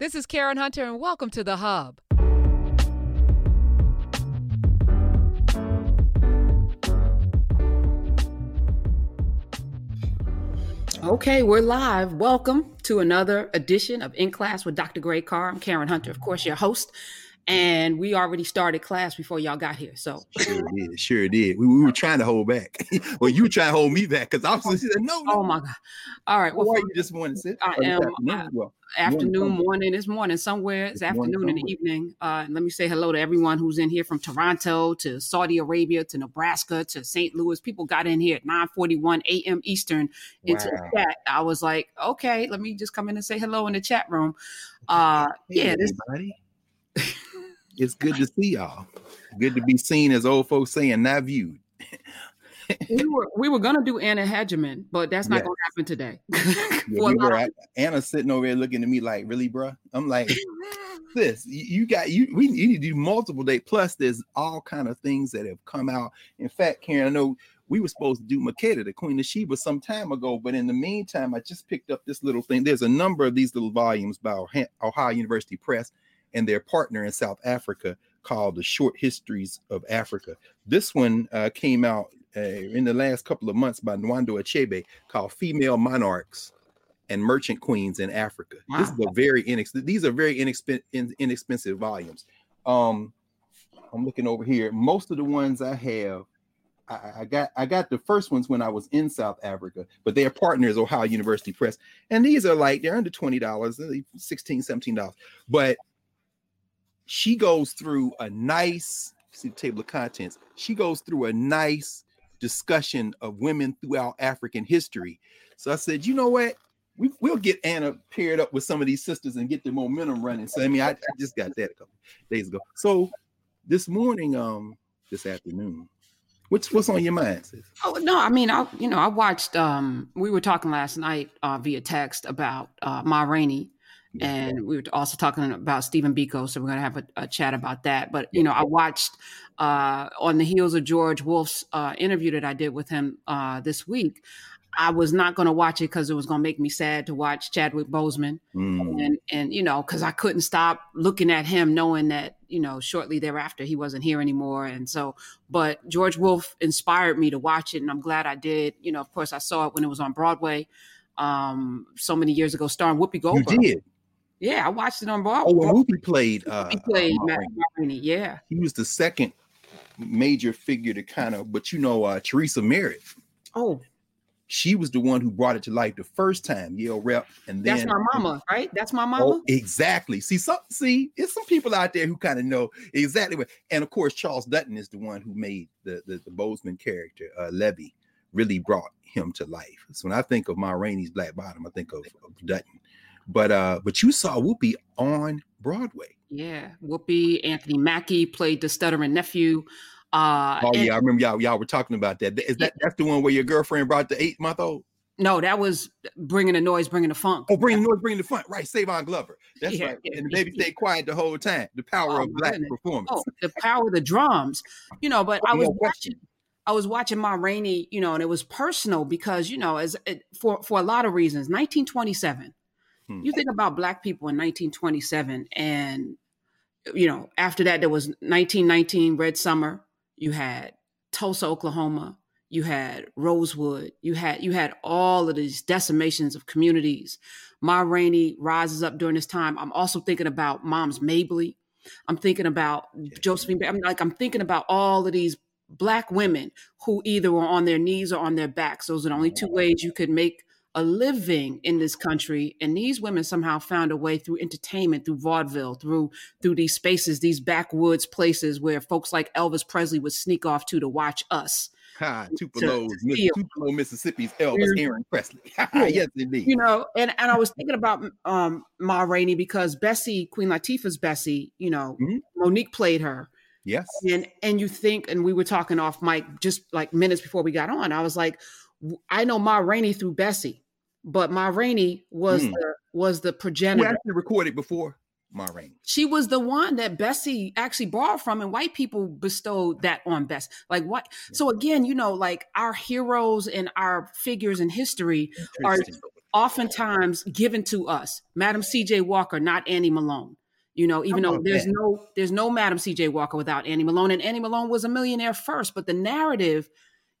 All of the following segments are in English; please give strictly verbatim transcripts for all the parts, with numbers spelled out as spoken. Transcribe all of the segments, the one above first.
This is Karen Hunter, and welcome to The Hub. Okay, we're live. Welcome to another edition of In Class with Doctor Gray Carr. I'm Karen Hunter, of course, your host. And we already started class before y'all got here. So sure did. Sure did. We, we were trying to hold back. Well, you try to hold me back because I was like, no, no. Oh my God. All right. Well, why are you this morning, sis? I am afternoon, well, afternoon morning, morning. It's morning somewhere. It's, it's afternoon morning, in the evening. Uh, let me say hello to everyone who's in here from Toronto to Saudi Arabia to Nebraska to Saint Louis. People got in here at nine forty-one a.m. Eastern into wow. the chat. I was like, okay, let me just come in and say hello in the chat room. Uh, hey, yeah, this. Everybody. It's good to see y'all. Good to be seen, as old folks saying, not viewed. we were we were gonna do Anna Hedgeman, but that's not yes. gonna happen today. Yeah, we were, I, Anna's sitting over there looking at me like, really, bruh? I'm like, this you got you. We you need to do multiple day. Plus, there's all kind of things that have come out. In fact, Karen, I know we were supposed to do Makeda, the Queen of Sheba, some time ago, but in the meantime, I just picked up this little thing. There's a number of these little volumes by Ohio University Press and their partner in South Africa called The Short Histories of Africa. This one uh, came out uh, in the last couple of months by Nwando Achebe called Female Monarchs and Merchant Queens in Africa. Wow. This is a very inex- These are very inexp- in- inexpensive volumes. Um, I'm looking over here. Most of the ones I have, I, I got I got the first ones when I was in South Africa, but their partner is Ohio University Press. And these are like, they're under twenty dollars, sixteen dollars, seventeen dollars. But she goes through a nice, see the table of contents. She goes through a nice discussion of women throughout African history. So I said, you know what? We, we'll get Anna paired up with some of these sisters and get the momentum running. So, I mean, I, I just got that a couple days ago. So this morning, um, this afternoon, What's what's on your mind, sis? Oh no, I mean, I you know, I watched. Um, we were talking last night uh, via text about uh, Ma Rainey, yeah. and we were also talking about Stephen Biko. So we're gonna have a, a chat about that. But you know, I watched uh, on the heels of George Wolf's uh, interview that I did with him uh, this week. I was not going to watch it because it was going to make me sad to watch Chadwick Boseman. Mm. And, and, you know, because I couldn't stop looking at him knowing that, you know, shortly thereafter he wasn't here anymore. And so, but George Wolf inspired me to watch it, and I'm glad I did. You know, of course, I saw it when it was on Broadway um, so many years ago, starring Whoopi Goldberg. You did? Yeah, I watched it on Broadway. Oh, when Whoopi played. Uh, Whoopi played uh, Matt Rainey, yeah. He was the second major figure to kind of, but you know, uh, Teresa Merritt. Oh, she was the one who brought it to life the first time, Yale Rep. And then that's my mama, right? That's my mama. Oh, exactly. See, some see, it's some people out there who kind of know exactly what. And of course, Charles Dutton is the one who made the the, the Bozeman character, uh, Levy, really brought him to life. So when I think of Ma Rainey's Black Bottom, I think of, of Dutton. But uh, but you saw Whoopi on Broadway. Yeah, Whoopi. Anthony Mackie played the stuttering nephew. Uh, oh yeah, and, I remember y'all y'all were talking about that. Is that yeah. that's the one where your girlfriend brought the eight month old? No, that was Bringing the Noise, Bringing the Funk. Oh, Bringing the Noise, Bringing the Funk. Right, Savon Glover. That's yeah, right. Yeah, and the baby yeah. stayed quiet the whole time. The power oh, of Black goodness. performance. Oh, the power of the drums. You know, but oh, I was no watching. I was watching Ma Rainey. You know, and it was personal because you know, as it, for for a lot of reasons. nineteen twenty-seven. Hmm. You think about Black people in nineteen twenty-seven, and you know, after that there was nineteen nineteen Red Summer. You had Tulsa, Oklahoma. You had Rosewood. You had you had all of these decimations of communities. Ma Rainey rises up during this time. I'm also thinking about Moms Mabley. I'm thinking about Josephine. I'm like I'm thinking about all of these Black women who either were on their knees or on their backs. Those are the only two ways you could make a living in this country, and these women somehow found a way through entertainment, through vaudeville, through through these spaces, these backwoods places where folks like Elvis Presley would sneak off to to watch us. Ha, Tupelo, to, to Tupelo, Mississippi's Elvis Aaron Presley. Yes, indeed. You know, and, and I was thinking about um, Ma Rainey because Bessie, Queen Latifah's Bessie, you know, mm-hmm. Monique played her. Yes. And and you think, and we were talking off mic just like minutes before we got on. I was like, I know Ma Rainey through Bessie. But Ma Rainey was mm. the was the progenitor. We actually recorded before Ma Rainey. She was the one that Bessie actually borrowed from, and white people bestowed that on Bessie. Like what? Yeah. So again, you know, like our heroes and our figures in history are oftentimes given to us. Madam C J. Walker, not Annie Malone. You know, even though there's no there's no Madam C J. Walker without Annie Malone. And Annie Malone was a millionaire first, but the narrative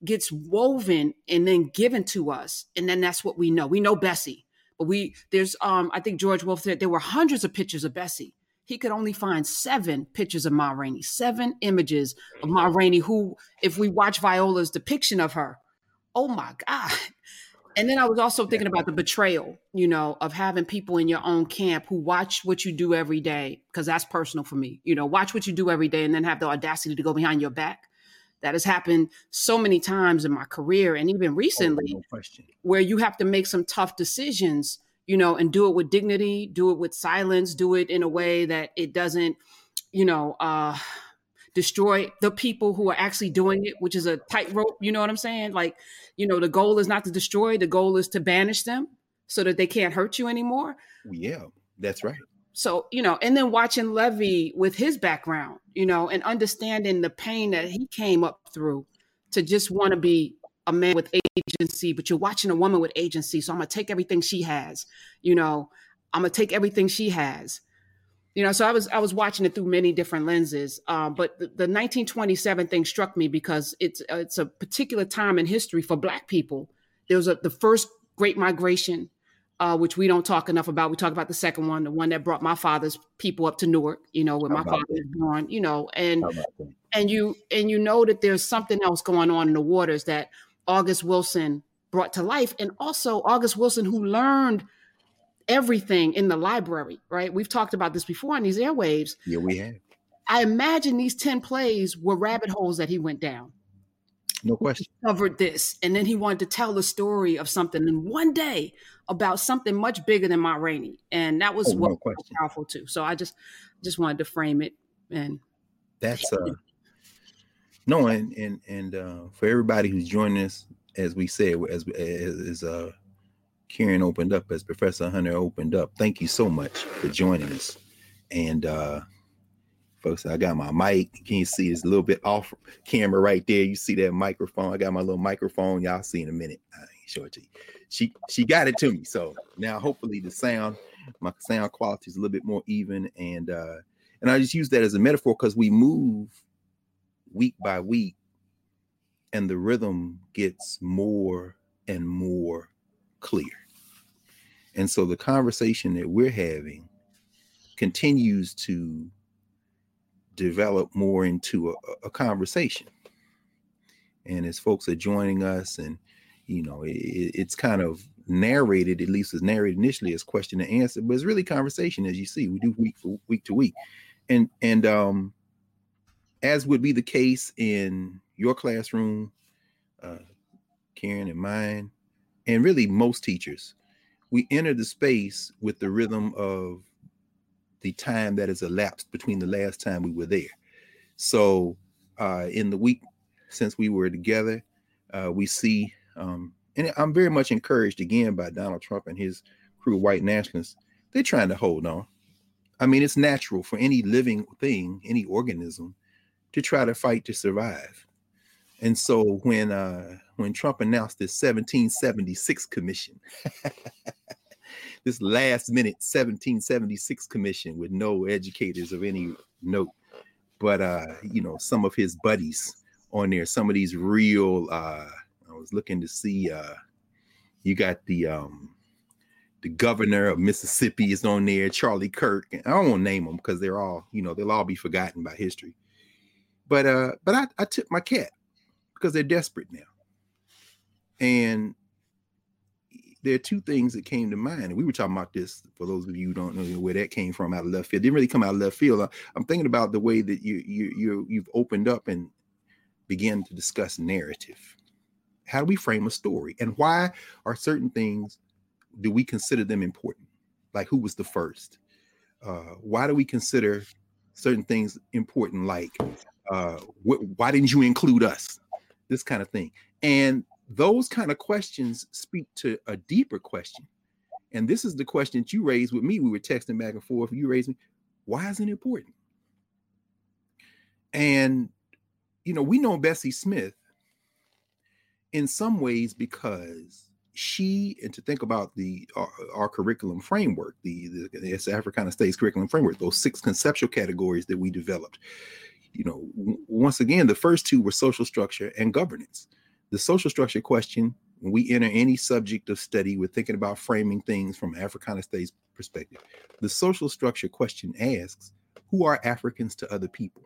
gets woven and then given to us. And then that's what we know. We know Bessie. But we there's um I think George Wolfe said there were hundreds of pictures of Bessie. He could only find seven pictures of Ma Rainey, seven images of Ma Rainey, who, if we watch Viola's depiction of her, oh my God. And then I was also thinking about the betrayal, you know, of having people in your own camp who watch what you do every day, because that's personal for me. You know, watch what you do every day and then have the audacity to go behind your back. That has happened so many times in my career and even recently, oh, no question, where you have to make some tough decisions, you know, and do it with dignity, do it with silence, do it in a way that it doesn't, you know, uh, destroy the people who are actually doing it, which is a tightrope. You know what I'm saying? Like, you know, the goal is not to destroy. The goal is to banish them so that they can't hurt you anymore. Yeah, that's right. So, you know, and then watching Levy with his background, you know, and understanding the pain that he came up through to just want to be a man with agency, but you're watching a woman with agency. So I'm going to take everything she has, you know, I'm going to take everything she has. You know, so I was I was watching it through many different lenses, uh, but the, the nineteen twenty-seven thing struck me because it's it's a particular time in history for Black people. There was a, the first Great Migration, uh, which we don't talk enough about. We talk about the second one, the one that brought my father's people up to Newark, you know, where my father was born, you know, and and you and you know that there's something else going on in the waters that August Wilson brought to life, and also August Wilson, who learned everything in the library, right? We've talked about this before on these airwaves. Yeah, we have. I imagine these ten plays were rabbit holes that he went down. No question. He covered this, and then he wanted to tell the story of something in one day about something much bigger than Ma Rainey, and that was oh, what no was powerful too. So I just, just wanted to frame it, and that's uh, no, and and and uh, for everybody who's joining us, as we said, as as uh. Karen opened up, as Professor Hunter opened up. Thank you so much for joining us. And uh, folks, I got my mic. Can you see it's a little bit off camera right there? You see that microphone? I got my little microphone. Y'all see in a minute. I ain't show it to you. She she got it to me. So now hopefully the sound, my sound quality is a little bit more even. And uh, and I just use that as a metaphor because we move week by week and the rhythm gets more and more clear. And so the conversation that we're having continues to develop more into a, a conversation. And as folks are joining us, and you know, it, it's kind of narrated, at least as narrated initially as question and answer, but it's really conversation. As you see, we do week for week to week, and and um, as would be the case in your classroom, uh, Karen and mine. And really most teachers, we enter the space with the rhythm of the time that has elapsed between the last time we were there. So uh, in the week since we were together, uh, we see, um, and I'm very much encouraged again by Donald Trump and his crew of white nationalists. They're trying to hold on. I mean, it's natural for any living thing, any organism, to try to fight to survive. And so when uh, when Trump announced this seventeen seventy-six commission, this last minute seventeen seventy-six commission with no educators of any note, but, uh, you know, some of his buddies on there, some of these real, uh, I was looking to see, uh, you got the um, the governor of Mississippi is on there, Charlie Kirk. And I don't want to name them because they're all, you know, they'll all be forgotten by history. But uh, but I, I took my cat. Because they're desperate now. And there are two things that came to mind. And we were talking about this, for those of you who don't know where that came from out of left field. It didn't really come out of left field. I'm thinking about the way that you, you, you, you've opened up and began to discuss narrative. How do we frame a story? And why are certain things, do we consider them important? Like who was the first? Uh, why do we consider certain things important? Like uh, wh- why didn't you include us? This kind of thing. And those kind of questions speak to a deeper question. And this is the question that you raised with me. We were texting back and forth. You raised me. Why is it important? And, you know, we know Bessie Smith in some ways because she, and to think about the our, our curriculum framework, the, the, the Africana Studies curriculum framework, those six conceptual categories that we developed, you know, w- once again, the first two were social structure and governance. The social structure question, when we enter any subject of study, we're thinking about framing things from Africana Studies perspective. The social structure question asks, who are Africans to other people?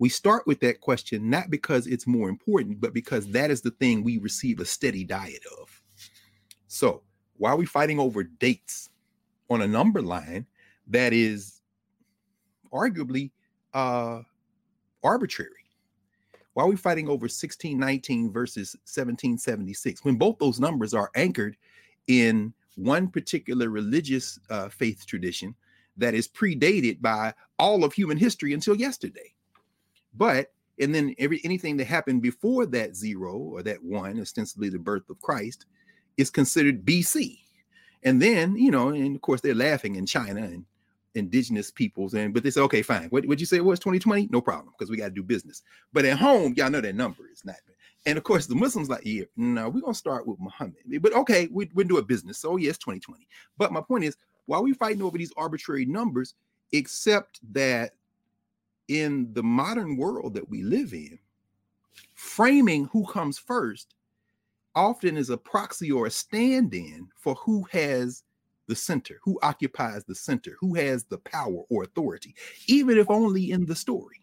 We start with that question, not because it's more important, but because that is the thing we receive a steady diet of. So why are we fighting over dates on a number line that is arguably uh, arbitrary? Why are we fighting over sixteen nineteen versus seventeen seventy-six when both those numbers are anchored in one particular religious uh, faith tradition that is predated by all of human history until yesterday? But, and then every anything that happened before that zero or that one, ostensibly the birth of Christ, is considered B C. And then, you know, and of course they're laughing in China and indigenous peoples, and but they say, okay, fine. What would you say it was, twenty twenty? No problem, because we got to do business. But at home, y'all know that number is not. And of course the Muslims like, yeah, no, we're going to start with Muhammad. But okay, we, we're doing business. So yes, twenty twenty. But my point is, why are we fighting over these arbitrary numbers, except that in the modern world that we live in, framing who comes first often is a proxy or a stand-in for who has the center, who occupies the center, who has the power or authority, even if only in the story.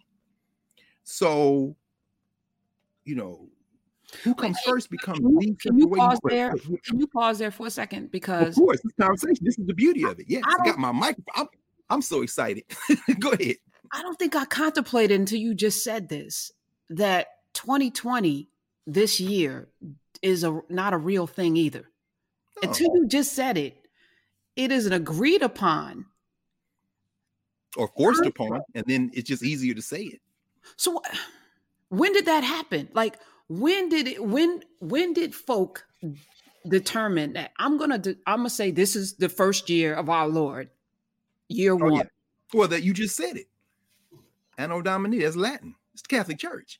So, you know, who comes Wait, first becomes can the can you pause there? Can you pause there for a second? Because of course, this conversation, this is the beauty of it. Yeah, I, I got my microphone. I'm, I'm so excited. Go ahead. I don't think I contemplated until you just said this, that twenty twenty, this year, is a, not a real thing either. No. Until you just said it, it is an agreed upon. Or forced upon, and then it's just easier to say it. So when did that happen? Like, when did it, when, when did folk determine that I'm going to, de- I'm going to say this is the first year of our Lord, year oh, one. Yeah. Well, that you just said it. Anno Domini, that's Latin. It's the Catholic Church.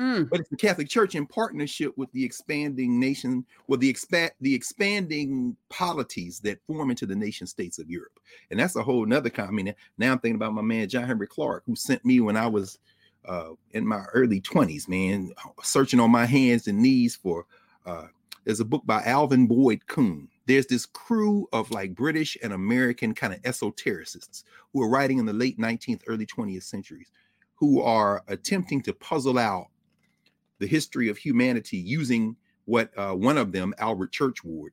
Mm. But it's the Catholic Church in partnership with the expanding nation, with the, expa- the expanding polities that form into the nation states of Europe. And that's a whole nother comment. I mean, now I'm thinking about my man, John Henry Clark, who sent me when I was uh, in my early twenties, man, searching on my hands and knees for, uh, there's a book by Alvin Boyd Coon. There's this crew of like British and American kind of esotericists who are writing in the late nineteenth, early twentieth centuries, who are attempting to puzzle out the history of humanity using what uh, one of them, Albert Churchward,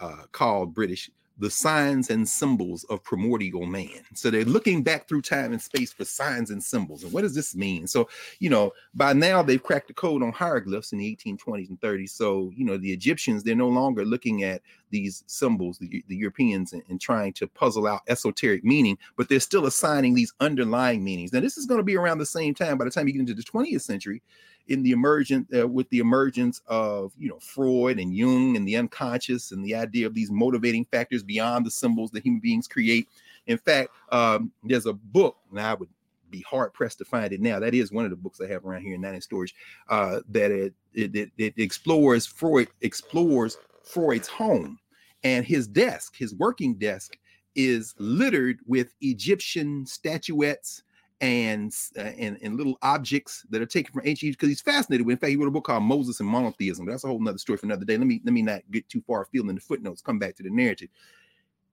uh, called British, the signs and symbols of primordial man. So they're looking back through time and space for signs and symbols. And what does this mean? So, you know, by now they've cracked the code on hieroglyphs in the eighteen twenties and thirties. So, you know, the Egyptians, they're no longer looking at these symbols, the, the Europeans, and, and trying to puzzle out esoteric meaning, but they're still assigning these underlying meanings. Now, this is going to be around the same time by the time you get into the twentieth century, in the emergent uh, with the emergence of, you know, Freud and Jung and the unconscious and the idea of these motivating factors beyond the symbols that human beings create. In fact, um, there's a book, and I would be hard pressed to find it now. That is one of the books I have around here in Nine in Storage uh, that it, it, it explores Freud explores Freud's home, and his desk, his working desk, is littered with Egyptian statuettes And, uh, and and little objects that are taken from ancient Egypt, because he's fascinated with. In fact, he wrote a book called Moses and Monotheism. But that's a whole nother story for another day. Let me let me not get too far afield in the footnotes. Come back to the narrative.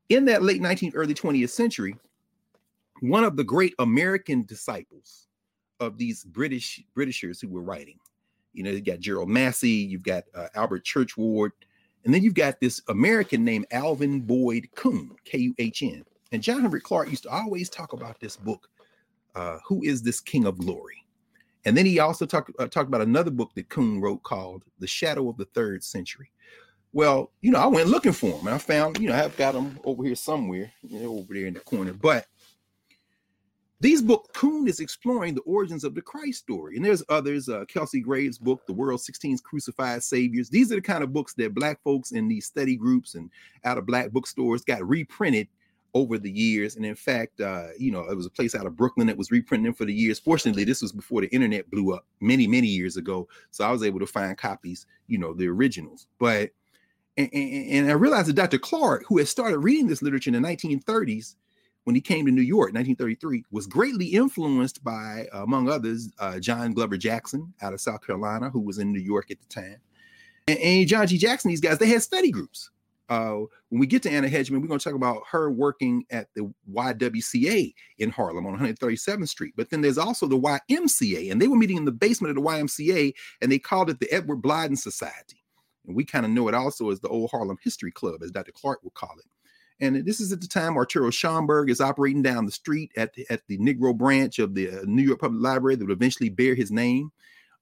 In that late nineteenth, early twentieth century, one of the great American disciples of these British Britishers who were writing, you know, you got Gerald Massey, you've got uh, Albert Churchward, and then you've got this American named Alvin Boyd Kuhn, K U H N. And John Henry Clark used to always talk about this book. Uh, who is this King of Glory? And then he also talked uh, talked about another book that Kuhn wrote called The Shadow of the Third Century. Well, you know, I went looking for him, and I found, you know, I've got him over here somewhere, you know, over there in the corner. But these books, Kuhn is exploring the origins of the Christ story. And there's others, uh, Kelsey Graves' book, The World's sixteen Crucified Saviors. These are the kind of books that Black folks in these study groups and out of Black bookstores got reprinted over the years. And in fact, uh, you know, it was a place out of Brooklyn that was reprinting for the years. Fortunately, this was before the internet blew up many, many years ago. So I was able to find copies, you know, the originals. But And, and, and I realized that Doctor Clark, who had started reading this literature in the nineteen thirties, when he came to New York in nineteen thirty-three, was greatly influenced by, uh, among others, uh, John Glover Jackson out of South Carolina, who was in New York at the time. And, and John G. Jackson, these guys, they had study groups. Uh, when we get to Anna Hedgeman, we're going to talk about her working at the Y W C A in Harlem on one thirty-seventh Street. But then there's also the Y M C A, and they were meeting in the basement of the Y M C A, and they called it the Edward Blyton Society. And we kind of know it also as the Old Harlem History Club, as Doctor Clark would call it. And this is at the time Arturo Schomburg is operating down the street at the, at the Negro branch of the New York Public Library that would eventually bear his name.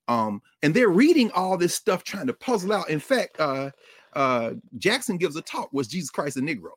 Um, and they're reading all this stuff, trying to puzzle out. In fact, uh, uh, Jackson gives a talk, Was Jesus Christ a Negro?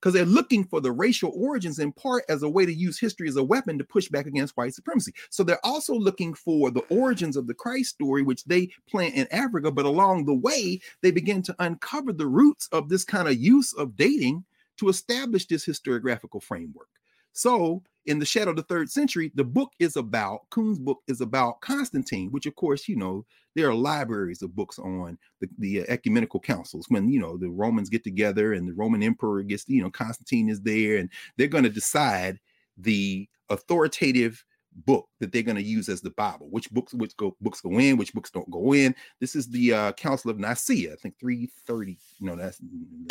Because they're looking for the racial origins in part as a way to use history as a weapon to push back against white supremacy. So they're also looking for the origins of the Christ story, which they plant in Africa. But along the way, they begin to uncover the roots of this kind of use of dating to establish this historiographical framework. So in the shadow of the third century, the book is about, Kuhn's book is about Constantine, which of course, you know, there are libraries of books on the, the ecumenical councils when, you know, the Romans get together and the Roman emperor gets, you know, Constantine is there and they're going to decide the authoritative book that they're going to use as the Bible, which books, which go, books go in, which books don't go in. This is the uh, Council of Nicaea, I think three thirty, no, that's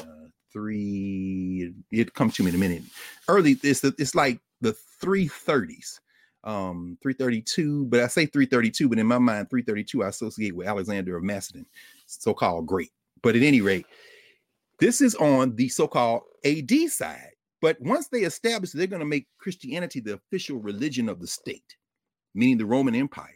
uh, three, it comes to me in a minute. Early, it's, it's like the three thirties, um, three thirty-two, but I say three thirty-two, but in my mind, three thirty-two, I associate with Alexander of Macedon, so-called great. But at any rate, this is on the so-called A D side. But once they establish, they're going to make Christianity the official religion of the state, meaning the Roman Empire.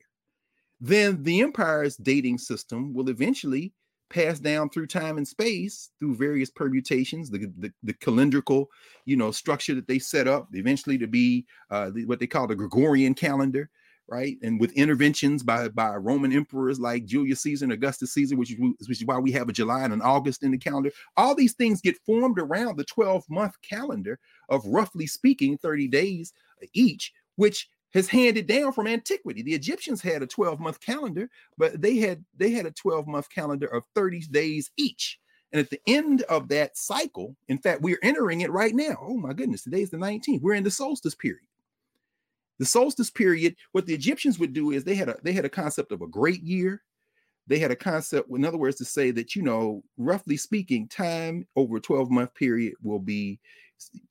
Then the empire's dating system will eventually pass down through time and space through various permutations, the, the, the calendrical, you know, structure that they set up eventually to be uh, the, what they call the Gregorian calendar. Right. And with interventions by, by Roman emperors like Julius Caesar and Augustus Caesar, which is, which is why we have a July and an August in the calendar. All these things get formed around the twelve month calendar of roughly speaking thirty days each, which has handed down from antiquity. The Egyptians had a twelve month calendar, but they had they had a twelve month calendar of thirty days each. And at the end of that cycle, in fact, we're entering it right now. Oh, my goodness. Today's the nineteenth. We're in the solstice period. The solstice period, what the Egyptians would do is they had a they had a concept of a great year. They had a concept, in other words, to say that, you know, roughly speaking, time over a twelve month period will be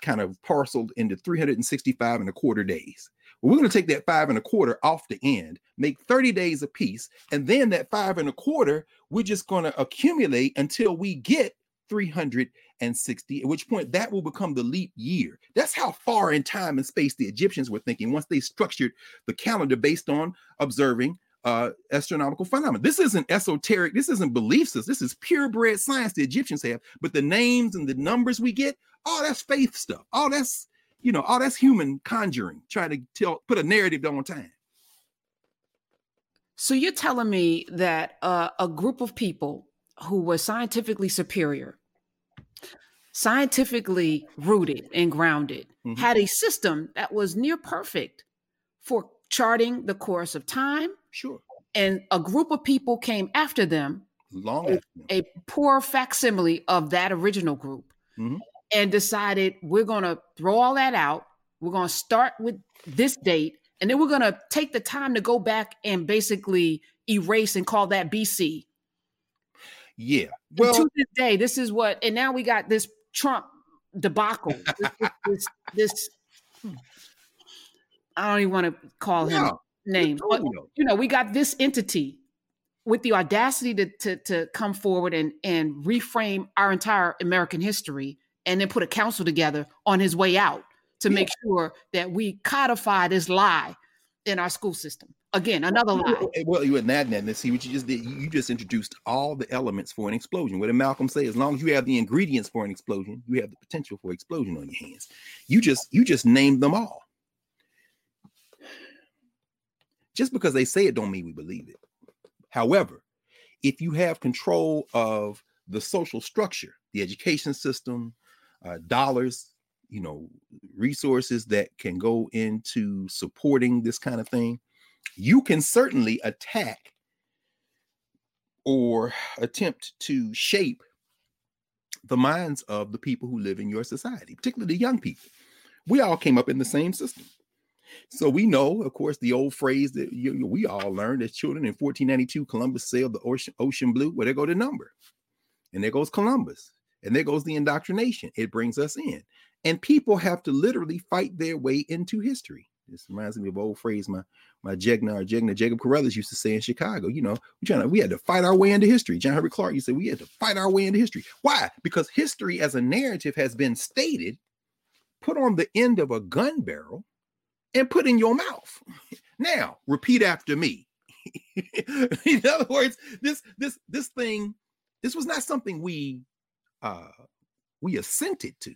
kind of parceled into three hundred sixty-five and a quarter days. Well, we're going to take that five and a quarter off the end, make thirty days apiece, and then that five and a quarter, we're just going to accumulate until we get three hundred sixty, at which point that will become the leap year. That's how far in time and space the Egyptians were thinking once they structured the calendar based on observing uh, astronomical phenomena. This isn't esoteric. This isn't belief system. This is purebred science the Egyptians have. But the names and the numbers we get, oh, that's faith stuff. Oh, that's, you know, all that's human conjuring, trying to tell, put a narrative on time. So you're telling me that uh, a group of people who were scientifically superior, scientifically rooted and grounded, mm-hmm. had a system that was near perfect for charting the course of time. Sure. And a group of people came after them, long after them. A poor facsimile of that original group, mm-hmm. and decided we're going to throw all that out. We're going to start with this date, and then we're going to take the time to go back and basically erase and call that B C. Yeah. Well, and to this day, this is what, and now we got this Trump debacle. this, this, this, I don't even want to call him no, names, but you know, we got this entity with the audacity to, to to come forward and and reframe our entire American history, and then put a council together on his way out to yeah. make sure that we codify this lie in our school system. Again, another lie. Well, you and that, and see what you just did. You just introduced all the elements for an explosion. What did Malcolm say? As long as you have the ingredients for an explosion, you have the potential for explosion on your hands. You just you just named them all. Just because they say it don't mean we believe it. However, if you have control of the social structure, the education system, uh, dollars, you know, resources that can go into supporting this kind of thing, you can certainly attack or attempt to shape the minds of the people who live in your society, particularly the young people. We all came up in the same system. So we know, of course, the old phrase that you, we all learned as children in fourteen ninety-two, Columbus sailed the ocean, ocean blue. Well, there go the number. And there goes Columbus. And there goes the indoctrination. It brings us in. And people have to literally fight their way into history. This reminds me of an old phrase my my Jegna or Jegna Jacob Carruthers used to say in Chicago. You know, we trying to, we had to fight our way into history. John Henry Clark used to say we had to fight our way into history. Why? Because history as a narrative has been stated, put on the end of a gun barrel, and put in your mouth. Now, repeat after me. In other words, this this this thing, this was not something we uh, we assented to.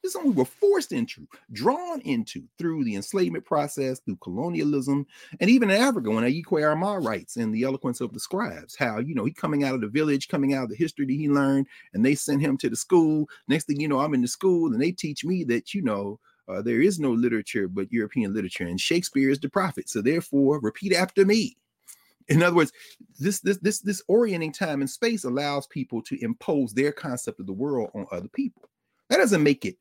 This is something we were forced into, drawn into through the enslavement process, through colonialism, and even in Africa, when Ayikwe Armah writes in The Eloquence of the Scribes, how, you know, he coming out of the village, coming out of the history that he learned, and they sent him to the school. Next thing you know, I'm in the school, and they teach me that, you know, uh, there is no literature but European literature, and Shakespeare is the prophet, so therefore, repeat after me. In other words, this this this this orienting time and space allows people to impose their concept of the world on other people. That doesn't make it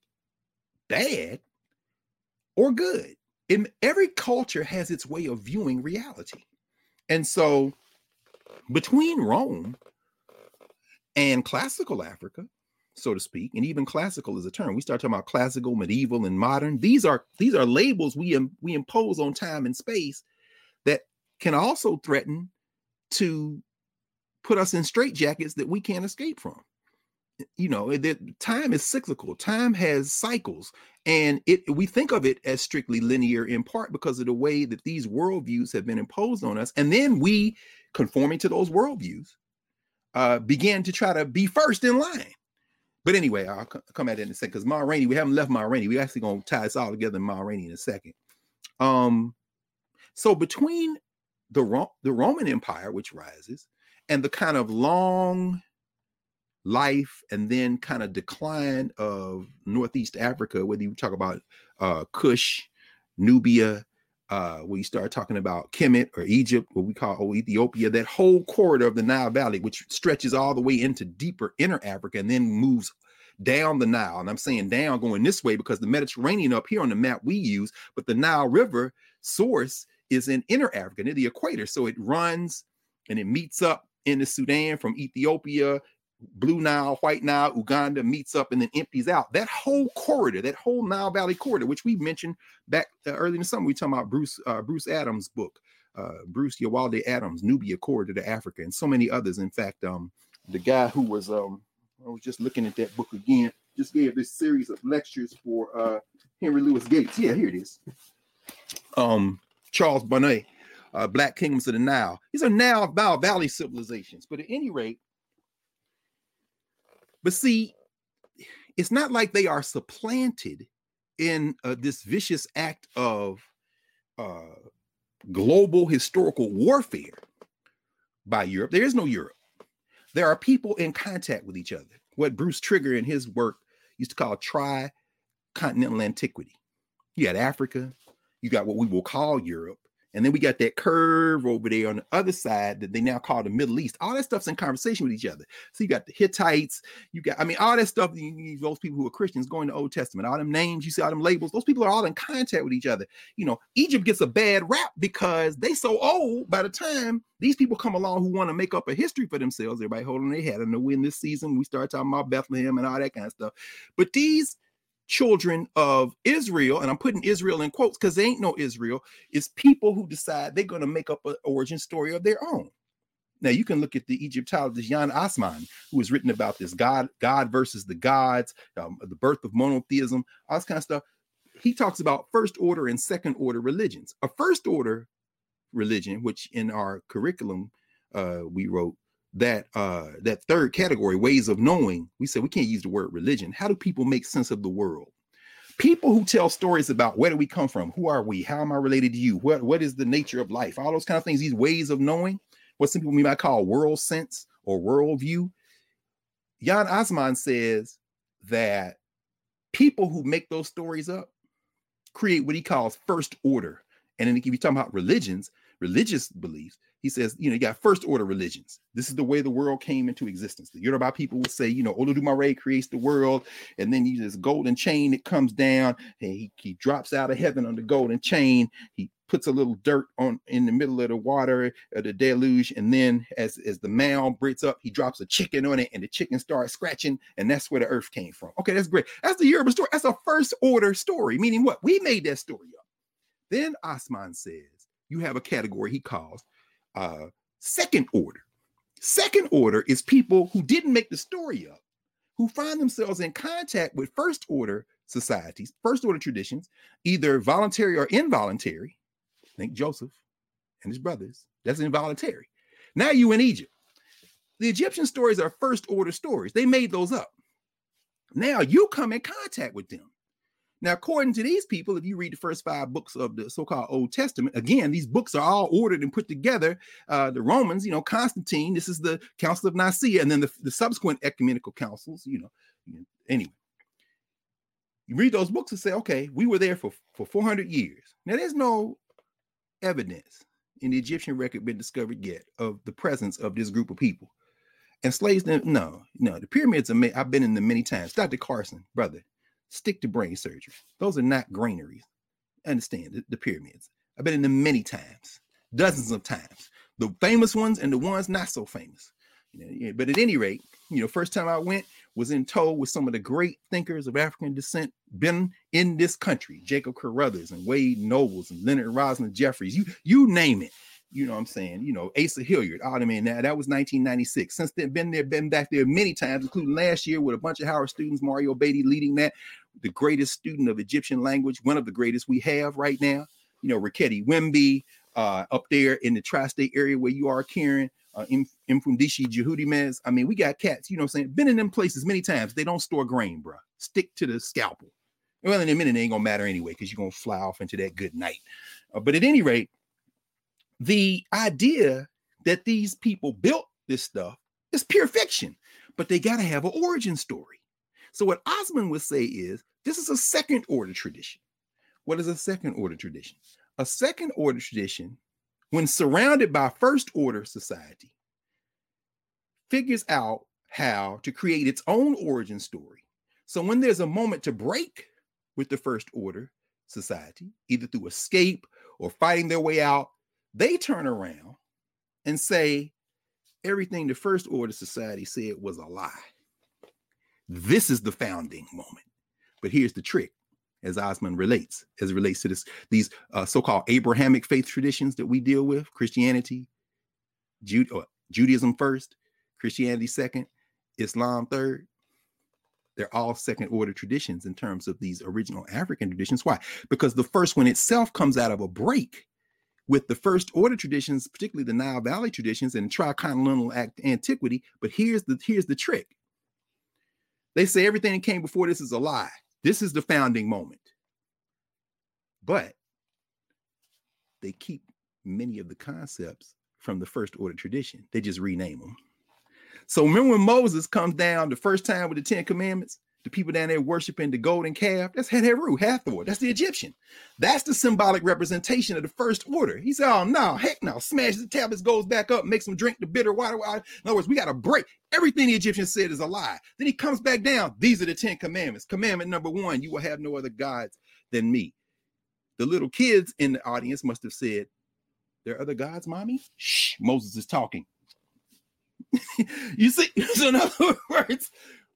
bad or good. In every culture has its way of viewing reality. And so between Rome and classical Africa, so to speak, and even classical is a term, we start talking about classical, medieval, and modern. These are these are labels we, we impose on time and space that can also threaten to put us in straitjackets that we can't escape from. You know, that time is cyclical. Time has cycles, and it we think of it as strictly linear in part because of the way that these worldviews have been imposed on us. And then we, conforming to those worldviews, uh, began to try to be first in line. But anyway, I'll c- come at it in a second because Ma Rainey, we haven't left Ma Rainey. We're actually going to tie this all together in Ma Rainey in a second. Um, so between the Ro- the Roman Empire, which rises, and the kind of long life and then kind of decline of Northeast Africa, whether you talk about uh, Kush, Nubia, uh, where you start talking about Kemet or Egypt, what we call oh, Ethiopia, that whole corridor of the Nile Valley, which stretches all the way into deeper inner Africa and then moves down the Nile. And I'm saying down going this way because the Mediterranean up here on the map we use, but the Nile River source is in inner Africa near the equator. So it runs and it meets up in the Sudan from Ethiopia, Blue Nile, White Nile, Uganda, meets up and then empties out. That whole corridor, that whole Nile Valley corridor, which we mentioned back uh, early in the summer, we were talking about Bruce uh, Bruce Adams' book, uh, Bruce Yawalde Adams' Nubia Corridor to Africa, and so many others. In fact, um, the guy who was, um, I was just looking at that book again, just gave this series of lectures for uh, Henry Louis Gates. Yeah, here it is. Um, Charles Bonnet, uh, Black Kingdoms of the Nile. These are Nile Valley civilizations, but at any rate, but see, it's not like they are supplanted in uh, this vicious act of uh, global historical warfare by Europe. There is no Europe. There are people in contact with each other. What Bruce Trigger in his work used to call tri-continental antiquity. You got Africa, you got what we will call Europe, and then we got that curve over there on the other side that they now call the Middle East. All that stuff's in conversation with each other. So you got the Hittites. You got, I mean, all that stuff. You, those people who are Christians going to Old Testament, all them names, you see all them labels. Those people are all in contact with each other. You know, Egypt gets a bad rap because they so old by the time these people come along who want to make up a history for themselves. Everybody holding their head. I know we're in this season. We start talking about Bethlehem and all that kind of stuff. But these children of Israel, and I'm putting Israel in quotes because there ain't no Israel, is people who decide they're going to make up an origin story of their own. Now, you can look at the Egyptologist Jan Osman, who has written about this God, God versus the gods, um, the birth of monotheism, all this kind of stuff. He talks about first order and second order religions. A first order religion, which in our curriculum uh, we wrote, that uh that third category, ways of knowing, we said we can't use the word religion. How do people make sense of the world? People who tell stories about where do we come from, who are we, how am I related to you, what what is the nature of life, all those kind of things, these ways of knowing, what some people we might call world sense or worldview. Jan Osman says that people who make those stories up create what he calls first order. And then if you're talking about religions, religious beliefs, he says, you know, you got first order religions. This is the way the world came into existence. The Yoruba people would say, you know, Olodumare creates the world, and then you this golden chain that comes down, and he, he drops out of heaven on the golden chain. He puts a little dirt on in the middle of the water, of the deluge, and then as, as the mound breaks up, he drops a chicken on it, and the chicken starts scratching, and that's where the earth came from. Okay, that's great. That's the Yoruba story. That's a first order story, meaning what? We made that story up. Then Osman says, you have a category he calls uh, second order. Second order is people who didn't make the story up, who find themselves in contact with first order societies, first order traditions, either voluntary or involuntary. Think Joseph and his brothers. That's involuntary. Now you in Egypt. The Egyptian stories are first order stories. They made those up. Now you come in contact with them. Now, according to these people, if you read the first five books of the so-called Old Testament, again, these books are all ordered and put together. Uh, the Romans, you know, Constantine, this is the Council of Nicaea, and then the, the subsequent ecumenical councils, you know, anyway. You read those books and say, okay, we were there for, for four hundred years. Now, there's no evidence in the Egyptian record been discovered yet of the presence of this group of people. And slaves, no, no, the pyramids, are made, I've been in them many times. Doctor Carson, brother, stick to brain surgery. Those are not granaries. Understand the, the pyramids. I've been in them many times, dozens of times. The famous ones and the ones not so famous. You know, yeah, but at any rate, you know, first time I went was in tow with some of the great thinkers of African descent been in this country, Jacob Carruthers and Wade Nobles and Leonard Roslin Jeffries, you you name it. You know what I'm saying? You know, Asa Hilliard, oh, I mean, that, that was nineteen ninety-six. Since then, been there, been back there many times, including last year with a bunch of Howard students, Mario Beatty leading that, the greatest student of Egyptian language, one of the greatest we have right now. You know, Riketi Wemby uh, up there in the tri-state area where you are, Karen. Uh, Mfundishi Jehudimez. I mean, we got cats, you know what I'm saying? Been in them places many times. They don't store grain, bro. Stick to the scalpel. Well, in a minute, it ain't gonna matter anyway, because you're gonna fly off into that good night. Uh, but at any rate, the idea that these people built this stuff is pure fiction, but they gotta have an origin story. So what Osman would say is, this is a second order tradition. What is a second order tradition? A second order tradition, when surrounded by first order society, figures out how to create its own origin story. So when there's a moment to break with the first order society, either through escape or fighting their way out, they turn around and say, everything the first order society said was a lie. This is the founding moment. But here's the trick. As Osman relates, as it relates to this, these uh, so-called Abrahamic faith traditions that we deal with, Christianity, Jude, or Judaism first, Christianity second, Islam third, they're all second order traditions in terms of these original African traditions. Why? Because the first one itself comes out of a break with the first order traditions, particularly the Nile Valley traditions and tricontinental antiquity. But here's the, here's the trick. They say everything that came before this is a lie. This is the founding moment. But they keep many of the concepts from the first order tradition. They just rename them. So remember when Moses comes down the first time with the Ten Commandments, the people down there worshiping the golden calf, that's Heteru, Hathor, that's the Egyptian. That's the symbolic representation of the first order. He said, oh, no, heck no, smashes the tablets, goes back up, makes them drink the bitter water. In other words, we got to break. Everything the Egyptian said is a lie. Then he comes back down. These are the Ten Commandments. Commandment number one, you will have no other gods than me. The little kids in the audience must have said, there are other gods, mommy? Shh, Moses is talking. You see, so in other words,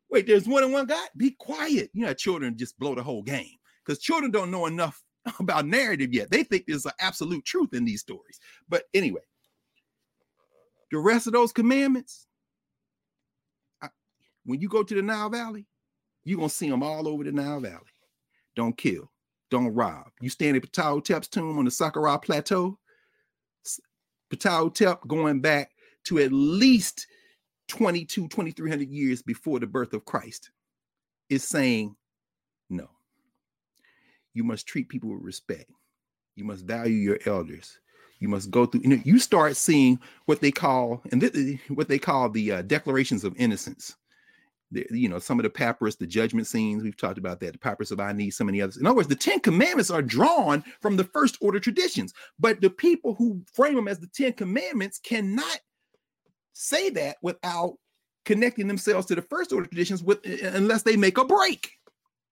wait, there's more than one God? Be quiet. You know, children just blow the whole game because children don't know enough about narrative yet. They think there's an absolute truth in these stories. But anyway, the rest of those commandments, I, when you go to the Nile Valley, you're going to see them all over the Nile Valley. Don't kill. Don't rob. You stand at Ptahotep's tomb on the Saqqara Plateau. Ptahotep going back to at least twenty-two, twenty-three hundred years before the birth of Christ, is saying, no, you must treat people with respect. You must value your elders. You must go through, you know, you start seeing what they call, and this, what they call the uh, declarations of innocence the, you know, some of the papyrus, the judgment scenes, we've talked about that, the papyrus of Ani, so many others. In other words, the Ten Commandments are drawn from the first order traditions, but the people who frame them as the Ten Commandments cannot say that without connecting themselves to the first order traditions, with, unless they make a break,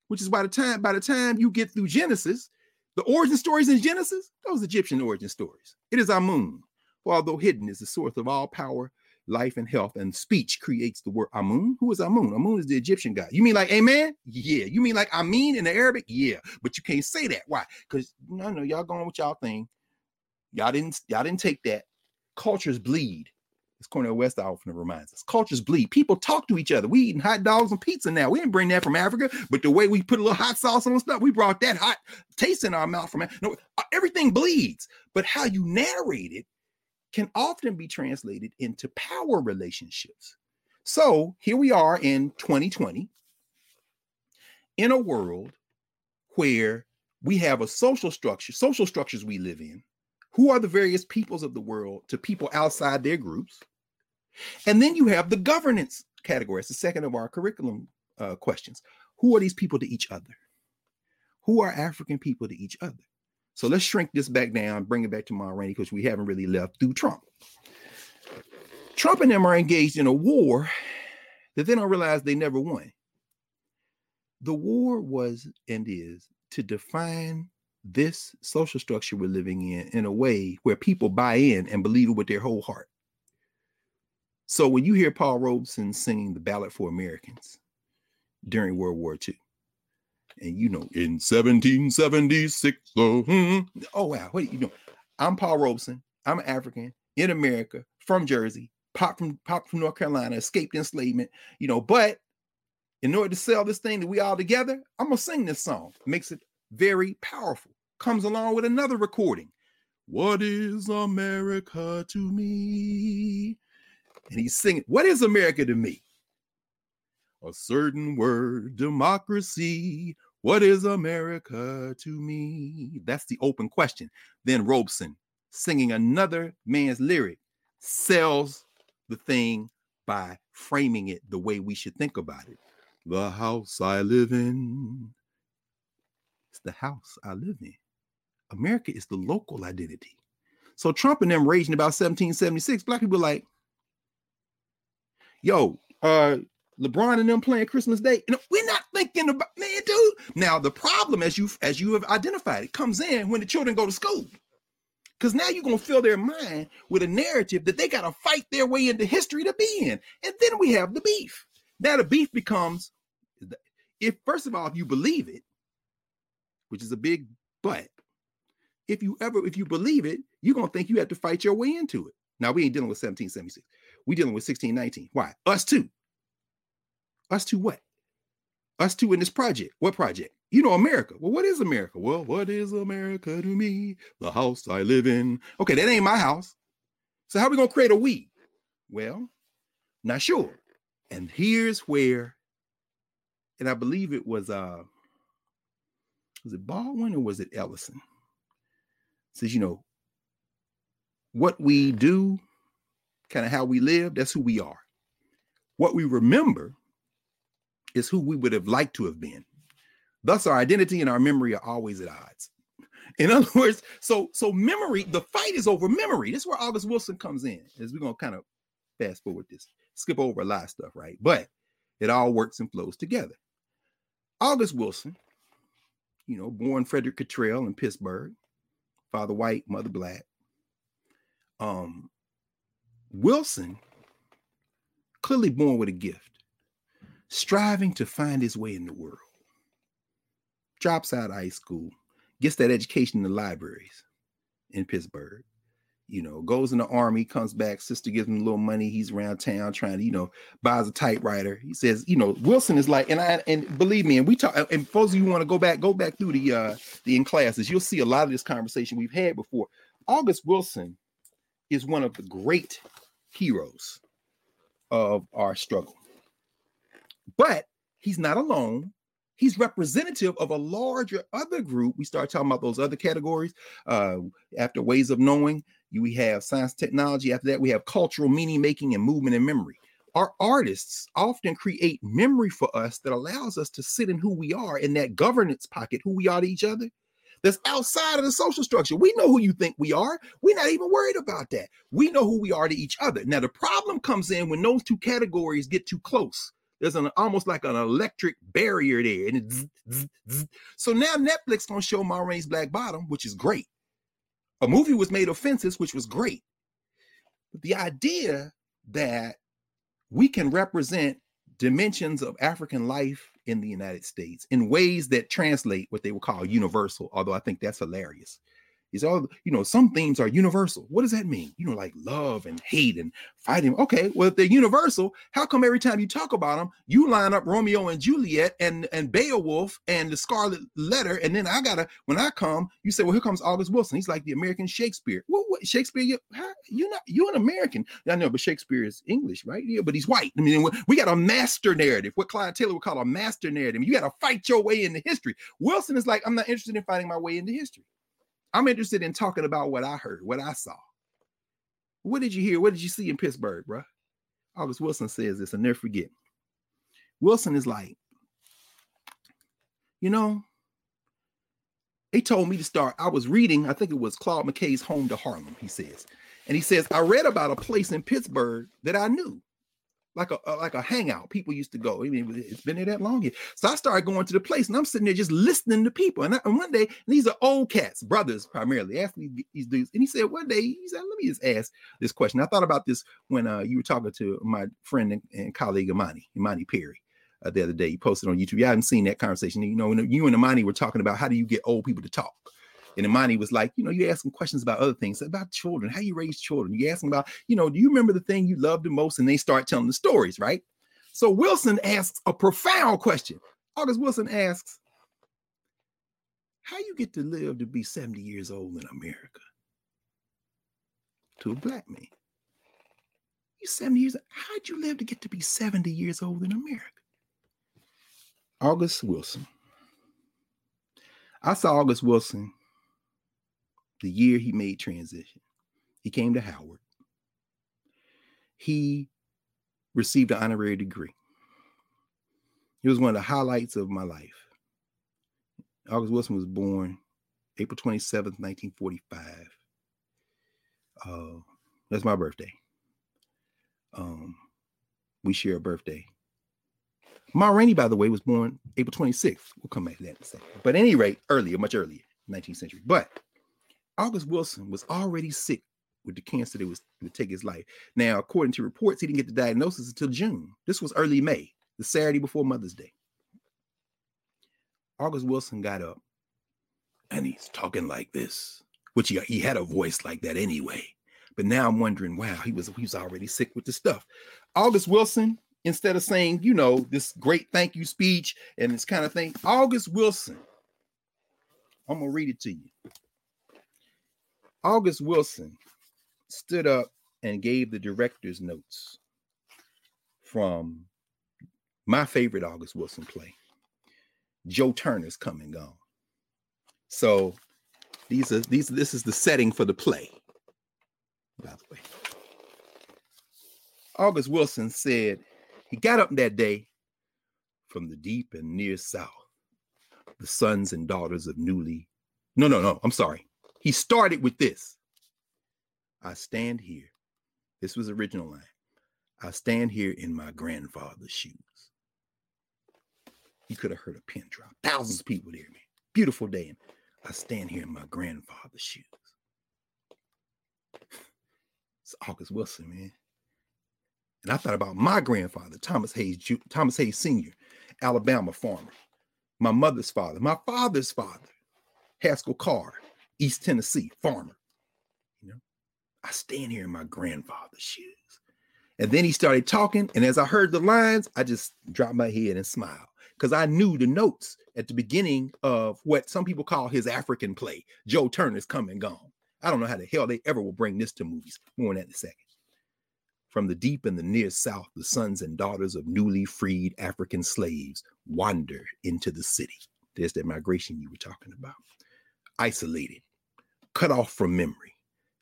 which is by the time by the time you get through Genesis, the origin stories in Genesis, those Egyptian origin stories. It is Amun, for although hidden is the source of all power, life and health, and speech creates the word Amun. Who is Amun? Amun is the Egyptian god. You mean like amen? Yeah. You mean like Amin in the Arabic? Yeah. But you can't say that. Why? Because no, no, y'all going with y'all thing. Y'all didn't, y'all didn't take that. Cultures bleed. As Cornel West often reminds us, cultures bleed. People talk to each other. We eating hot dogs and pizza now. We didn't bring that from Africa, but the way we put a little hot sauce on stuff, we brought that hot taste in our mouth from no, everything bleeds. But how you narrate it can often be translated into power relationships. So here we are in twenty twenty, in a world where we have a social structure, social structures we live in. Who are the various peoples of the world to people outside their groups? And then you have the governance category. It's the second of our curriculum uh, questions. Who are these people to each other? Who are African people to each other? So let's shrink this back down, bring it back to Ma Rainey, because we haven't really left through Trump. Trump and them are engaged in a war that they don't realize they never won. The war was and is to define this social structure we're living in in a way where people buy in and believe it with their whole heart. So when you hear Paul Robeson singing the Ballad for Americans during World War Two, and you know, in seventeen seventy-six, oh, hmm, oh wow, what do you know? I'm Paul Robeson. I'm African in America from Jersey, pop from pop from North Carolina, escaped enslavement, you know, but in order to sell this thing that we all together, I'm gonna sing this song. Makes it very powerful. Comes along with another recording. What is America to me? And he's singing, what is America to me? A certain word, democracy. What is America to me? That's the open question. Then Robeson, singing another man's lyric, sells the thing by framing it the way we should think about it. The house I live in. It's the house I live in. America is the local identity. So Trump and them raging about seventeen seventy-six, black people like, yo, uh, LeBron and them playing Christmas Day. You know, we're not thinking about, man, dude. Now the problem, as you as you have identified, it comes in when the children go to school. Because now you're going to fill their mind with a narrative that they got to fight their way into history to be in. And then we have the beef. Now the beef becomes, if first of all, if you believe it, which is a big but. If you ever, if you believe it, you're going to think you have to fight your way into it. Now, we ain't dealing with seventeen seventy-six. We're dealing with sixteen nineteen. Why? Us too. Us too what? Us too in this project. What project? You know, America. Well, what is America? Well, what is America to me? The house I live in. Okay, that ain't my house. So how are we going to create a we? Well, not sure. And here's where, and I believe it was... uh. Was it Baldwin or was it Ellison? Says, you know, what we do, kind of how we live, that's who we are. What we remember is who we would have liked to have been. Thus, our identity and our memory are always at odds. In other words, so so memory, the fight is over memory. This is where August Wilson comes in, as we're going to kind of fast forward this, skip over a lot of stuff, right? But it all works and flows together. August Wilson, you know, born Frederick Cottrell in Pittsburgh, father white, mother black. Um, Wilson, clearly born with a gift, striving to find his way in the world. Drops out of high school, gets that education in the libraries in Pittsburgh, you know, goes in the army, comes back, sister gives him a little money. He's around town trying to, you know, buys a typewriter. He says, you know, Wilson is like, and I, and believe me, and we talk, and folks, you want to go back, go back through the, uh, the in classes, you'll see a lot of this conversation we've had before. August Wilson is one of the great heroes of our struggle, but he's not alone. He's representative of a larger other group. We start talking about those other categories uh, after ways of knowing. We have science, technology. After that, we have cultural meaning making and movement and memory. our artists often create memory for us that allows us to sit in who we are, in that governance pocket, who we are to each other, that's outside of the social structure. We know who you think we are. We're not even worried about that. We know who we are to each other. Now, the problem comes in when those two categories get too close. There's an almost like an electric barrier there. And it's zzz, zzz, zzz. So now Netflix gonna show Ma Rainey's Black Bottom, which is great. A movie was made of fences, which was great. But the idea that we can represent dimensions of African life in the United States in ways that translate what they would call universal, although I think that's hilarious. Is all, you know, some themes are universal. What does that mean? You know, like love and hate and fighting. Okay, well, if they're universal, how come every time you talk about them, you line up Romeo and Juliet and, and Beowulf and the Scarlet Letter, and then I gotta, when I come, you say, well, here comes August Wilson. He's like the American Shakespeare. What, what Shakespeare? You, how, you're not, you're an American. I know, but Shakespeare is English, right? Yeah, but he's white. I mean, we got a master narrative, what Clive Taylor would call a master narrative. You gotta fight your way into history. Wilson is like, I'm not interested in fighting my way into history. I'm interested in talking about what I heard, what I saw. What did you hear? What did you see in Pittsburgh, bruh? August Wilson says this, and never forget. Wilson is like, you know, they told me to start. I was reading, I think it was Claude McKay's Home to Harlem, he says. And he says, I read about a place in Pittsburgh that I knew. Like a, like a hangout. People used to go. I mean, it's been there that long here. So I started going to the place, and I'm sitting there just listening to people. And, I, and one day, and these are old cats, brothers primarily, asked me these dudes. And he said, one day, he said, let me just ask this question. I thought about this when uh, you were talking to my friend and, and colleague, Imani, Imani Perry, uh, the other day. He posted on YouTube. You haven't seen that conversation. You know, you and Imani were talking about how do you get old people to talk? And Imani was like, you know, you ask them questions about other things, about children, how you raise children. You ask them about, you know, do you remember the thing you loved the most? And they start telling the stories, right? So Wilson asks a profound question. August Wilson asks, how you get to live to be seventy years old in America? To a black man. You're seventy years old. How'd you live to get to be seventy years old in America? August Wilson. I saw August Wilson the year he made transition. He came to Howard. He received an honorary degree. It was one of the highlights of my life. August Wilson was born April twenty-seventh, nineteen forty-five. Uh, that's my birthday. Um, we share a birthday. Ma Rainey, by the way, was born April twenty-sixth. We'll come back to that in a second. But at any rate, earlier, much earlier, nineteenth century. But August Wilson was already sick with the cancer that was to take his life. Now, according to reports, he didn't get the diagnosis until June. This was early May, the Saturday before Mother's Day. August Wilson got up and he's talking like this, which he, he had a voice like that anyway. But now I'm wondering, wow, he was, he was already sick with the stuff. August Wilson, instead of saying, you know, this great thank you speech and this kind of thing, August Wilson, I'm going to read it to you. August Wilson stood up and gave the director's notes from my favorite August Wilson play, Joe Turner's Come and Gone. So these are these. This is the setting for the play, by the way. August Wilson said he got up that day from the deep and near South, the sons and daughters of newly. No, no, no. I'm sorry. He started with this. I stand here. This was the original line. I stand here in my grandfather's shoes. You could have heard a pin drop. Thousands of people there, man. Beautiful day. I stand here in my grandfather's shoes. It's August Wilson, man. And I thought about my grandfather, Thomas Hayes, Thomas Hayes Senior, Alabama farmer. My mother's father, my father's father, Haskell Carr, East Tennessee farmer. You know, I stand here in my grandfather's shoes. And then he started talking. And as I heard the lines, I just dropped my head and smiled because I knew the notes at the beginning of what some people call his African play, Joe Turner's Come and Gone. I don't know how the hell they ever will bring this to movies. More on that in a second. From the deep and the near South, the sons and daughters of newly freed African slaves wander into the city. There's that migration you were talking about. Isolated, cut off from memory,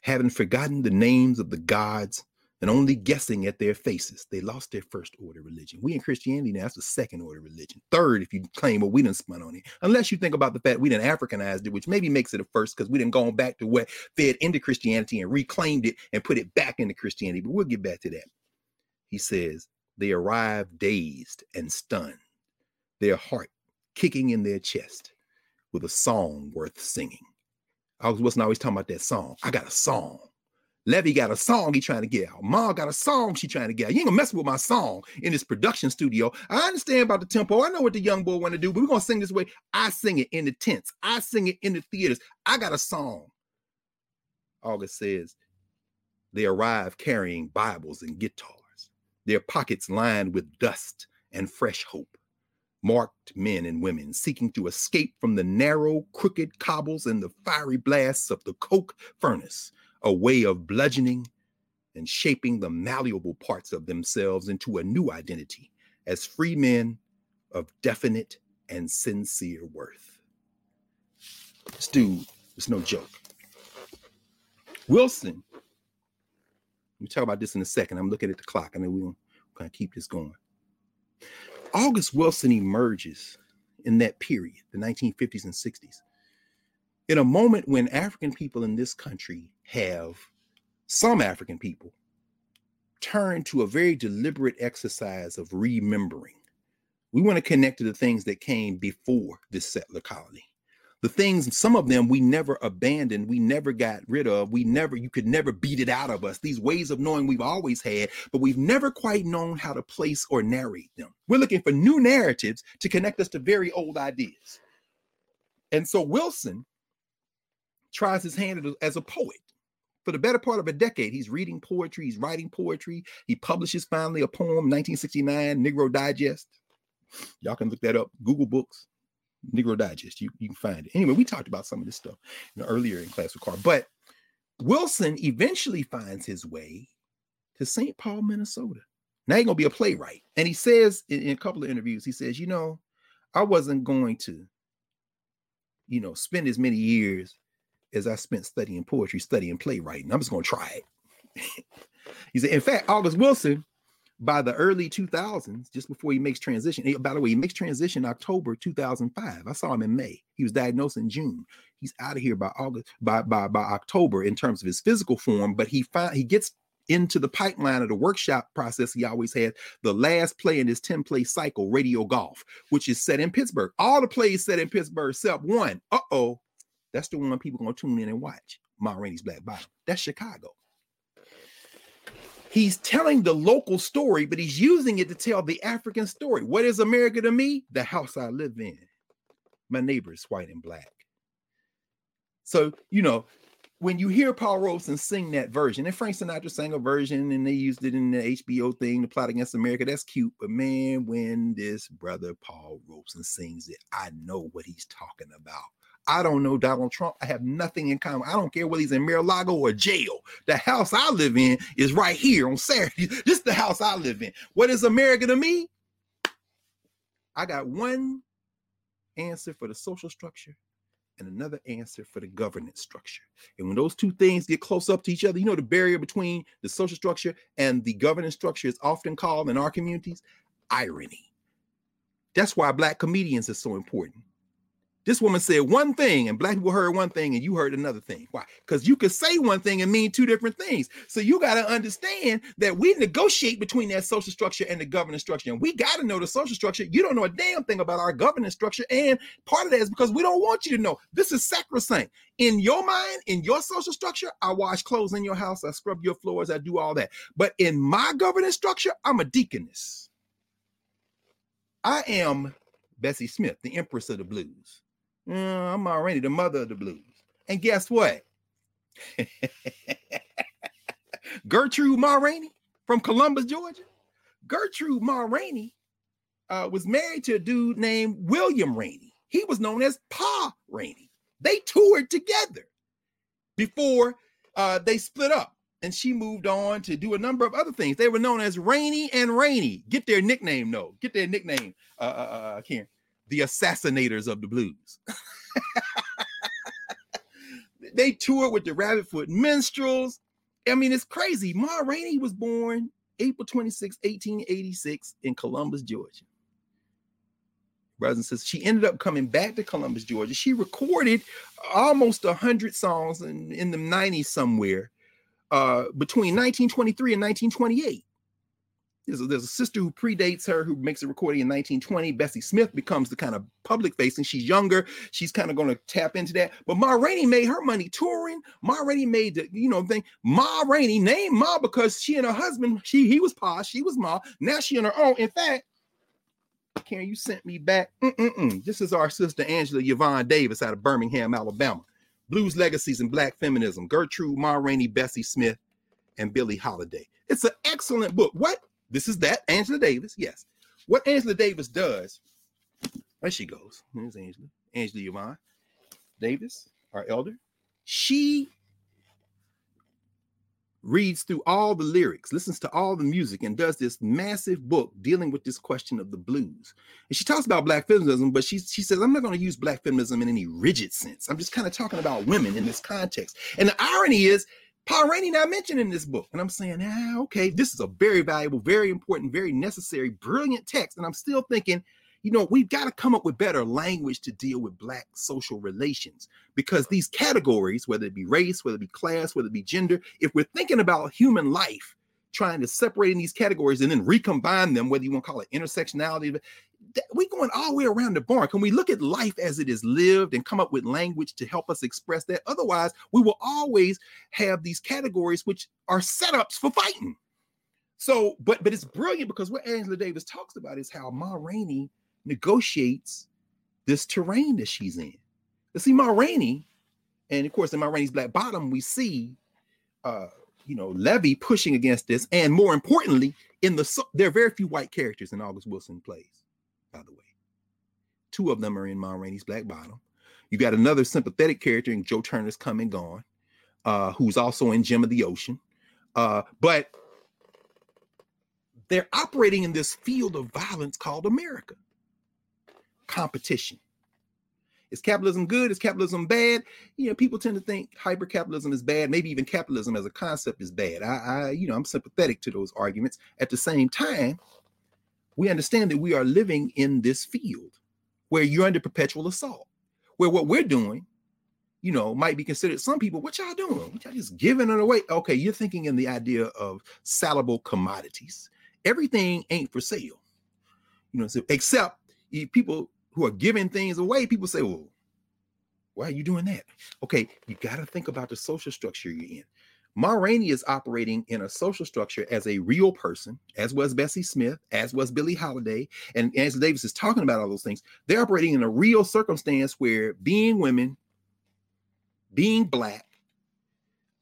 having forgotten the names of the gods and only guessing at their faces. They lost their first order religion. We in Christianity now, that's the second order religion. Third, if you claim what we done spun on it. Unless you think about the fact we done Africanized it, which maybe makes it a first because we done gone back to what fed into Christianity and reclaimed it and put it back into Christianity. But we'll get back to that. He says, they arrived dazed and stunned, their heart kicking in their chest with a song worth singing. I wasn't always talking about that song. I got a song. Levy got a song he trying to get out. Ma got a song she trying to get out. You ain't gonna mess with my song in this production studio. I understand about the tempo. I know what the young boy want to do, but we're gonna sing this way. I sing it in the tents. I sing it in the theaters. I got a song. August says they arrive carrying Bibles and guitars, their pockets lined with dust and fresh hope. Marked men and women seeking to escape from the narrow, crooked cobbles and the fiery blasts of the coke furnace. A way of bludgeoning and shaping the malleable parts of themselves into a new identity as free men of definite and sincere worth. This dude is no joke. Wilson, we'll talk about this in a second. I'm looking at the clock. I mean, we're going to keep this going. August Wilson emerges in that period, the nineteen fifties and sixties, in a moment when African people in this country have, some African people, turned to a very deliberate exercise of remembering. We want to connect to the things that came before this settler colony. The things, some of them we never abandoned, we never got rid of, we never, you could never beat it out of us. These ways of knowing we've always had, but we've never quite known how to place or narrate them. We're looking for new narratives to connect us to very old ideas. And so Wilson tries his hand as a poet. For the better part of a decade, he's reading poetry, he's writing poetry. He publishes finally a poem, nineteen sixty-nine, Negro Digest. Y'all can look that up, Google Books, Negro Digest, you, you can find it. Anyway, we talked about some of this stuff you know, earlier in class with Carl, but Wilson eventually finds his way to Saint Paul, Minnesota. Now he's gonna be a playwright. And he says in, in a couple of interviews, he says, you know, I wasn't going to, you know, spend as many years as I spent studying poetry, studying playwriting. I'm just going to try it. He said, in fact, August Wilson, by the early two thousands, just before he makes transition, he, by the way, he makes transition October two thousand five. I saw him in May. He was diagnosed in June. He's out of here by August, by by by October in terms of his physical form, but he find, he gets into the pipeline of the workshop process he always had, the last play in his ten-play cycle, Radio Golf, which is set in Pittsburgh. All the plays set in Pittsburgh except one. Uh-oh. That's the one people going to tune in and watch, Ma Rainey's Black Bottom. That's Chicago. He's telling the local story, but he's using it to tell the African story. What is America to me? The house I live in. My neighbor is white and black. So, you know, when you hear Paul Robeson sing that version, and Frank Sinatra sang a version, and they used it in the H B O thing, The Plot Against America, that's cute. But man, when this brother Paul Robeson sings it, I know what he's talking about. I don't know Donald Trump. I have nothing in common. I don't care whether he's in Mar-a-Lago or jail. The house I live in is right here on Saturday. This is the house I live in. What is America to me? I got one answer for the social structure and another answer for the governance structure. And when those two things get close up to each other, you know, the barrier between the social structure and the governance structure is often called in our communities irony. That's why Black comedians are so important. This woman said one thing and Black people heard one thing and you heard another thing. Why? Because you could say one thing and mean two different things. So you got to understand that we negotiate between that social structure and the governance structure. And we got to know the social structure. You don't know a damn thing about our governance structure. And part of that is because we don't want you to know. This is sacrosanct. In your mind, in your social structure, I wash clothes in your house. I scrub your floors. I do all that. But in my governance structure, I'm a deaconess. I am Bessie Smith, the Empress of the Blues. Mm, I'm already the mother of the blues. And guess what? Gertrude Ma Rainey from Columbus, Georgia. Gertrude Ma Rainey uh, was married to a dude named William Rainey. He was known as Pa Rainey. They toured together before uh, they split up. And she moved on to do a number of other things. They were known as Rainey and Rainey. Get their nickname, though. Get their nickname, uh, uh, uh, Karen. The Assassinators of the Blues. They toured with the Rabbitfoot Minstrels I mean, it's crazy. Ma Rainey was born April twenty-sixth, eighteen eighty-six in Columbus, Georgia. Brothers and sisters, she ended up coming back to Columbus, Georgia. She recorded almost one hundred songs in, in the nineties somewhere uh, between nineteen twenty-three and nineteen twenty-eight. There's a, there's a sister who predates her who makes a recording in nineteen twenty. Bessie Smith becomes the kind of public face, and she's younger. She's kind of going to tap into that. But Ma Rainey made her money touring. Ma Rainey made the, you know, thing. Ma Rainey, named Ma because she and her husband, she he was Pa, she was Ma. Now she on her own. In fact, Karen, you sent me back. Mm-mm-mm. This is our sister Angela Yvonne Davis out of Birmingham, Alabama. Blues Legacies and Black Feminism. Gertrude, Ma Rainey, Bessie Smith, and Billie Holiday. It's an excellent book. What? This is that Angela Davis. Yes. What Angela Davis does, there she goes. There's Angela. Angela Yvonne Davis, our elder. She reads through all the lyrics, listens to all the music, and does this massive book dealing with this question of the blues. And she talks about Black feminism, but she, she says, I'm not going to use Black feminism in any rigid sense. I'm just kind of talking about women in this context. And the irony is, Pa Rainey not mentioned in this book. And I'm saying, ah, okay, this is a very valuable, very important, very necessary, brilliant text. And I'm still thinking, you know, we've got to come up with better language to deal with Black social relations, because these categories, whether it be race, whether it be class, whether it be gender, if we're thinking about human life, trying to separate in these categories and then recombine them, whether you want to call it intersectionality, we're going all the way around the barn. Can we look at life as it is lived and come up with language to help us express that? Otherwise, we will always have these categories which are setups for fighting. So, but but it's brilliant, because what Angela Davis talks about is how Ma Rainey negotiates this terrain that she's in. You see, Ma Rainey, and of course in Ma Rainey's Black Bottom, we see uh you know, Levy pushing against this. And more importantly, in the there are very few white characters in August Wilson plays, by the way. Two of them are in Ma Rainey's Black Bottom. You got another sympathetic character in Joe Turner's Come and Gone, uh, who's also in Gem of the Ocean. Uh, but they're operating in this field of violence called America. Competition. Is capitalism good? Is capitalism bad? You know, people tend to think hyper-capitalism is bad. Maybe even capitalism as a concept is bad. I, I, you know, I'm sympathetic to those arguments. At the same time, we understand that we are living in this field where you're under perpetual assault, where what we're doing, you know, might be considered, some people, what y'all doing? What y'all just giving it away? Okay, you're thinking in the idea of salable commodities. Everything ain't for sale, you know, so, except if people who are giving things away, people say, well, why are you doing that? Okay, you got to think about the social structure you're in. Ma Rainey is operating in a social structure as a real person, as was Bessie Smith, as was Billie Holiday, and Angela Davis is talking about all those things. They're operating in a real circumstance where being women, being Black,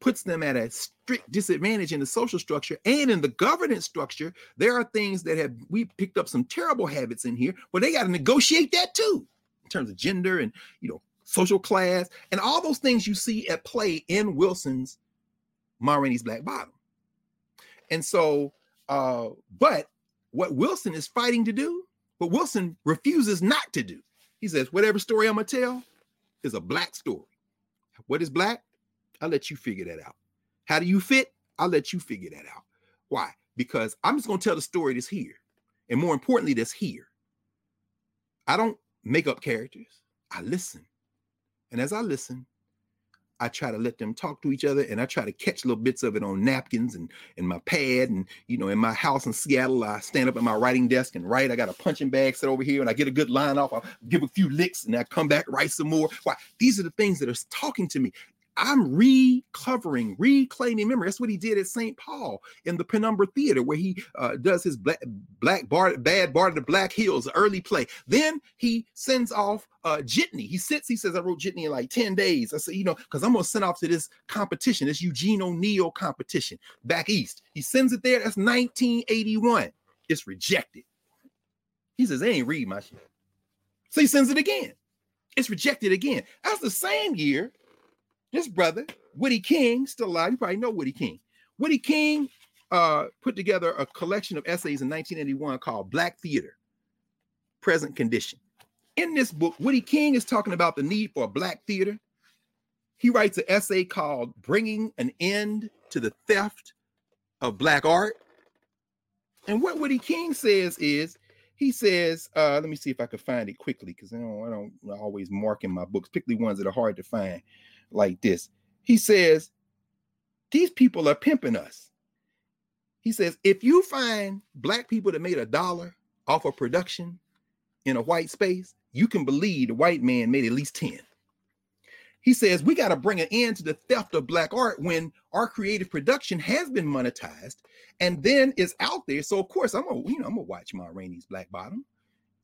puts them at a strict disadvantage in the social structure and in the governance structure. There are things that have, we picked up some terrible habits in here, but they got to negotiate that too, in terms of gender and, you know, social class and all those things you see at play in Wilson's Ma Rainey's Black Bottom. And so, uh, but what Wilson is fighting to do, what Wilson refuses not to do. He says, whatever story I'm going to tell is a Black story. What is Black? I'll let you figure that out. How do you fit? I'll let you figure that out. Why? Because I'm just going to tell the story that's here. And more importantly, that's here. I don't make up characters. I listen. And as I listen, I try to let them talk to each other, and I try to catch little bits of it on napkins and, and my pad. And, you know, in my house in Seattle, I stand up at my writing desk and write. I got a punching bag set over here, and I get a good line off. I give a few licks, and I come back, write some more. Why? These are the things that are talking to me. I'm recovering, reclaiming memory. That's what he did at Saint Paul in the Penumbra Theater, where he uh, does his black, black bar, bad bar to the Black Hills, early play. Then he sends off uh, Jitney. He sits, he says, I wrote Jitney in like ten days. I said, you know, because I'm going to send off to this competition, this Eugene O'Neill competition back east. He sends it there. That's nineteen eighty-one. It's rejected. He says, they ain't read my shit. So he sends it again. It's rejected again. That's the same year. This brother, Woody King, still alive. You probably know Woody King. Woody King uh, put together a collection of essays in nineteen eighty-one called Black Theater, Present Condition. In this book, Woody King is talking about the need for a Black theater. He writes an essay called Bringing an End to the theft of black art. And what Woody King says is, he says, uh, let me see if I can find it quickly, because I don't, I don't I always mark in my books, particularly ones that are hard to find like this. He says, these people are pimping us. He says, if you find black people that made a dollar off of production in a white space, you can believe the white man made at least ten. He says, we got to bring an end to the theft of black art when our creative production has been monetized and then is out there. So, of course, I'm going to you know, I'm gonna watch Ma Rainey's Black Bottom.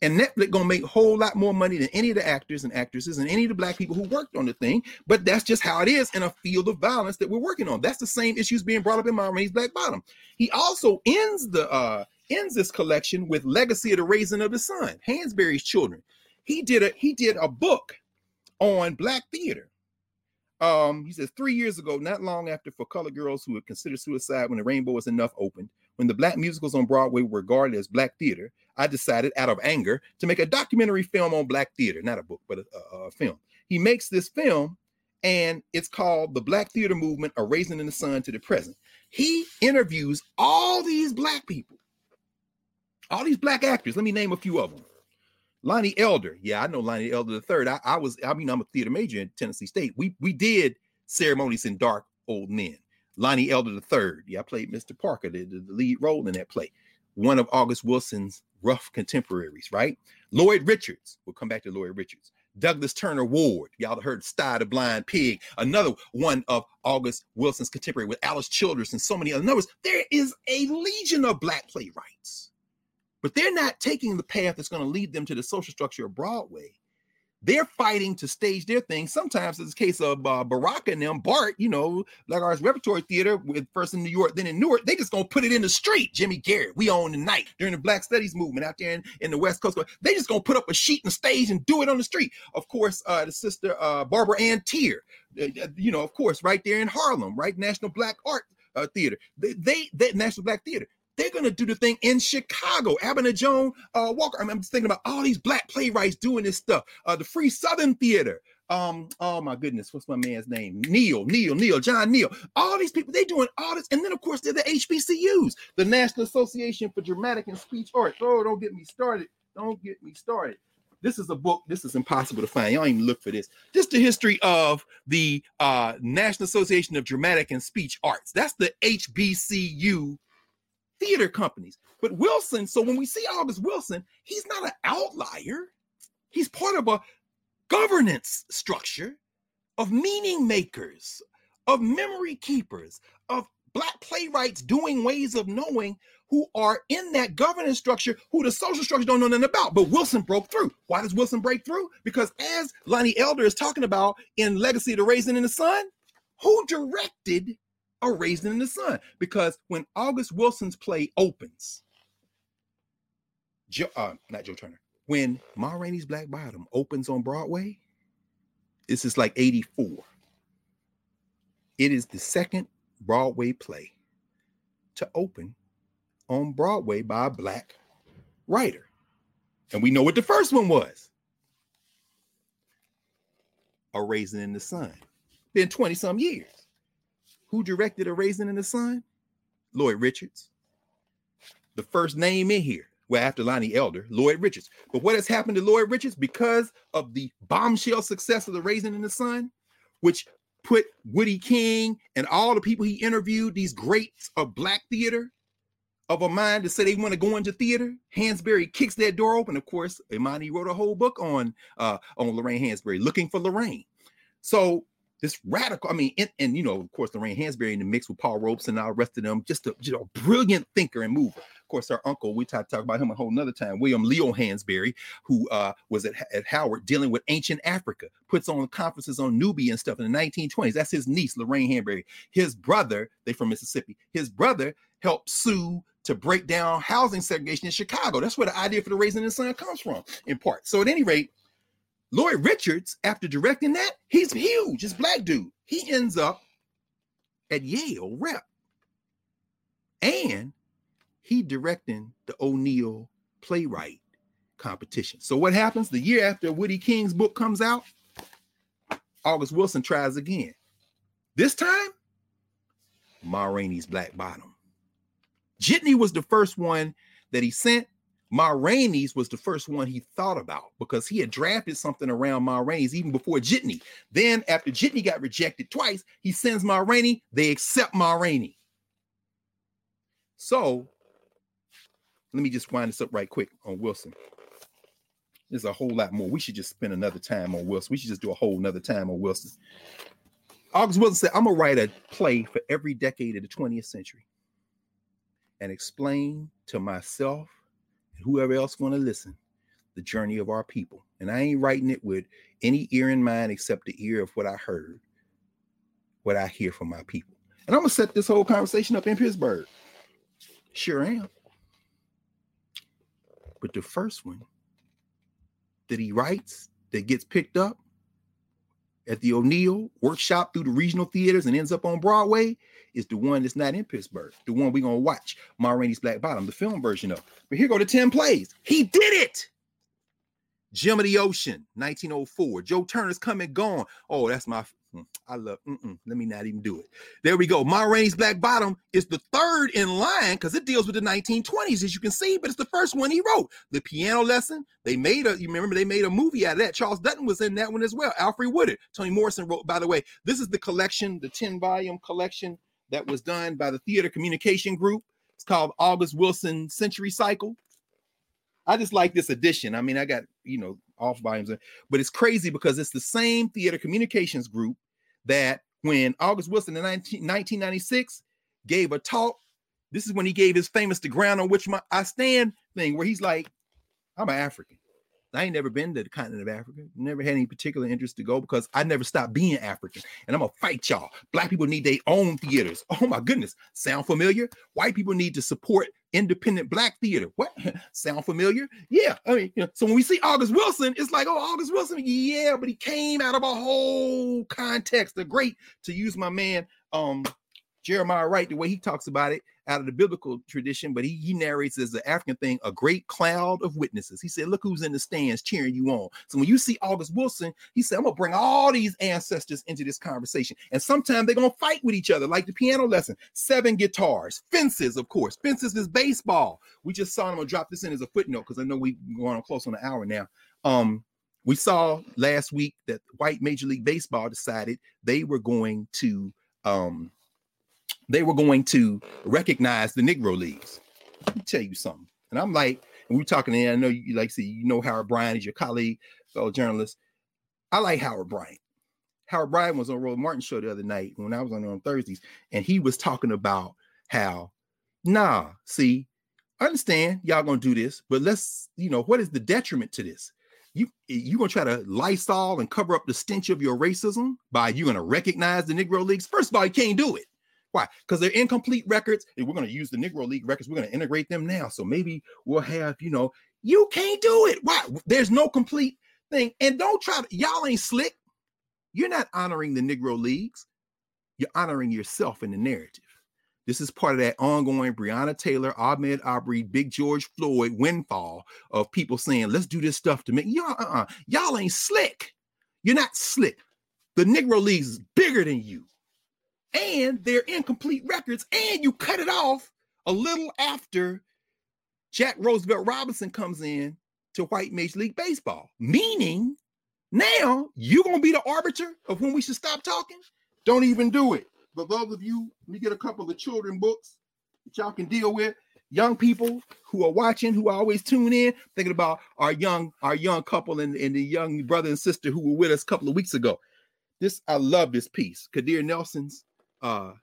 And Netflix going to make a whole lot more money than any of the actors and actresses and any of the black people who worked on the thing. But that's just how it is in a field of violence that we're working on. That's the same issues being brought up in Ma Rainey's Black Bottom. He also ends, the, uh, ends this collection with Legacy of the Raising of the Sun, Hansberry's Children. He did a, he did a book on black theater. Um, he says, three years ago, not long after For Color Girls Who Had Considered Suicide When the Rainbow Was Enough opened, when the black musicals on Broadway were regarded as black theater, I decided out of anger to make a documentary film on black theater, not a book, but a, a, a film. He makes this film and it's called The Black Theater Movement, A Raisin in the Sun to the Present. He interviews all these black people, all these black actors. Let me name a few of them. Lonnie Elder. Yeah, I know Lonnie Elder the third. I, I was, I mean, I'm a theater major at Tennessee State. We we did Ceremonies in Dark Old Men. Lonnie Elder the third. Yeah, I played Mister Parker, the, the lead role in that play. One of August Wilson's rough contemporaries, right? Lloyd Richards. We'll come back to Lloyd Richards. Douglas Turner Ward. Y'all heard Sty the Blind Pig. Another one of August Wilson's contemporary with Alice Childress and so many other numbers. There is a legion of black playwrights. But they're not taking the path that's going to lead them to the social structure of Broadway. They're fighting to stage their thing. Sometimes it's a case of uh, Baraka and them, Bart, you know, Black Arts Repertory Theater, with first in New York, then in Newark. They just going to put it in the street. Jimmy Garrett, We Own the Night, during the Black Studies movement out there in, in the West Coast. They just going to put up a sheet and stage and do it on the street. Of course, uh, the sister uh, Barbara Ann Teer, uh, you know, of course, right there in Harlem, right? National Black Art uh, Theater. They, they, they National Black Theater. They're going to do the thing in Chicago. Abner Joan uh, Walker. I mean, I'm just thinking about all these black playwrights doing this stuff. Uh, the Free Southern Theater. Um, oh, my goodness. What's my man's name? Neil, Neil, Neil, John Neal. All these people, they're doing all this. And then, of course, they're the H B C Us, the National Association for Dramatic and Speech Arts. Oh, don't get me started. Don't get me started. This is a book. This is impossible to find. Y'all ain't even look for this. This is the history of the uh, National Association of Dramatic and Speech Arts. That's the H B C U theater companies. But Wilson, so when we see August Wilson, he's not an outlier. He's part of a governance structure of meaning makers, of memory keepers, of black playwrights doing ways of knowing who are in that governance structure, who the social structure don't know nothing about. But Wilson broke through. Why does Wilson break through? Because as Lonnie Elder is talking about in Legacy of the Raisin in the Sun, who directed A Raisin in the Sun? Because when August Wilson's play opens, Joe, uh, not Joe Turner, when Ma Rainey's Black Bottom opens on Broadway, this is like eighty-four. It is the second Broadway play to open on Broadway by a black writer. And we know what the first one was. A Raisin in the Sun. Been twenty-some years. Who directed A Raisin in the Sun? Lloyd Richards. The first name in here, well, after Lonnie Elder, Lloyd Richards. But what has happened to Lloyd Richards because of the bombshell success of The Raisin in the Sun, which put Woody King and all the people he interviewed, these greats of black theater, of a mind to say they want to go into theater. Hansberry kicks that door open. Of course, Imani wrote a whole book on, uh, on Lorraine Hansberry, Looking for Lorraine. So this radical, I mean, and, and, you know, of course, Lorraine Hansberry in the mix with Paul Robeson and all the rest of them, just a you know, brilliant thinker and mover. Of course, her uncle, we talk, talk about him a whole nother time, William Leo Hansberry, who uh, was at, at Howard dealing with ancient Africa, puts on conferences on Nubia and stuff in the nineteen twenties. That's his niece, Lorraine Hansberry. His brother, they from Mississippi, his brother helped sue to break down housing segregation in Chicago. That's where the idea for The Raisin in the Sun comes from, in part. So at any rate, Lloyd Richards, after directing that, he's huge. This black dude. He ends up at Yale Rep. And he directing the O'Neill playwright competition. So what happens? The year after Woody King's book comes out, August Wilson tries again. This time, Ma Rainey's Black Bottom. Jitney was the first one that he sent. Ma Rainey's was the first one he thought about because he had drafted something around Ma Rainey's even before Jitney. Then after Jitney got rejected twice, he sends Ma Rainey. They accept Ma Rainey. So let me just wind this up right quick on Wilson. There's a whole lot more. We should just spend another time on Wilson. We should just do a whole nother time on Wilson. August Wilson said, I'm going to write a play for every decade of the twentieth century and explain to myself and whoever else want to listen the journey of our people. And I ain't writing it with any ear in mind except the ear of what I heard, what I hear from my people. And I'm going to set this whole conversation up in Pittsburgh. Sure am. But the first one that he writes that gets picked up at the O'Neill, workshop through the regional theaters, and ends up on Broadway is the one that's not in Pittsburgh. The one we're going to watch, Ma Rainey's Black Bottom, the film version of. But here go the ten plays. He did it. Gem of the Ocean, nineteen oh four. Joe Turner's Come and Gone. Oh, that's my, I love, mm-mm, let me not even do it. There we go. Ma Rainey's Black Bottom is the third in line because it deals with the nineteen twenties, as you can see, but it's the first one he wrote. The Piano Lesson, they made a, you remember they made a movie out of that. Charles Dutton was in that one as well. Alfred Woodard. Toni Morrison wrote, by the way, this is the collection, the ten volume collection that was done by the Theater Communication Group. It's called August Wilson Century Cycle. I just like this edition. I mean, I got, you know, off volumes, but it's crazy because it's the same theater communications group that when August Wilson in nineteen ninety-six gave a talk, this is when he gave his famous The Ground on Which My, I Stand thing, where he's like, I'm an African. I ain't never been to the continent of Africa. Never had any particular interest to go because I never stopped being African. And I'm going to fight y'all. Black people need their own theaters. Oh, my goodness. Sound familiar? White people need to support independent black theater. What? Sound familiar? Yeah. I mean, you know, so when we see August Wilson, it's like, oh, August Wilson. Yeah, but he came out of a whole context. The great, to use my man, um, Jeremiah Wright, the way he talks about it out of the biblical tradition, but he, he narrates as the African thing, a great cloud of witnesses. He said, look who's in the stands cheering you on. So when you see August Wilson, he said, I'm going to bring all these ancestors into this conversation. And sometimes they're going to fight with each other, like the Piano Lesson, Seven Guitars, Fences, of course. Fences is baseball. We just saw, I'm going to drop this in as a footnote because I know we're going on close on an hour now. Um, we saw last week that white Major League Baseball decided they were going to um, they were going to recognize the Negro Leagues. Let me tell you something. And I'm like, and we're talking, and I know you like, see, you know, Howard Bryant is your colleague, fellow journalist. I like Howard Bryant. Howard Bryant was on Roy Martin's show the other night when I was on there on Thursdays. And he was talking about how, nah, see, I understand y'all going to do this, but let's, you know, what is the detriment to this? You, you going to try to Lysol and cover up the stench of your racism by you going to recognize the Negro Leagues? First of all, you can't do it. Why? Because they're incomplete records. And we're going to use the Negro League records. We're going to integrate them now. So maybe we'll have, you know, you can't do it. Why? There's no complete thing. And don't try to, y'all ain't slick. You're not honoring the Negro Leagues. You're honoring yourself in the narrative. This is part of that ongoing Breonna Taylor, Ahmed Arbery, Big George Floyd windfall of people saying, let's do this stuff to make y'all. Uh-uh. Y'all ain't slick. You're not slick. The Negro Leagues is bigger than you. And they're incomplete records, and you cut it off a little after Jack Roosevelt Robinson comes in to white Major League Baseball, meaning now you're going to be the arbiter of when we should stop talking? Don't even do it. For those of you, let me get a couple of children books that y'all can deal with. Young people who are watching, who always tune in, thinking about our young our young couple and, and the young brother and sister who were with us a couple of weeks ago. This, I love this piece. Kadir Nelson's Uh,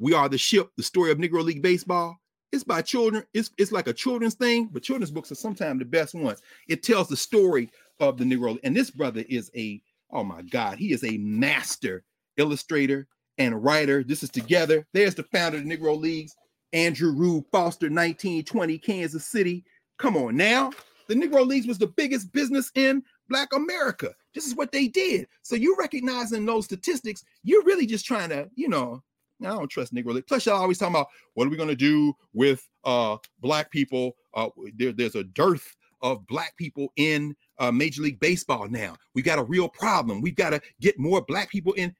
We Are the Ship, the Story of Negro League Baseball. It's by children. It's, it's like a children's thing, but children's books are sometimes the best ones. It tells the story of the Negro. And this brother is a, oh my God, he is a master illustrator and writer. This is together. There's the founder of the Negro Leagues, Andrew Rube Foster, nineteen twenty, Kansas City. Come on now. The Negro Leagues was the biggest business in Black America. This is what they did. So you recognizing those statistics, you're really just trying to, you know, I don't trust Negro League. Plus, y'all always talking about, what are we going to do with uh, Black people? Uh, there, there's a dearth of Black people in uh, Major League Baseball now. We got a real problem. We've got to get more Black people in.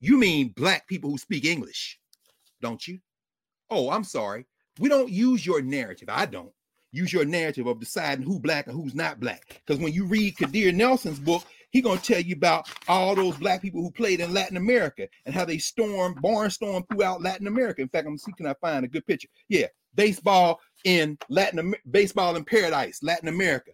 You mean Black people who speak English. don't you? Oh, I'm sorry. We don't use your narrative. I don't use your narrative of deciding who black and who's not black. Because when you read Kadir Nelson's book, he's going to tell you about all those black people who played in Latin America and how they stormed, barnstormed throughout Latin America. In fact, I'm see can I find a good picture? Yeah, baseball in Latin, baseball in paradise, Latin America.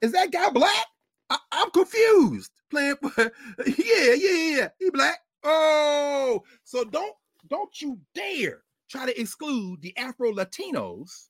Is that guy black? I, I'm confused. Playing, for, yeah, yeah, yeah. He black. Oh, so don't don't you dare try to exclude the Afro-Latinos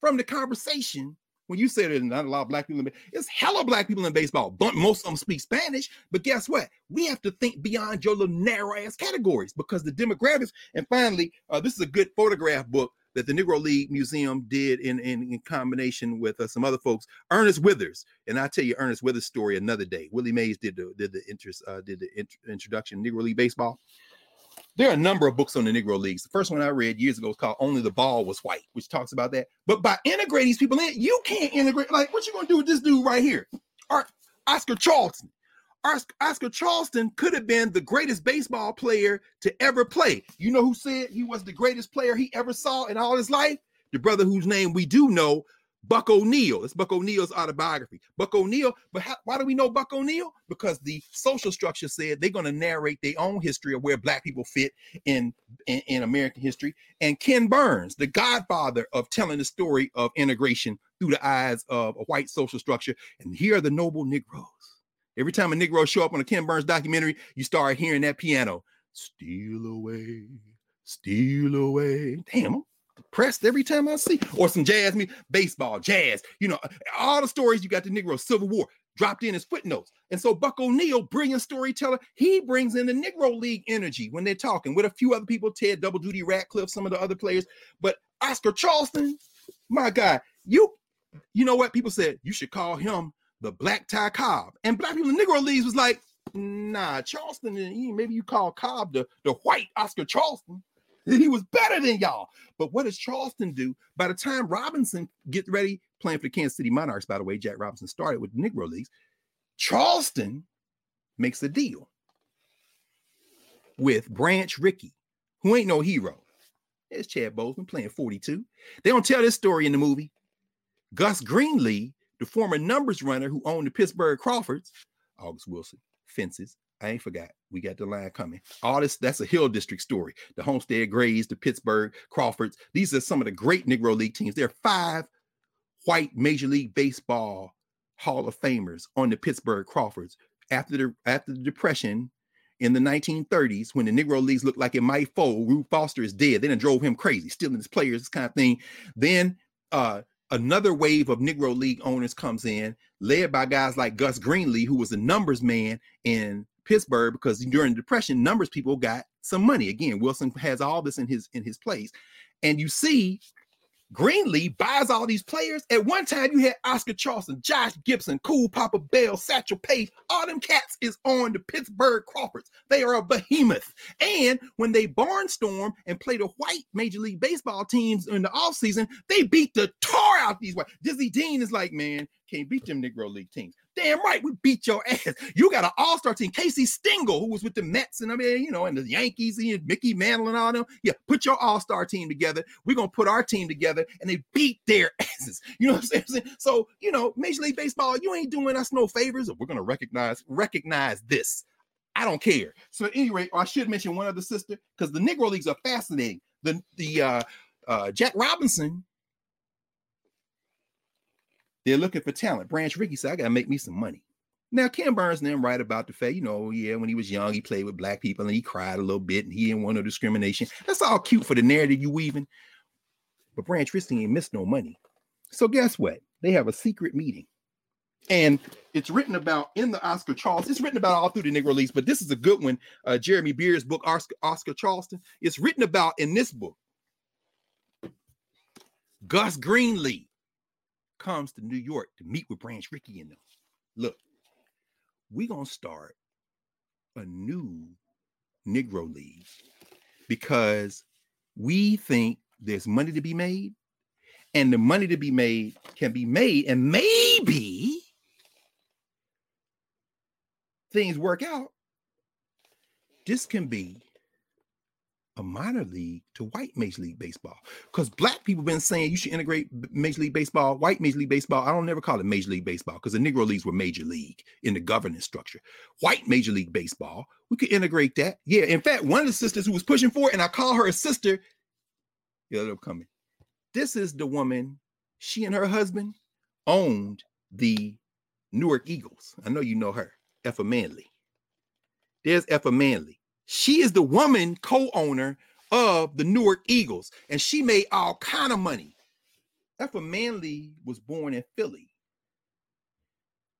from the conversation. When you say there's not a lot of black people in baseball, it's hella black people in baseball, but most of them speak Spanish. But guess what? We have to think beyond your little narrow-ass categories because the demographics. And finally, uh, this is a good photograph book that the Negro League Museum did in, in, in combination with uh, some other folks, Ernest Withers. And I'll tell you Ernest Withers' story another day. Willie Mays did the, did the, interest, uh, did the int- introduction to Negro League Baseball. There are a number of books on the Negro Leagues. The first one I read years ago was called Only the Ball Was White, which talks about that. But by integrating these people in, you can't integrate. Like, what you going to do with this dude right here? Oscar Charleston. Oscar Charleston could have been the greatest baseball player to ever play. You know who said he was the greatest player he ever saw in all his life? The brother whose name we do know, Buck O'Neill. It's Buck O'Neill's autobiography. Buck O'Neill. But how, why do we know Buck O'Neill? Because the social structure said they're going to narrate their own history of where black people fit in, in, in American history. And Ken Burns, the godfather of telling the story of integration through the eyes of a white social structure. And here are the noble Negroes. Every time a Negro show up on a Ken Burns documentary, you start hearing that piano. Steal away, steal away. Damn. Pressed every time I see, or some jazz, me baseball, jazz, you know, all the stories you got the Negro Civil War dropped in as footnotes. And so Buck O'Neill, brilliant storyteller, he brings in the Negro League energy when they're talking with a few other people, Ted Double Duty Ratcliffe, some of the other players. But Oscar Charleston, my God, you, you know what people said? You should call him the Black Ty Cobb. And black people in the Negro Leagues was like, nah, Charleston, maybe you call Cobb the, the white Oscar Charleston. He was better than y'all. But what does Charleston do? By the time Robinson get ready, playing for the Kansas City Monarchs, by the way, Jack Robinson started with the Negro Leagues. Charleston makes a deal with Branch Rickey, who ain't no hero. There's Chad Bozeman playing forty-two. They don't tell this story in the movie. Gus Greenlee, the former numbers runner who owned the Pittsburgh Crawfords, August Wilson, Fences, I ain't forgot. We got the line coming. All this, that's a Hill District story. The Homestead Grays, the Pittsburgh Crawfords. These are some of the great Negro League teams. There are five white Major League Baseball Hall of Famers on the Pittsburgh Crawfords. After the, after the Depression in the nineteen thirties, when the Negro Leagues looked like it might fold, Rube Foster is dead. They done drove him crazy, stealing his players, this kind of thing. Then uh, another wave of Negro League owners comes in, led by guys like Gus Greenlee, who was a numbers man in Pittsburgh, because during the Depression, numbers people got some money. Again, Wilson has all this in his in his place. And you see Greenlee buys all these players. At one time, you had Oscar Charleston, Josh Gibson, Cool Papa Bell, Satchel Paige. All them cats is on the Pittsburgh Crawfords. They are a behemoth. And when they barnstorm and play the white Major League Baseball teams in the offseason, they beat the tar out these white. Dizzy Dean is like, man, can't beat them Negro League teams. Damn right, we beat your ass. You got an all-star team. Casey Stengel, who was with the Mets, and I mean, you know, and the Yankees, and Mickey Mantle and all them. Yeah, put your all-star team together. We're going to put our team together, and they beat their asses. You know what I'm saying? So, you know, Major League Baseball, you ain't doing us no favors. We're going to recognize recognize this. I don't care. So at any rate, I should mention one other sister, because the Negro Leagues are fascinating. The, the uh, uh, Jack Robinson, they're looking for talent. Branch Rickey said, I got to make me some money. Now, Ken Burns and them right about the fact, you know, yeah, when he was young, he played with black people and he cried a little bit and he didn't want no discrimination. That's all cute for the narrative you weaving. But Branch Rickey ain't missed no money. So guess what? They have a secret meeting. And it's written about in the Oscar Charleston. It's written about all through the Negro Leagues, but this is a good one. Uh, Jeremy Beer's book, Oscar, Oscar Charleston. It's written about in this book. Gus Greenlee comes to New York to meet with Branch Rickey and them. Look, we're going to start a new Negro League because we think there's money to be made, and the money to be made can be made, and maybe things work out. This can be a minor league to white Major League Baseball, because black people been saying you should integrate Major League Baseball, white Major League Baseball. I don't never call it Major League Baseball because the Negro Leagues were Major League in the governance structure. White Major League Baseball, we could integrate that. Yeah, in fact, one of the sisters who was pushing for it, and I call her a sister, it ended up coming. This is the woman, she and her husband owned the Newark Eagles. I know you know her, Effa Manley. There's Effa Manley. She is the woman co-owner of the Newark Eagles, and she made all kind of money. Effa Manley was born in Philly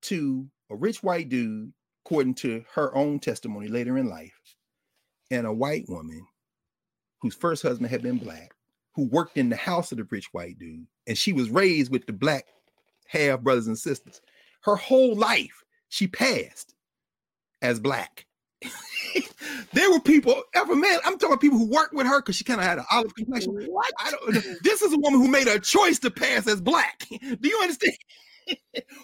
to a rich white dude, according to her own testimony later in life, and a white woman whose first husband had been black, who worked in the house of the rich white dude, and she was raised with the black half brothers and sisters. Her whole life, she passed as black. There were people, ever man, I'm talking about people who worked with her because she kind of had an olive complexion. What? I don't, this is a woman who made a choice to pass as black. Do you understand?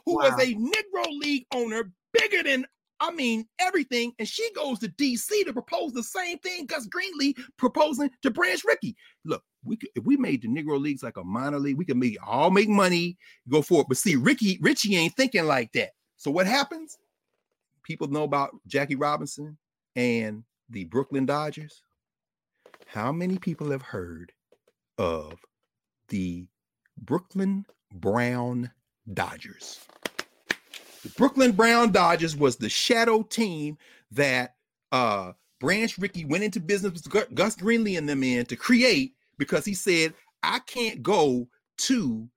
Who wow. was a Negro League owner, bigger than, I mean, everything. And she goes to D C to propose the same thing Gus Greenlee proposing to Branch Rickey. Look, we could, if we made the Negro Leagues like a minor league, we could make all make money, go for it. But see, Ricky, Richie ain't thinking like that. So what happens? People know about Jackie Robinson and the Brooklyn Dodgers. How many people have heard of the Brooklyn Brown Dodgers? The Brooklyn Brown Dodgers was the shadow team that uh, Branch Rickey went into business with Gus Greenlee and them in to create, because he said, I can't go to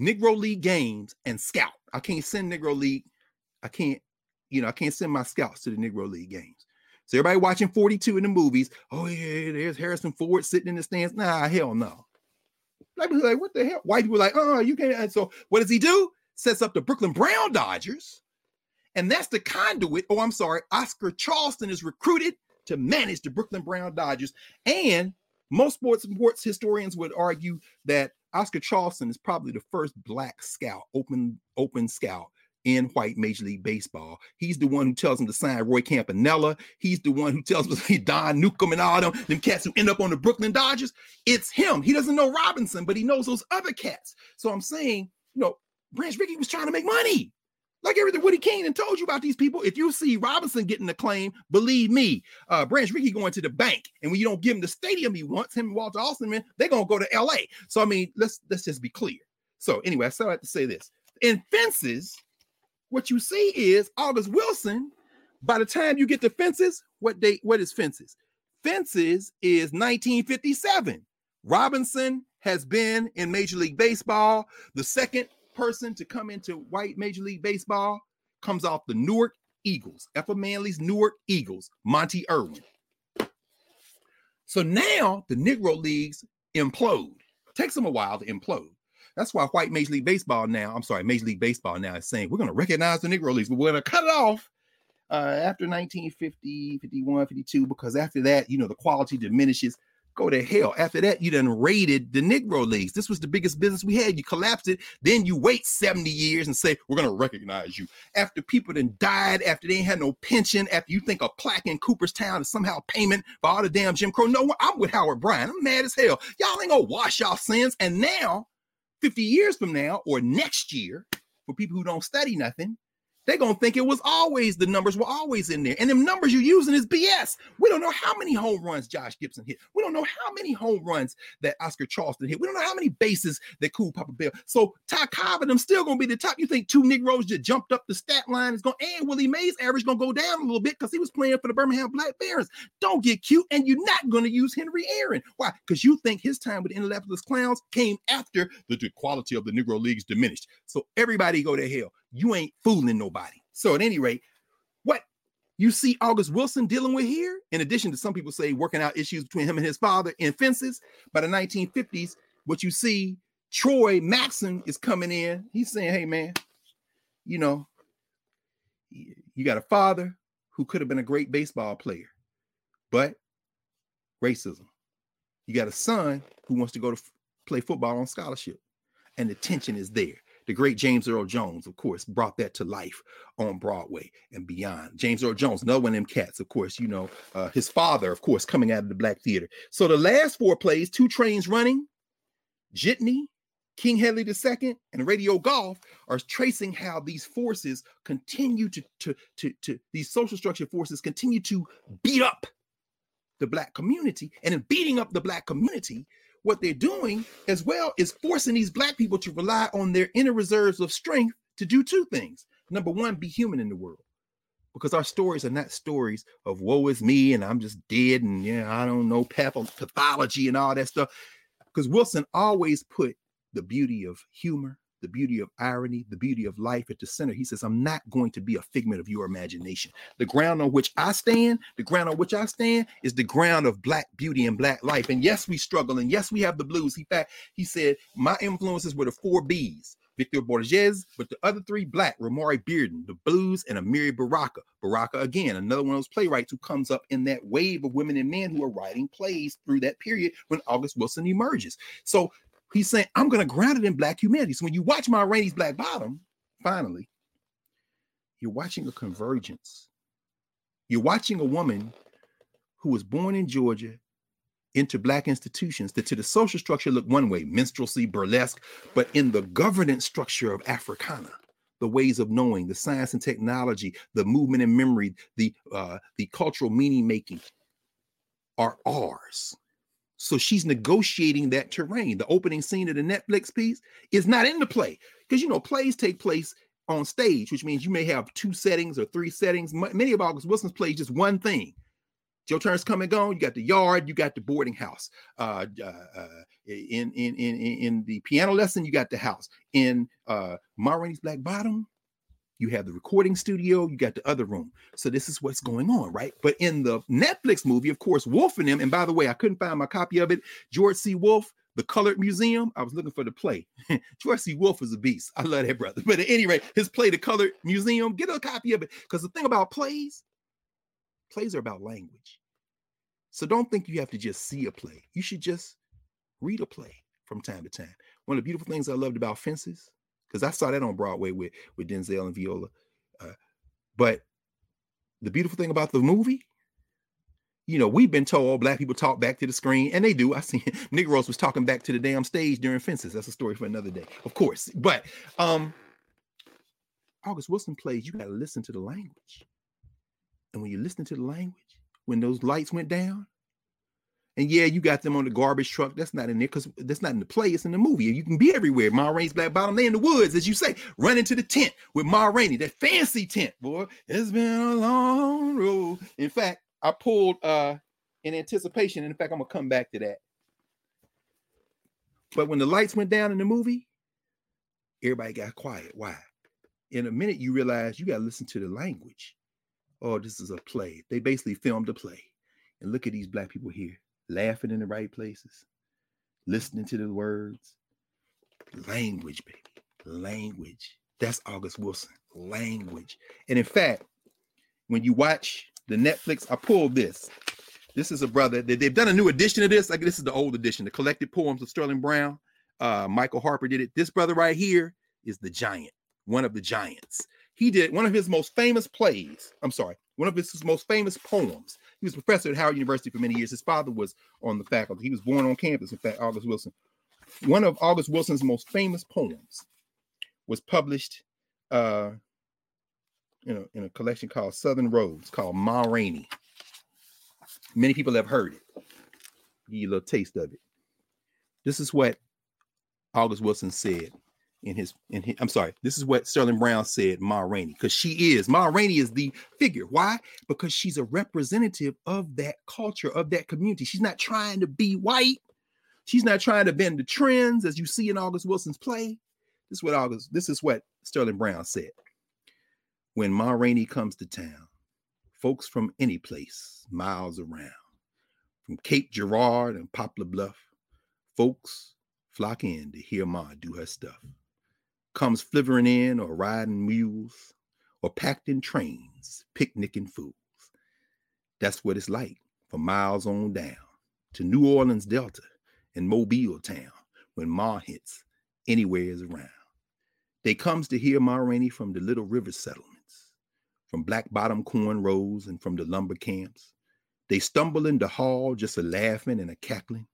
Negro League games and scout. I can't send Negro League. I can't, you know, I can't send my scouts to the Negro League games. So everybody watching forty-two in the movies, oh yeah, there's Harrison Ford sitting in the stands. Nah, hell no. Like, like what the hell? White people are like, oh, you can't. And so what does he do? Sets up the Brooklyn Brown Dodgers. And that's the conduit. Oh, I'm sorry. Oscar Charleston is recruited to manage the Brooklyn Brown Dodgers. And most sports, sports historians would argue that Oscar Charleston is probably the first black scout, open, open scout in white Major League Baseball. He's the one who tells him to sign Roy Campanella. He's the one who tells him to see Don Newcomb and all them, them cats who end up on the Brooklyn Dodgers. It's him. He doesn't know Robinson, but he knows those other cats. So I'm saying, you know, Branch Rickey was trying to make money. Like everything Woody Keenan told you about these people. If you see Robinson getting the claim, believe me, uh, Branch Rickey going to the bank. And when you don't give him the stadium he wants, him and Walter Austin, they're going to go to L A. So, I mean, let's let's just be clear. So, anyway, I still have to say this. In Fences, what you see is August Wilson. By the time you get to Fences, what date? What is Fences? Fences is nineteen fifty-seven. Robinson has been in Major League Baseball. The second person to come into white Major League Baseball comes off the Newark Eagles, Effa Manley's Newark Eagles, Monty Irwin. So now the Negro Leagues implode. Takes them a while to implode. That's why white Major League Baseball now, I'm sorry, Major League Baseball now is saying, we're going to recognize the Negro Leagues, but we're going to cut it off uh, after nineteen fifty, fifty-one, fifty-two, because after that, you know, the quality diminishes. Go to hell. After that, you done raided the Negro Leagues. This was the biggest business we had. You collapsed it. Then you wait seventy years and say, we're going to recognize you. After people done died, after they ain't had no pension, after you think a plaque in Cooperstown is somehow payment for all the damn Jim Crow. No, I'm with Howard Bryan. I'm mad as hell. Y'all ain't going to wash y'all sins. And now, fifty years from now, or next year, for people who don't study nothing, they're going to think it was always, the numbers were always in there. And them numbers you're using is B S. We don't know how many home runs Josh Gibson hit. We don't know how many home runs that Oscar Charleston hit. We don't know how many bases that Cool Papa Bell. So Ty Cobb and them still going to be the top. You think two Negroes just jumped up the stat line is going, and Willie Mays' average going to go down a little bit because he was playing for the Birmingham Black Barons. Don't get cute. And you're not going to use Henry Aaron. Why? Because you think his time with the Indianapolis Clowns came after the quality of the Negro Leagues diminished. So everybody go to hell. You ain't fooling nobody. So at any rate, what you see August Wilson dealing with here, in addition to some people say working out issues between him and his father in Fences, by the nineteen fifties, what you see, Troy Maxson is coming in. He's saying, hey, man, you know, you got a father who could have been a great baseball player, but racism. You got a son who wants to go to f- play football on scholarship, and the tension is there. The great James Earl Jones, of course, brought that to life on Broadway and beyond. James Earl Jones, another one of them cats, of course, you know, uh, his father, of course, coming out of the Black theater. So the last four plays, Two Trains Running, Jitney, King Henley the Second, and Radio Golf, are tracing how these forces continue to, to, to, to these social structure forces continue to beat up the Black community. And in beating up the Black community, what they're doing as well is forcing these Black people to rely on their inner reserves of strength to do two things. Number one, be human in the world, because our stories are not stories of woe is me and I'm just dead and yeah, I don't know, pathology and all that stuff. Because Wilson always put the beauty of humor, the beauty of irony, the beauty of life at the center. He says, I'm not going to be a figment of your imagination. The ground on which I stand, the ground on which I stand is the ground of Black beauty and Black life. And yes, we struggle. And yes, we have the blues. In fact, he said, my influences were the four B's, Victor Borges, but the other three Black were Maury Bearden, the blues, and Amiri Baraka. Baraka, again, another one of those playwrights who comes up in that wave of women and men who are writing plays through that period when August Wilson emerges. So he's saying, I'm going to ground it in Black humanity. So when you watch Ma Rainey's Black Bottom, finally, you're watching a convergence. You're watching a woman who was born in Georgia into Black institutions that to the social structure look one way, minstrelsy, burlesque, but in the governance structure of Africana, the ways of knowing, the science and technology, the movement and memory, the, uh, the cultural meaning making are ours. So she's negotiating that terrain. The opening scene of the Netflix piece is not in the play because, you know, plays take place on stage, which means you may have two settings or three settings. M- many of August Wilson's plays, just one thing. Joe Turner's Come and Gone. You got the yard. You got the boarding house. Uh, uh, in, in, in, in the piano lesson, you got the house. In uh, Ma Rainey's Black Bottom, you have the recording studio, you got the other room. So this is what's going on, right? But in the Netflix movie, of course, Wolf and them, and by the way, I couldn't find my copy of it, George C. Wolf, The Colored Museum. I was looking for the play. George C. Wolf is a beast. I love that brother. But at any rate, his play, The Colored Museum, get a copy of it. Because the thing about plays, plays are about language. So don't think you have to just see a play. You should just read a play from time to time. One of the beautiful things I loved about Fences, because I saw that on Broadway with, with Denzel and Viola. Uh, but the beautiful thing about the movie, you know, we've been told all Black people talk back to the screen, and they do. I seen Negroes was talking back to the damn stage during Fences. That's a story for another day, of course. But um, August Wilson plays, you got to listen to the language. And when you listen to the language, when those lights went down, and yeah, you got them on the garbage truck. That's not in there because that's not in the play. It's in the movie. You can be everywhere. Ma Rainey's Black Bottom. They in the woods, as you say, running to the tent with Ma Rainey, that fancy tent, boy. It's been a long road. In fact, I pulled uh, in anticipation. And in fact, I'm going to come back to that. But when the lights went down in the movie, everybody got quiet. Why? In a minute, you realize you got to listen to the language. Oh, this is a play. They basically filmed a play. And look at these Black people here. Laughing in the right places, listening to the words. Language, baby. Language. That's August Wilson. Language. And in fact, when you watch the Netflix, I pulled this. This is a brother. They, they've done a new edition of this. Like, this is the old edition, the collected poems of Sterling Brown. Uh, Michael Harper did it. This brother right here is the giant, one of the giants. He did one of his most famous plays. I'm sorry. One of his most famous poems. He was a professor at Howard University for many years. His father was on the faculty. He was born on campus, in fact, August Wilson. One of August Wilson's most famous poems was published uh, in, a, in a collection called Southern Roads, called Ma Rainey. Many people have heard it. I'll give you a little taste of it. This is what August Wilson said. In his, in his, I'm sorry, this is what Sterling Brown said, Ma Rainey, because she is, Ma Rainey is the figure. Why? Because she's a representative of that culture, of that community. She's not trying to be white. She's not trying to bend the trends, as you see in August Wilson's play. This is what August, this is what Sterling Brown said. When Ma Rainey comes to town, folks from any place, miles around, from Cape Girardeau and Poplar Bluff, folks flock in to hear Ma do her stuff. Comes flivvering in or riding mules or packed in trains, picnicking fools. That's what it's like for miles on down to New Orleans Delta and Mobile Town when Ma hits anywhere is around. They comes to hear Ma Rainey from the Little River settlements, from Black Bottom corn rows and from the lumber camps. They stumble in the hall just a laughing and a cackling,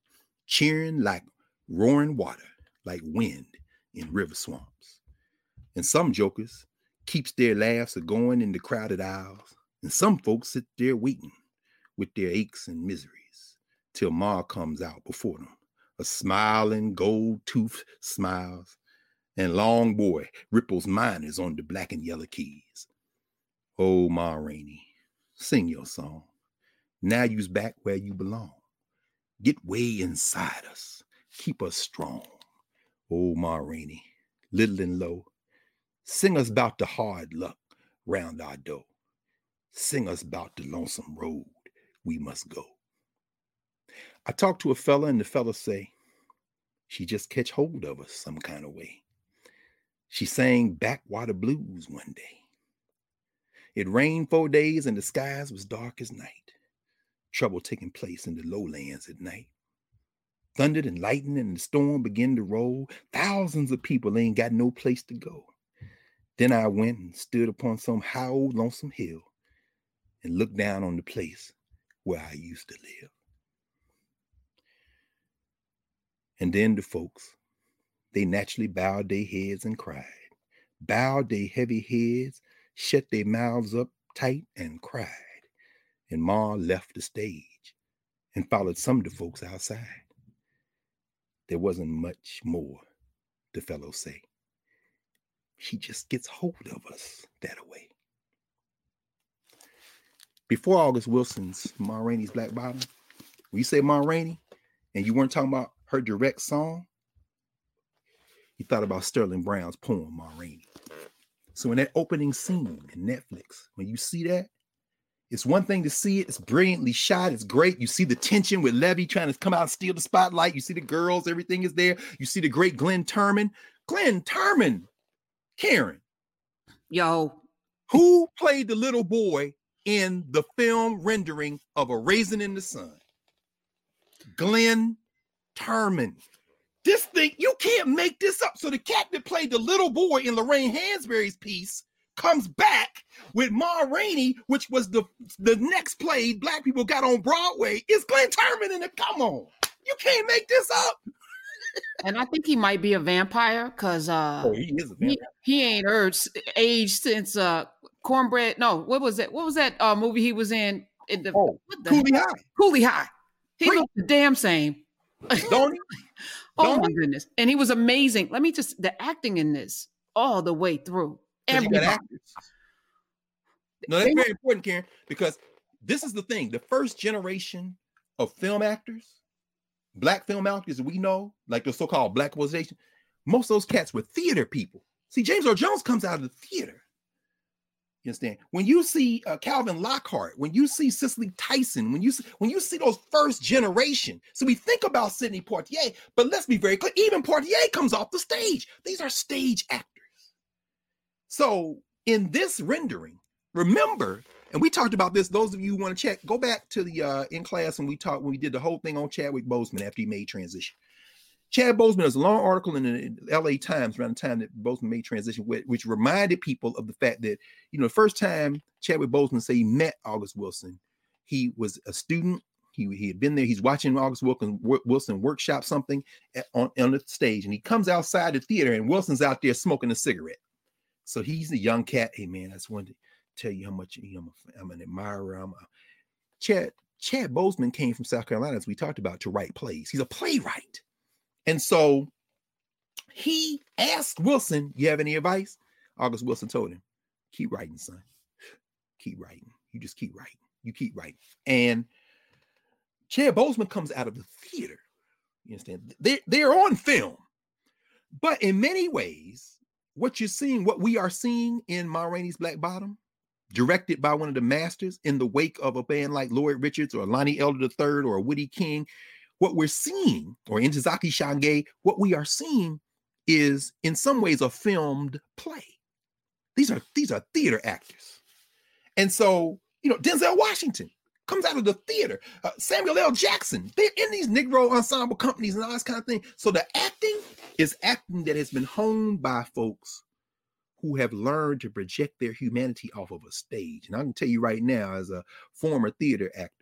cheering like roaring water, like wind in river swamps. And some jokers keeps their laughs a-going in the crowded aisles, and some folks sit there waiting with their aches and miseries till Ma comes out before them, a smiling, gold-toothed smiles, and Long Boy ripples miners on the black and yellow keys. Oh, Ma Rainey, sing your song. Now you's back where you belong. Get way inside us. Keep us strong. Oh, Ma Rainey, little and low, sing us about the hard luck round our door. Sing us about the lonesome road we must go. I talked to a fella and the fella say, she just catch hold of us some kind of way. She sang backwater blues one day. It rained four days and the skies was dark as night. Trouble taking place in the lowlands at night. Thundered and lightning and the storm began to roll. Thousands of people ain't got no place to go. Then I went and stood upon some high old lonesome hill and looked down on the place where I used to live. And then the folks, they naturally bowed their heads and cried, bowed their heavy heads, shut their mouths up tight and cried. And Ma left the stage and followed some of the folks outside. There wasn't much more, the fellow say. She just gets hold of us that way. Before August Wilson's Ma Rainey's Black Bottom, when you say Ma Rainey and you weren't talking about her direct song, you thought about Sterling Brown's poem, Ma Rainey. So in that opening scene in Netflix, when you see that, it's one thing to see it. It's brilliantly shot. It's great. You see the tension with Levy trying to come out and steal the spotlight. You see the girls. Everything is there. You see the great Glenn Turman. Glenn Turman. Karen. Yo. Who played the little boy in the film rendering of A Raisin in the Sun? Glenn Turman. This thing, you can't make this up. So the cat that played the little boy in Lorraine Hansberry's piece comes back with Ma Rainey, which was the, the next play black people got on Broadway, is Glenn Turman in it. Come on. You can't make this up. And I think he might be a vampire because uh, oh, he, is a vampire. He, he ain't urged, aged since uh, Cornbread. No, what was that? What was that uh, movie he was in? in the, oh, the Coolie High. Coolie High. He Great. Looked the damn same. Don't he? Oh, Don't my he? goodness. And he was amazing. Let me just, the acting in this all the way through. Everybody. No, that's very important, Karen, because this is the thing. The first generation of film actors, black film actors that we know, like the so-called black exploitation, most of those cats were theater people. See, James Earl Jones comes out of the theater. You understand? When you see uh, Calvin Lockhart, when you see Cicely Tyson, when you see, when you see those first generation, so we think about Sidney Poitier, but let's be very clear, even Poitier comes off the stage. These are stage actors. So in this rendering, remember, and we talked about this, those of you who want to check, go back to the uh, in class when we talked, when we did the whole thing on Chadwick Boseman after he made transition. Chad Boseman, there's a long article in the L A Times around the time that Boseman made transition, which reminded people of the fact that, you know, the first time Chadwick Boseman say he met August Wilson, he was a student. He, he had been there. He's watching August Wilson, Wilson workshop something on, on the stage. And he comes outside the theater and Wilson's out there smoking a cigarette. So he's a young cat. Hey, man, I just wanted to tell you how much you know, I'm, a, I'm an admirer. I'm a... Chad, Chad Boseman came from South Carolina, as we talked about, to write plays. He's a playwright. And so he asked Wilson, you have any advice? August Wilson told him, keep writing, son. Keep writing. You just keep writing. You keep writing. And Chad Boseman comes out of the theater. You understand? They're, they're on film. But in many ways, what you're seeing, what we are seeing in Ma Rainey's Black Bottom, directed by one of the masters in the wake of a band like Lloyd Richards or Lonnie Elder the third or Woody King, what we're seeing, or Ntozaki Shange, what we are seeing is in some ways a filmed play. These are, these are theater actors. And so, you know, Denzel Washington comes out of the theater. Uh, Samuel L. Jackson, they're in these Negro ensemble companies and all this kind of thing. So the acting is acting that has been honed by folks who have learned to project their humanity off of a stage. And I can tell you right now, as a former theater actor,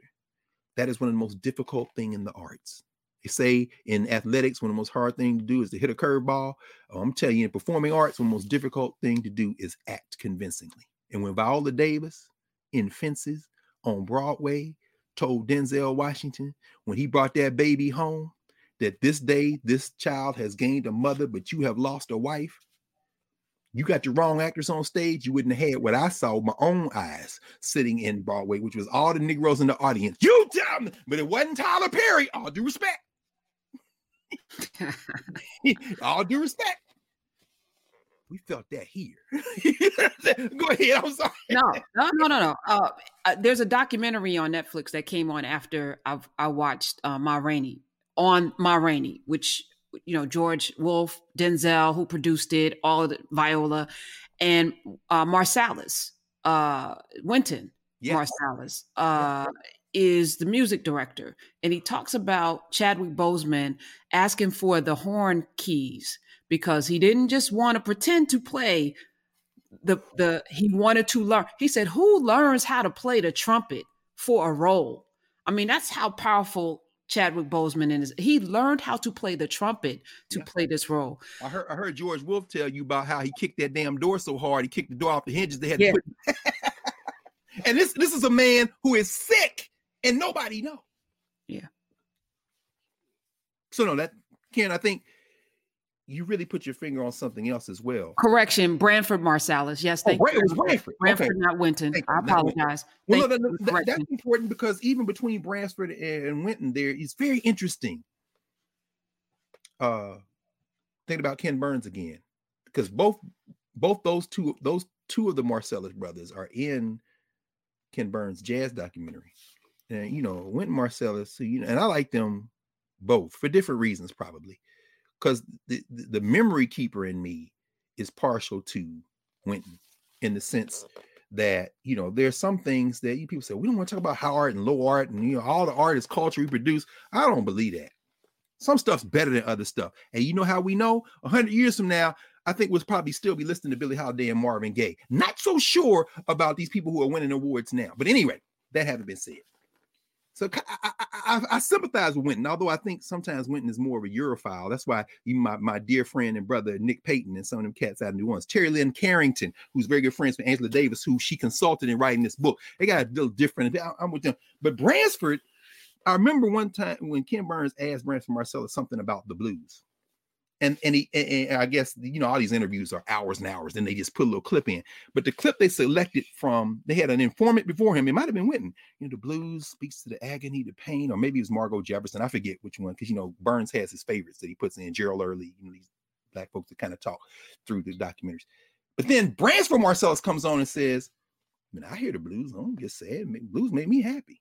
that is one of the most difficult things in the arts. They say in athletics, one of the most hard thing to do is to hit a curveball. Oh, I'm telling you, in performing arts, one of the most difficult thing to do is act convincingly. And when Viola Davis in Fences on Broadway told Denzel Washington, when he brought that baby home, that this day, this child has gained a mother, but you have lost a wife. You got your wrong actress on stage. You wouldn't have had what I saw with my own eyes sitting in Broadway, which was all the Negroes in the audience. You tell me, but it wasn't Tyler Perry. All due respect. All due respect. We felt that here. Go ahead. I'm sorry. No, no, no, no, no. Uh, there's a documentary on Netflix that came on after I've, I watched uh, Ma Rainey. On Ma Rainey, which, you know, George Wolfe, Denzel, who produced it, all of the Viola, and uh, Marsalis, uh, Wynton yes. Marsalis, uh, yes. is the music director. And he talks about Chadwick Boseman asking for the horn keys because he didn't just want to pretend to play the, the he wanted to learn. He said, who learns how to play the trumpet for a role? I mean, that's how powerful Chadwick Boseman, and his, he learned how to play the trumpet to yeah. play this role. I heard, I heard George Wolfe tell you about how he kicked that damn door so hard, he kicked the door off the hinges. They had yeah. to put. And this, this is a man who is sick, and nobody knows. Yeah. So no, that Ken, I think you really put your finger on something else as well. Correction, Branford Marsalis. Yes, thank oh, you. It was Branford. Branford, okay. Not Wynton. I apologize. Well, no, no, that, that's important because even between Branford and Wynton, there is very interesting. Uh, think about Ken Burns again, because both both those two those two of the Marsalis brothers are in Ken Burns' jazz documentary, and you know Wynton Marsalis. You know, and I like them both for different reasons, probably. Because the, the memory keeper in me is partial to Wynton in the sense that, you know, there's some things that you people say, we don't want to talk about high art and low art and, you know, all the art is culture we produce. I don't believe that. Some stuff's better than other stuff. And you know how we know? a hundred years from now, I think we'll probably still be listening to Billie Holiday and Marvin Gaye. Not so sure about these people who are winning awards now. But anyway, that haven't been said. So I, I, I, I sympathize with Wynton, although I think sometimes Wynton is more of a Europhile. That's why even my, my dear friend and brother, Nick Payton, and some of them cats out of New Orleans, Terry Lynn Carrington, who's very good friends with Angela Davis, who she consulted in writing this book. They got a little different. I, I'm with them. But Bransford, I remember one time when Ken Burns asked Bransford Marsalis something about the blues. And and, he, and, and I guess, you know, all these interviews are hours and hours. Then they just put a little clip in. But the clip they selected from, they had an informant before him. It might have been Wynton. You know, the blues speaks to the agony, the pain, or maybe it was Margot Jefferson. I forget which one, because, you know, Burns has his favorites that he puts in. Gerald Early, you know, these black folks that kind of talk through the documentaries. But then Bransford Marsalis comes on and says, I mean, I hear the blues. I don't get sad. Blues made me happy.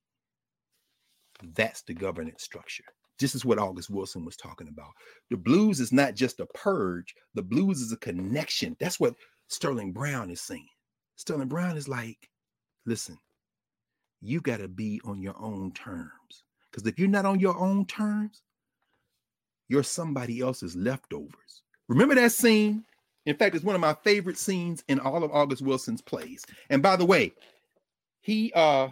That's the governance structure. This is what August Wilson was talking about. The blues is not just a purge. The blues is a connection. That's what Sterling Brown is saying. Sterling Brown is like, listen, you got to be on your own terms. Because if you're not on your own terms, you're somebody else's leftovers. Remember that scene? In fact, it's one of my favorite scenes in all of August Wilson's plays. And by the way, he, uh,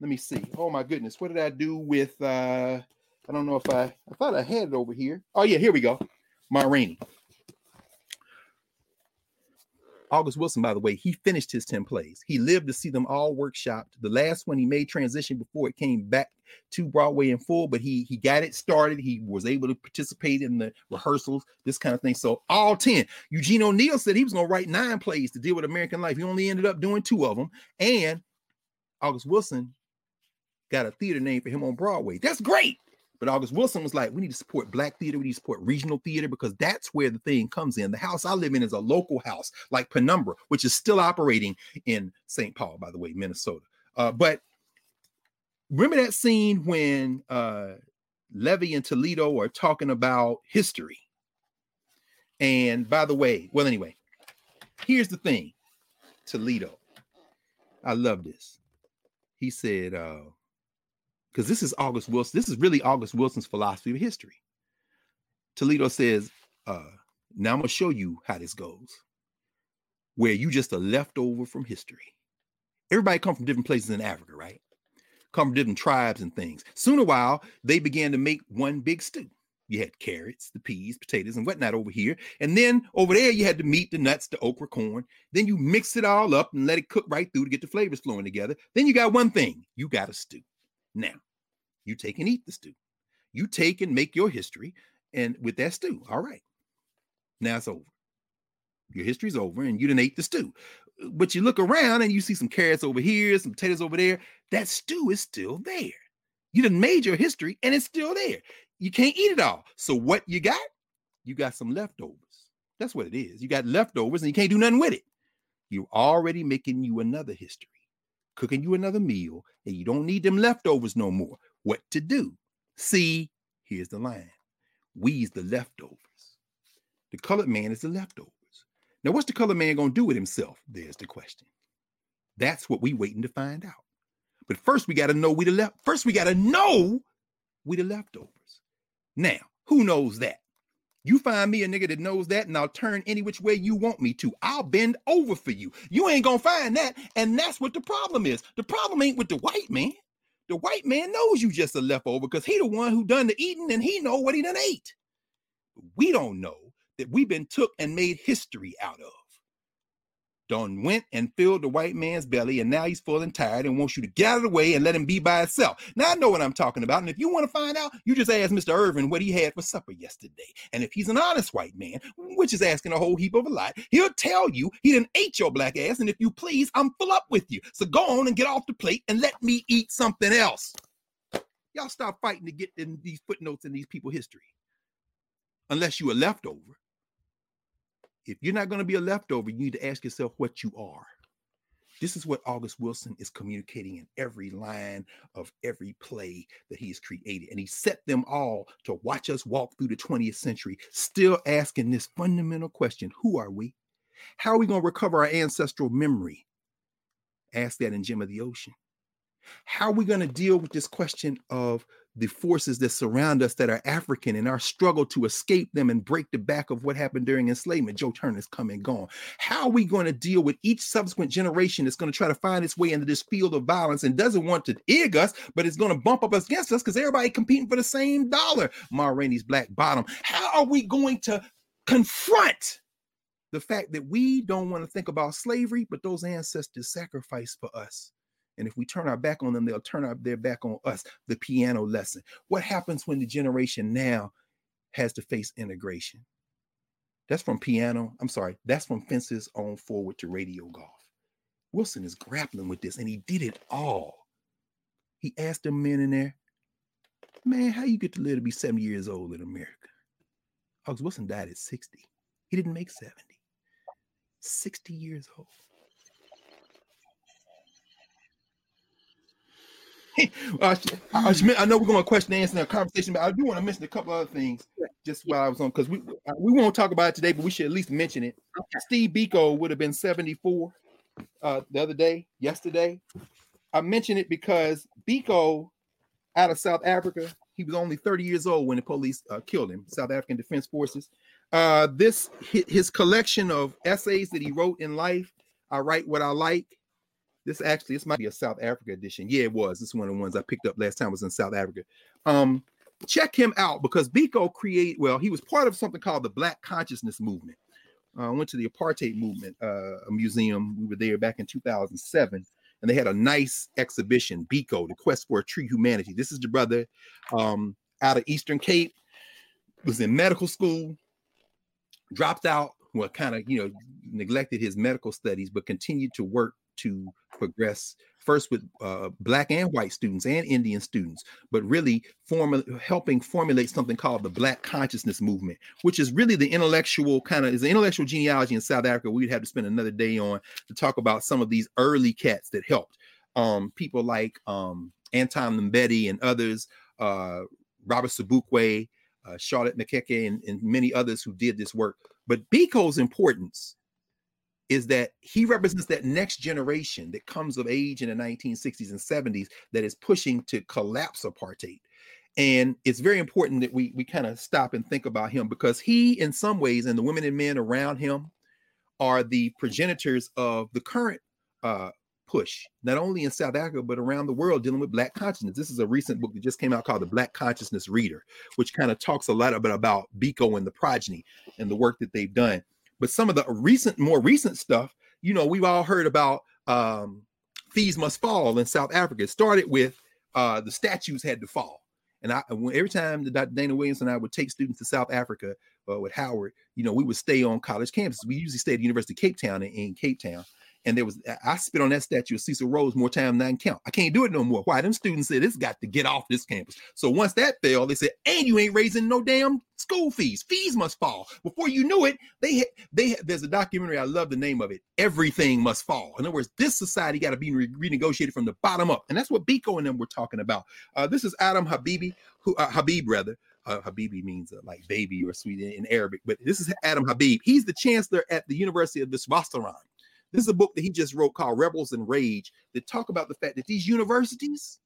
let me see. Oh, my goodness. What did I do with... Uh, I don't know if I, I thought I had it over here. Oh, yeah, here we go. Ma Rainey. August Wilson, by the way, he finished his ten plays. He lived to see them all workshopped. The last one he made transition before it came back to Broadway in full, but he he got it started. He was able to participate in the rehearsals, this kind of thing. So all ten. Eugene O'Neill said he was going to write nine plays to deal with American life. He only ended up doing two of them. And August Wilson got a theater name for him on Broadway. That's great. But August Wilson was like, we need to support black theater. We need to support regional theater because that's where the thing comes in. The house I live in is a local house like Penumbra, which is still operating in Saint Paul, by the way, Minnesota. Uh, but remember that scene when uh, Levy and Toledo are talking about history. And by the way, well, anyway, here's the thing. Toledo. I love this. He said, uh, because this is August Wilson. This is really August Wilson's philosophy of history. Toledo says, uh, now I'm going to show you how this goes. where you just a leftover from history. Everybody come from different places in Africa, right? Come from different tribes and things. Soon a while, they began to make one big stew. You had carrots, the peas, potatoes, and whatnot over here. And then over there, you had the meat, the nuts, the okra, corn. Then you mix it all up and let it cook right through to get the flavors flowing together. Then you got one thing. You got a stew. Now, you take and eat the stew. You take and make your history and with that stew. All right. Now it's over. Your history's over and you done ate the stew. But you look around and you see some carrots over here, some potatoes over there. That stew is still there. You done made your history and it's still there. You can't eat it all. So what you got? You got some leftovers. That's what it is. You got leftovers and you can't do nothing with it. You're already making you another history, cooking you another meal, and you don't need them leftovers no more. What to do? See, here's the line. We's the leftovers. The colored man is the leftovers. Now, what's the colored man going to do with himself? There's the question. That's what we waiting to find out. But first, we got to know we the left. First, we got to know we the leftovers. Now, who knows that? You find me a nigga that knows that, and I'll turn any which way you want me to. I'll bend over for you. You ain't going to find that, and that's what the problem is. The problem ain't with the white man. The white man knows you just a leftover because he the one who done the eating, and he know what he done ate. We don't know that we've been took and made history out of. Done went and filled the white man's belly, and now he's full and tired and wants you to get out of the way and let him be by himself. Now I know what I'm talking about, and if you want to find out, you just ask Mister Irvin what he had for supper yesterday. And if he's an honest white man, which is asking a whole heap of a lot, he'll tell you he done ate your black ass, and if you please, I'm full up with you. So go on and get off the plate and let me eat something else. Y'all stop fighting to get in these footnotes in these people's history. Unless you a leftover. If you're not going to be a leftover, you need to ask yourself what you are. This is what August Wilson is communicating in every line of every play that he's created. And he set them all to watch us walk through the twentieth century, still asking this fundamental question. Who are we? How are we going to recover our ancestral memory? Ask that in Gem of the Ocean. How are we going to deal with this question of the forces that surround us that are African and our struggle to escape them and break the back of what happened during enslavement? Joe Turner's come and gone. How are we going to deal with each subsequent generation that's going to try to find its way into this field of violence and doesn't want to dig us, but it's going to bump up against us because everybody competing for the same dollar? Ma Rainey's Black Bottom. How are we going to confront the fact that we don't want to think about slavery, but those ancestors sacrificed for us? And if we turn our back on them, they'll turn our, their back on us. The piano lesson. What happens when the generation now has to face integration? That's from piano. I'm sorry. That's from Fences on forward to Radio Golf. Wilson is grappling with this, and he did it all. He asked them men in there, man, how you get to live to be seventy years old in America? August Wilson died at sixty. He didn't make seventy. sixty years old. Uh, I know we're going to question and answer in our conversation, but I do want to mention a couple other things just while I was on, because we we won't talk about it today, but we should at least mention it. Okay. Steve Biko would have been seventy-four uh, the other day, yesterday. I mention it because Biko, out of South Africa, he was only thirty years old when the police uh, killed him, South African Defense Forces. Uh, this his collection of essays that he wrote in life, I Write What I Like. This actually, this might be a South Africa edition. Yeah, it was. This is one of the ones I picked up last time. Was in South Africa. Um, check him out because Biko create. Well, he was part of something called the Black Consciousness Movement. I uh, went to the apartheid movement uh, museum. We were there back in two thousand seven, and they had a nice exhibition. Biko, The Quest for a True Humanity. This is the brother um, out of Eastern Cape. Was in medical school. Dropped out. Well, kind of, you know, neglected his medical studies, but continued to work to progress first with uh, black and white students and Indian students, but really form- helping formulate something called the Black Consciousness Movement, which is really the intellectual kind of is the intellectual genealogy in South Africa. We'd have to spend another day on to talk about some of these early cats that helped um, people like um, Anton Mbeki and others, uh, Robert Sobukwe, uh, Charlotte Mekeke, and, and many others who did this work. But Biko's importance is that he represents that next generation that comes of age in the nineteen sixties and seventies that is pushing to collapse apartheid. And it's very important that we we kind of stop and think about him because he, in some ways, and the women and men around him are the progenitors of the current uh, push, not only in South Africa, but around the world dealing with Black consciousness. This is a recent book that just came out called The Black Consciousness Reader, which kind of talks a lot about, about B I C O and the progeny and the work that they've done. But some of the recent, more recent stuff, you know, we've all heard about um, Thieves Must Fall in South Africa. It started with uh, the statues had to fall. And I, every time Doctor Dana Williams and I would take students to South Africa uh, with Howard, you know, we would stay on college campus. We usually stayed at the University of Cape Town in, in Cape Town. And there was, I spit on that statue of Cecil Rhodes more time than I can count. I can't do it no more. Why? Them students said, it's got to get off this campus. So once that fell, they said, and you ain't raising no damn school fees. Fees must fall. Before you knew it, they they there's a documentary. I love the name of it. Everything Must Fall. In other words, this society got to be re- renegotiated from the bottom up. And that's what B I C O and them were talking about. Uh, this is Adam Habibi, who uh, Habib, rather. Uh, Habibi means uh, like baby or sweet in, in Arabic. But this is Adam Habib. He's the chancellor at the University of Witwatersrand. This is a book that he just wrote called Rebels and Rage that talk about the fact that these universities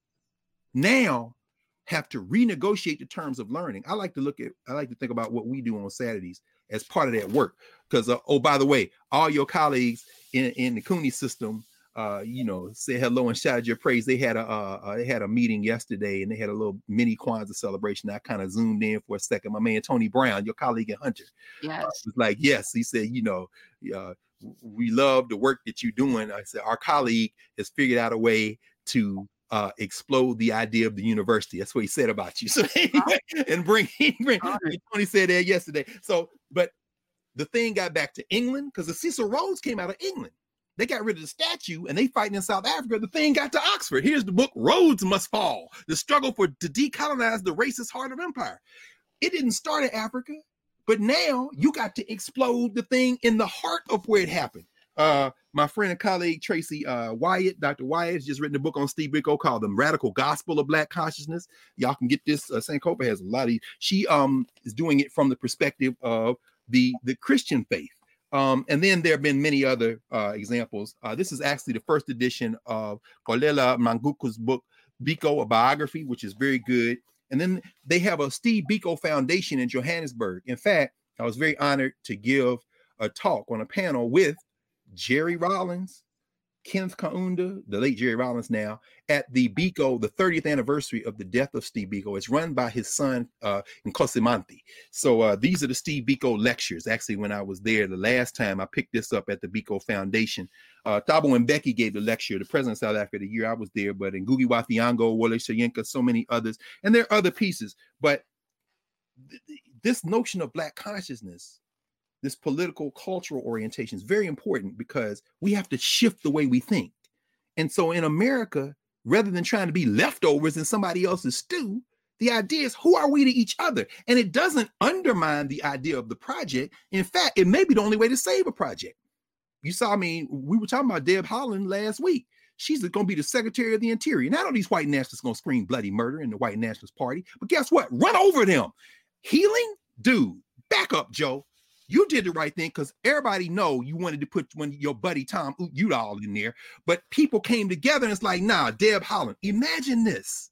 now have to renegotiate the terms of learning. I like to look at, I like to think about what we do on Saturdays as part of that work. Because, uh, oh, by the way, all your colleagues in, in the CUNY system, uh, you know, say hello and shout your praise. They had a uh, they had a meeting yesterday and they had a little mini Kwanzaa celebration. I kind of zoomed in for a second. My man, Tony Brown, your colleague at Hunter, yes. uh, was like, yes, he said, you know, uh, we love the work that you're doing. I said, our colleague has figured out a way to uh, explode the idea of the university. That's what he said about you. So anyway, and bring, bring Tony said that yesterday. So, but the thing got back to England because the Cecil Rhodes came out of England. They got rid of the statue and they fighting in South Africa. The thing got to Oxford. Here's the book, Rhodes Must Fall, the struggle for to decolonize the racist heart of empire. It didn't start in Africa. But now you got to explode the thing in the heart of where it happened. Uh, my friend and colleague, Tracy uh, Wyatt, Doctor Wyatt, has just written a book on Steve B I C O called The Radical Gospel of Black Consciousness. Y'all can get this. Uh, Sankofa has a lot of these. She um, is doing it from the perspective of the, the Christian faith. Um, and then there have been many other uh, examples. Uh, this is actually the first edition of Kolela Manguku's book, B I C O, A Biography, which is very good. And then they have a Steve B I C O Foundation in Johannesburg. In fact, I was very honored to give a talk on a panel with Jerry Rollins, Kenneth Kaunda, the late Jerry Rollins now, at the B I C O, the thirtieth anniversary of the death of Steve B I C O. It's run by his son, uh, Nkosi Manthi. So uh, these are the Steve B I C O lectures. Actually, when I was there the last time, I picked this up at the B I C O Foundation. Uh, Thabo Mbeki gave the lecture, the president of South Africa, the year I was there, but Ngugi wa Thiong'o, Wole Soyinka, so many others. And there are other pieces. But th- th- this notion of Black consciousness, this political cultural orientation is very important because we have to shift the way we think. And so in America, rather than trying to be leftovers in somebody else's stew, the idea is who are we to each other? And it doesn't undermine the idea of the project. In fact, it may be the only way to save a project. You saw, I mean, we were talking about Deb Haaland last week. She's going to be the Secretary of the Interior. Not only these white nationalists going to scream bloody murder in the white nationalist party, but guess what? Run over them. Healing? Dude, back up, Joe. You did the right thing because everybody know you wanted to put when your buddy Tom Udall in there, but people came together and it's like, nah, Deb Haaland. Imagine this.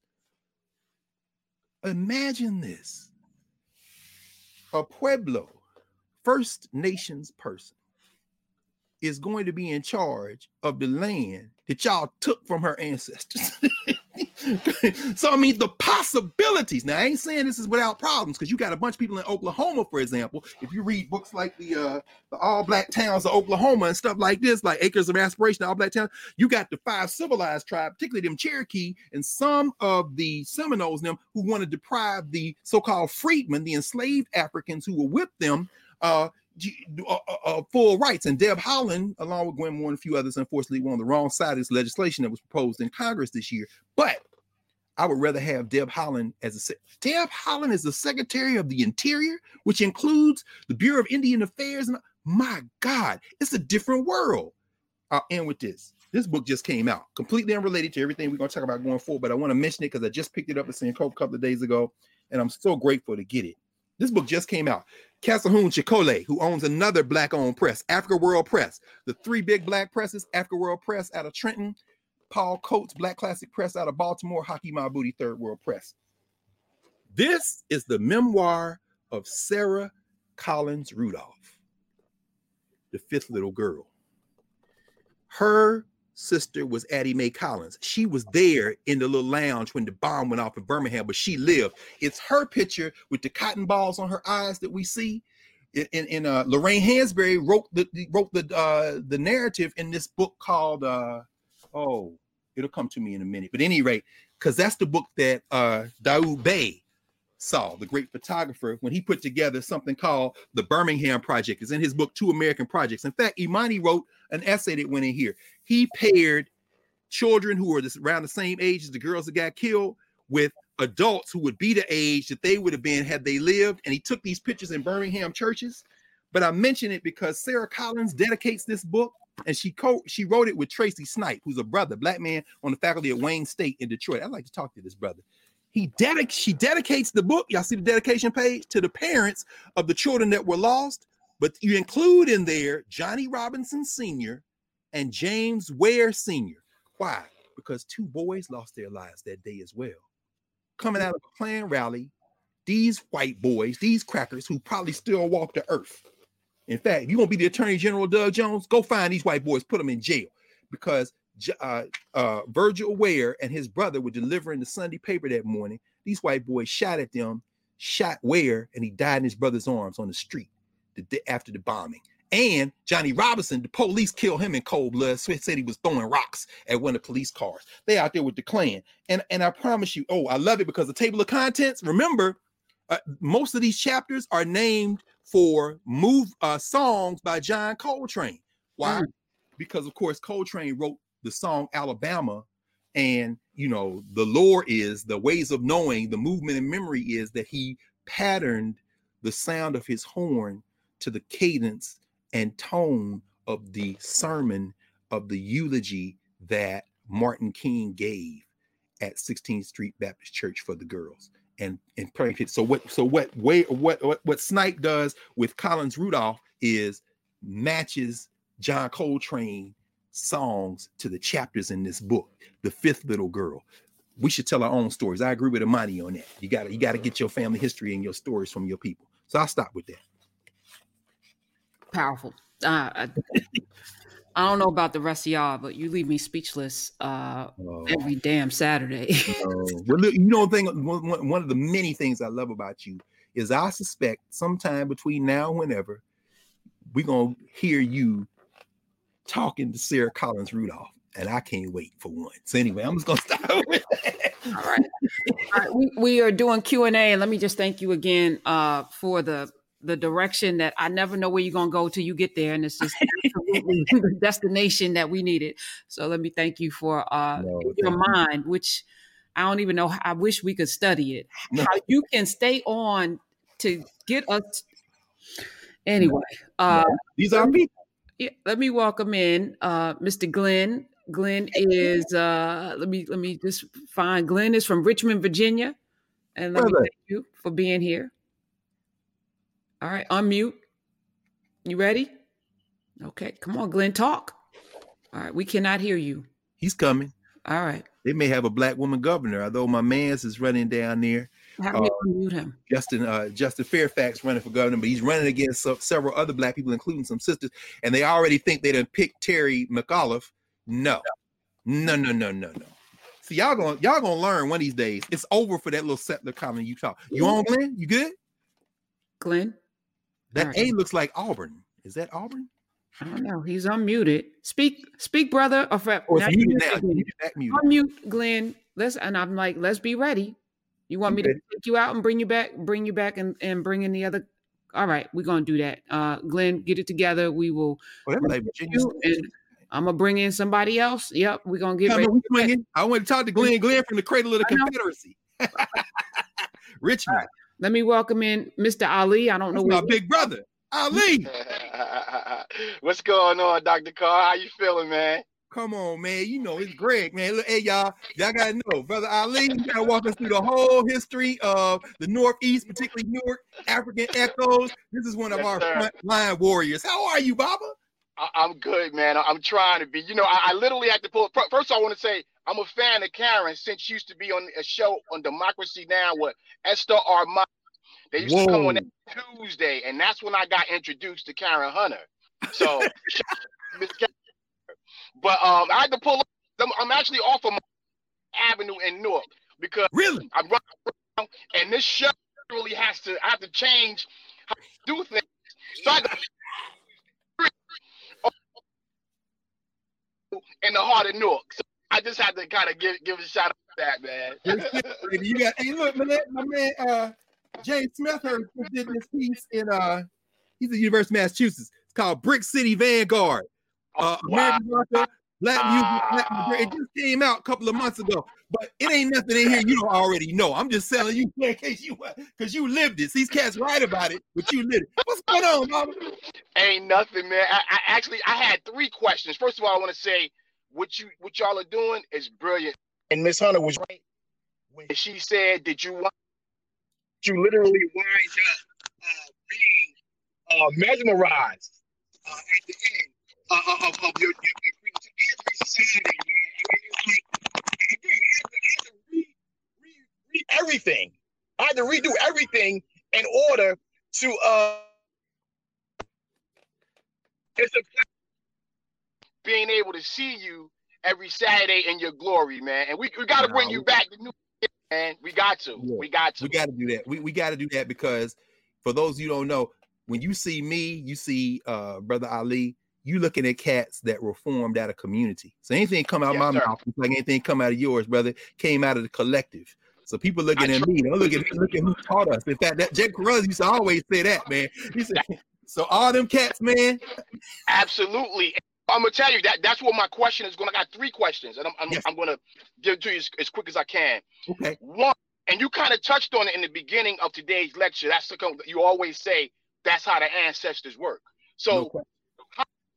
Imagine this. A Pueblo First Nations person is going to be in charge of the land that y'all took from her ancestors. So, I mean, the possibilities. Now, I ain't saying this is without problems because you got a bunch of people in Oklahoma, for example. If you read books like the, uh, the All-Black Towns of Oklahoma and stuff like this, like Acres of Aspiration, All-Black Towns, you got the five civilized tribes, particularly them Cherokee and some of the Seminoles and them who want to deprive the so-called freedmen, the enslaved Africans who were with them, uh, Uh, uh, full rights. And Deb Haaland, along with Gwen Moore and a few others, unfortunately, were on the wrong side of this legislation that was proposed in Congress this year. But I would rather have Deb Haaland as a se- Deb Haaland is the Secretary of the Interior, which includes the Bureau of Indian Affairs. And my God, it's a different world. I'll end with this. This book just came out, completely unrelated to everything we're going to talk about going forward, but I want to mention it because I just picked it up at Sankofa a couple of days ago, and I'm so grateful to get it. This book just came out. Casahun Chikole, who owns another Black-owned press, Africa World Press. The three big Black presses, Africa World Press out of Trenton, Paul Coates, Black Classic Press out of Baltimore, Haki Maabuti, Third World Press. This is the memoir of Sarah Collins Rudolph. the fifth little girl. Her sister was Addie Mae Collins. She was there in the little lounge when the bomb went off in Birmingham, but she lived. It's her picture with the cotton balls on her eyes that we see. In, in, in uh, Lorraine Hansberry wrote the wrote the uh, the narrative in this book called uh, oh, it'll come to me in a minute. But at any rate, because that's the book that uh, Daoud Bey saw, the great photographer, when he put together something called the Birmingham Project. It's in his book, Two American Projects. In fact, Imani wrote an essay that went in here. He paired children who were this, around the same age as the girls that got killed with adults who would be the age that they would have been had they lived. And he took these pictures in Birmingham churches. But I mention it because Sarah Collins dedicates this book, and she co- she wrote it with Tracy Snipe, who's a brother, black man on the faculty at Wayne State in Detroit. I'd like to talk to this brother. He dedic- She dedicates the book, y'all see the dedication page, to the parents of the children that were lost. But you include in there Johnny Robinson Senior and James Ware Senior Why? Because two boys lost their lives that day as well. Coming out of a Klan rally, these white boys, these crackers who probably still walk the earth. In fact, if you're going to be the Attorney General, Doug Jones, go find these white boys, put them in jail. Because uh, uh, Virgil Ware and his brother were delivering the Sunday paper that morning. These white boys shot at them, shot Ware, and he died in his brother's arms on the street the day after the bombing. And Johnny Robinson, the police killed him in cold blood. So he said he was throwing rocks at one of the police cars. They out there with the Klan. And, and I promise you, oh, I love it because the table of contents, remember, uh, most of these chapters are named for move uh, songs by John Coltrane. Why? Mm. Because of course Coltrane wrote the song Alabama, and you know the lore is the ways of knowing, the movement in memory is that he patterned the sound of his horn to the cadence and tone of the sermon of the eulogy that Martin King gave at sixteenth Street Baptist Church for the girls. And and so what so what way what what what Snipe does with Collins Rudolph is matches John Coltrane songs to the chapters in this book, The Fifth Little Girl. We should tell our own stories. I agree with Imani on that. You gotta you gotta get your family history and your stories from your people. So I'll stop with that. Powerful. Uh, I, I don't know about the rest of y'all, but you leave me speechless uh, oh. every damn Saturday. oh. Well, look, you know, thing one, one of the many things I love about you is I suspect sometime between now and whenever we're gonna hear you talking to Sarah Collins Rudolph, and I can't wait for one. So anyway, I'm just gonna stop with that. All right, all right. We, we are doing Q and A, and let me just thank you again uh, for the. the direction that I never know where you're going to go till you get there. And it's just absolutely the destination that we needed. So let me thank you for uh, no, your mind, you. Which I don't even know. I wish we could study it. No. How you can stay on to get us. Anyway. No. Uh, no. These are people. Yeah, let me welcome in uh, Mister Glenn. Glenn is, uh, let me let me just find, Glenn is from Richmond, Virginia. And let Brother. me thank you for being here. All right, unmute. You ready? Okay, come on, Glenn, talk. All right, we cannot hear you. He's coming. All right. They may have a black woman governor, although my man's is running down there. How do uh, you unmute him? Justin, uh, Justin Fairfax running for governor, but he's running against some, several other black people, including some sisters, and they already think they done picked Terry McAuliffe. No, no, no, no, no, no. See, y'all gonna y'all gonna learn one of these days. It's over for that little settler colony you talk. You on, Glenn? You good? Glenn? That right. A looks like Auburn. Is that Auburn? I don't know. He's unmuted. Speak, speak, brother. Or, for, or now you now. Unmute, Glenn. Let's and I'm like, let's be ready. You want I'm me ready. to take you out and bring you back, bring you back, and, and bring in the other. All right, we're gonna do that. Uh, Glenn, get it together. We will. Oh, like and I'm gonna bring in somebody else. Yep, we're gonna get ready. No, I want to talk to Glenn. Glenn from the cradle of the Confederacy, Richmond. Right. Let me welcome in Mister Ali. I don't know That's my big brother, Ali. What's going on, Doctor Carr? How you feeling, man? Come on, man. You know, it's Greg, man. Look, hey, y'all. Y'all got to know. Brother Ali, you got to walk us through the whole history of the Northeast, particularly Newark, African echoes. This is one of yes, our sir. frontline warriors. How are you, Baba? I- I'm good, man. I- I'm trying to be. You know, I, I literally had to pull. First, I want to say, I'm a fan of Karen since she used to be on a show on Democracy Now! With Esther Armand. They used Whoa. to come on that Tuesday, and that's when I got introduced to Karen Hunter. So, but um, I had to pull up. I'm, I'm actually off of my avenue in Newark because really I'm running around and this show really has to. I have to change how to do things. So I had to in the heart of Newark. So I just had to kind of give give a shout out to that, man. You got, hey, look, my man, my man uh, James Smith did this piece in uh, he's at the University of Massachusetts. It's called Brick City Vanguard. Uh, American wow. Rocker, Black music, Black music. It just came out a couple of months ago, but it ain't nothing in here you don't already know. I'm just telling you in case you, because you lived this. These cats write about it, but you lived it. What's going on, mama? Ain't nothing, man. I, I actually I had three questions. First of all, I want to say what you what y'all are doing is brilliant. And Miss Hunter was right when she said, "Did you want you literally wind up uh, being uh, mesmerized uh, at the end uh, of, of your?" your every Saturday, man. I mean, it's like, again, I had to, I had to re, re, re everything. I had to redo everything in order to, uh, it's a being able to see you every Saturday in your glory, man. And we, we got to no, bring you back to New York, man. We got to. Yeah, we got to. We got to do that. We, we got to do that because, for those you don't know, when you see me, you see uh, Brother Ali. You looking at cats that were formed out of community. So anything come out of yes, my sir. mouth, like anything come out of yours, brother, came out of the collective. So people looking I at me, don't look at me, look at who taught us. In fact, that Jack Carruthers used to always say that, man. He said, so all them cats, man. Absolutely. I'm gonna tell you that that's what my question is going. I got three questions, and I'm I'm, yes. I'm gonna give it to you as, as quick as I can. Okay. One, and you kind of touched on it in the beginning of today's lecture. That's the you always say that's how the ancestors work. So. No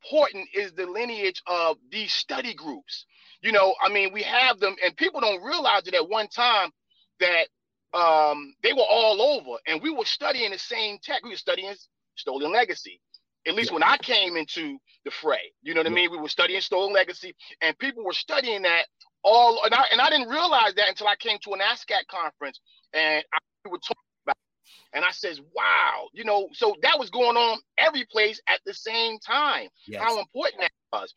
important is the lineage of these study groups. You know, I mean, we have them and people don't realize that at one time that um, they were all over and we were studying the same tech. We were studying Stolen Legacy, at least yeah. when I came into the fray. You know what yeah. I mean? We were studying Stolen Legacy and people were studying that all. And I, and I didn't realize that until I came to an ASCAT conference and I, we were talking about it. And I says, wow, you know, so that was going on every place at the same time. Yes. How important that was.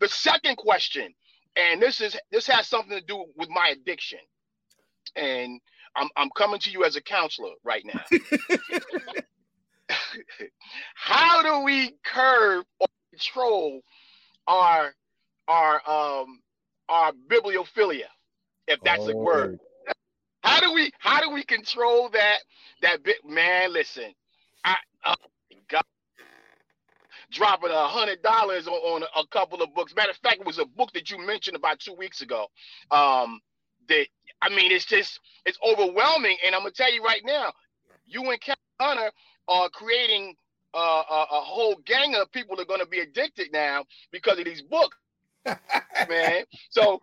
The second question, and this is this has something to do with my addiction. And I'm I'm coming to you as a counselor right now. How do we curb or control our our um our bibliophilia, if that's oh. a word? How do we how do we control that that bit, man? Listen, I oh God, dropping a hundred dollars on, on a couple of books. Matter of fact, it was a book that you mentioned about two weeks ago. Um, that I mean, it's just it's overwhelming. And I'm gonna tell you right now, you and Kevin Hunter are creating a, a, a whole gang of people that are gonna be addicted now because of these books, man. So.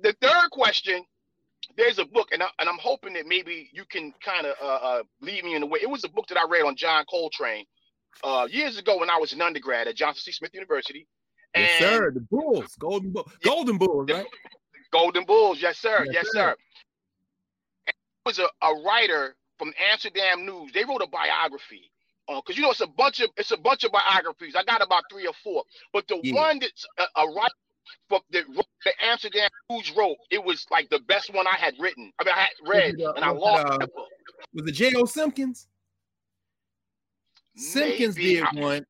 The third question, there's a book, and, I, and I'm hoping that maybe you can kind of uh, uh, lead me in the way. It was a book that I read on John Coltrane uh, years ago when I was an undergrad at Johnson C. Smith University. And yes, sir. The Bulls, Golden Bulls, yeah, Golden Bulls, right? Golden Bulls, yes, sir, yes, yes sir. sir. And it was a, a writer from Amsterdam News. They wrote a biography because uh, you know it's a bunch of it's a bunch of biographies. I got about three or four, but the yeah. one that's a, a writer. But the, the Amsterdam News wrote it was like the best one I had written. I mean, I had read it, uh, and I lost uh, that book. Was it J O. Simpkins? Simpkins Maybe. did one,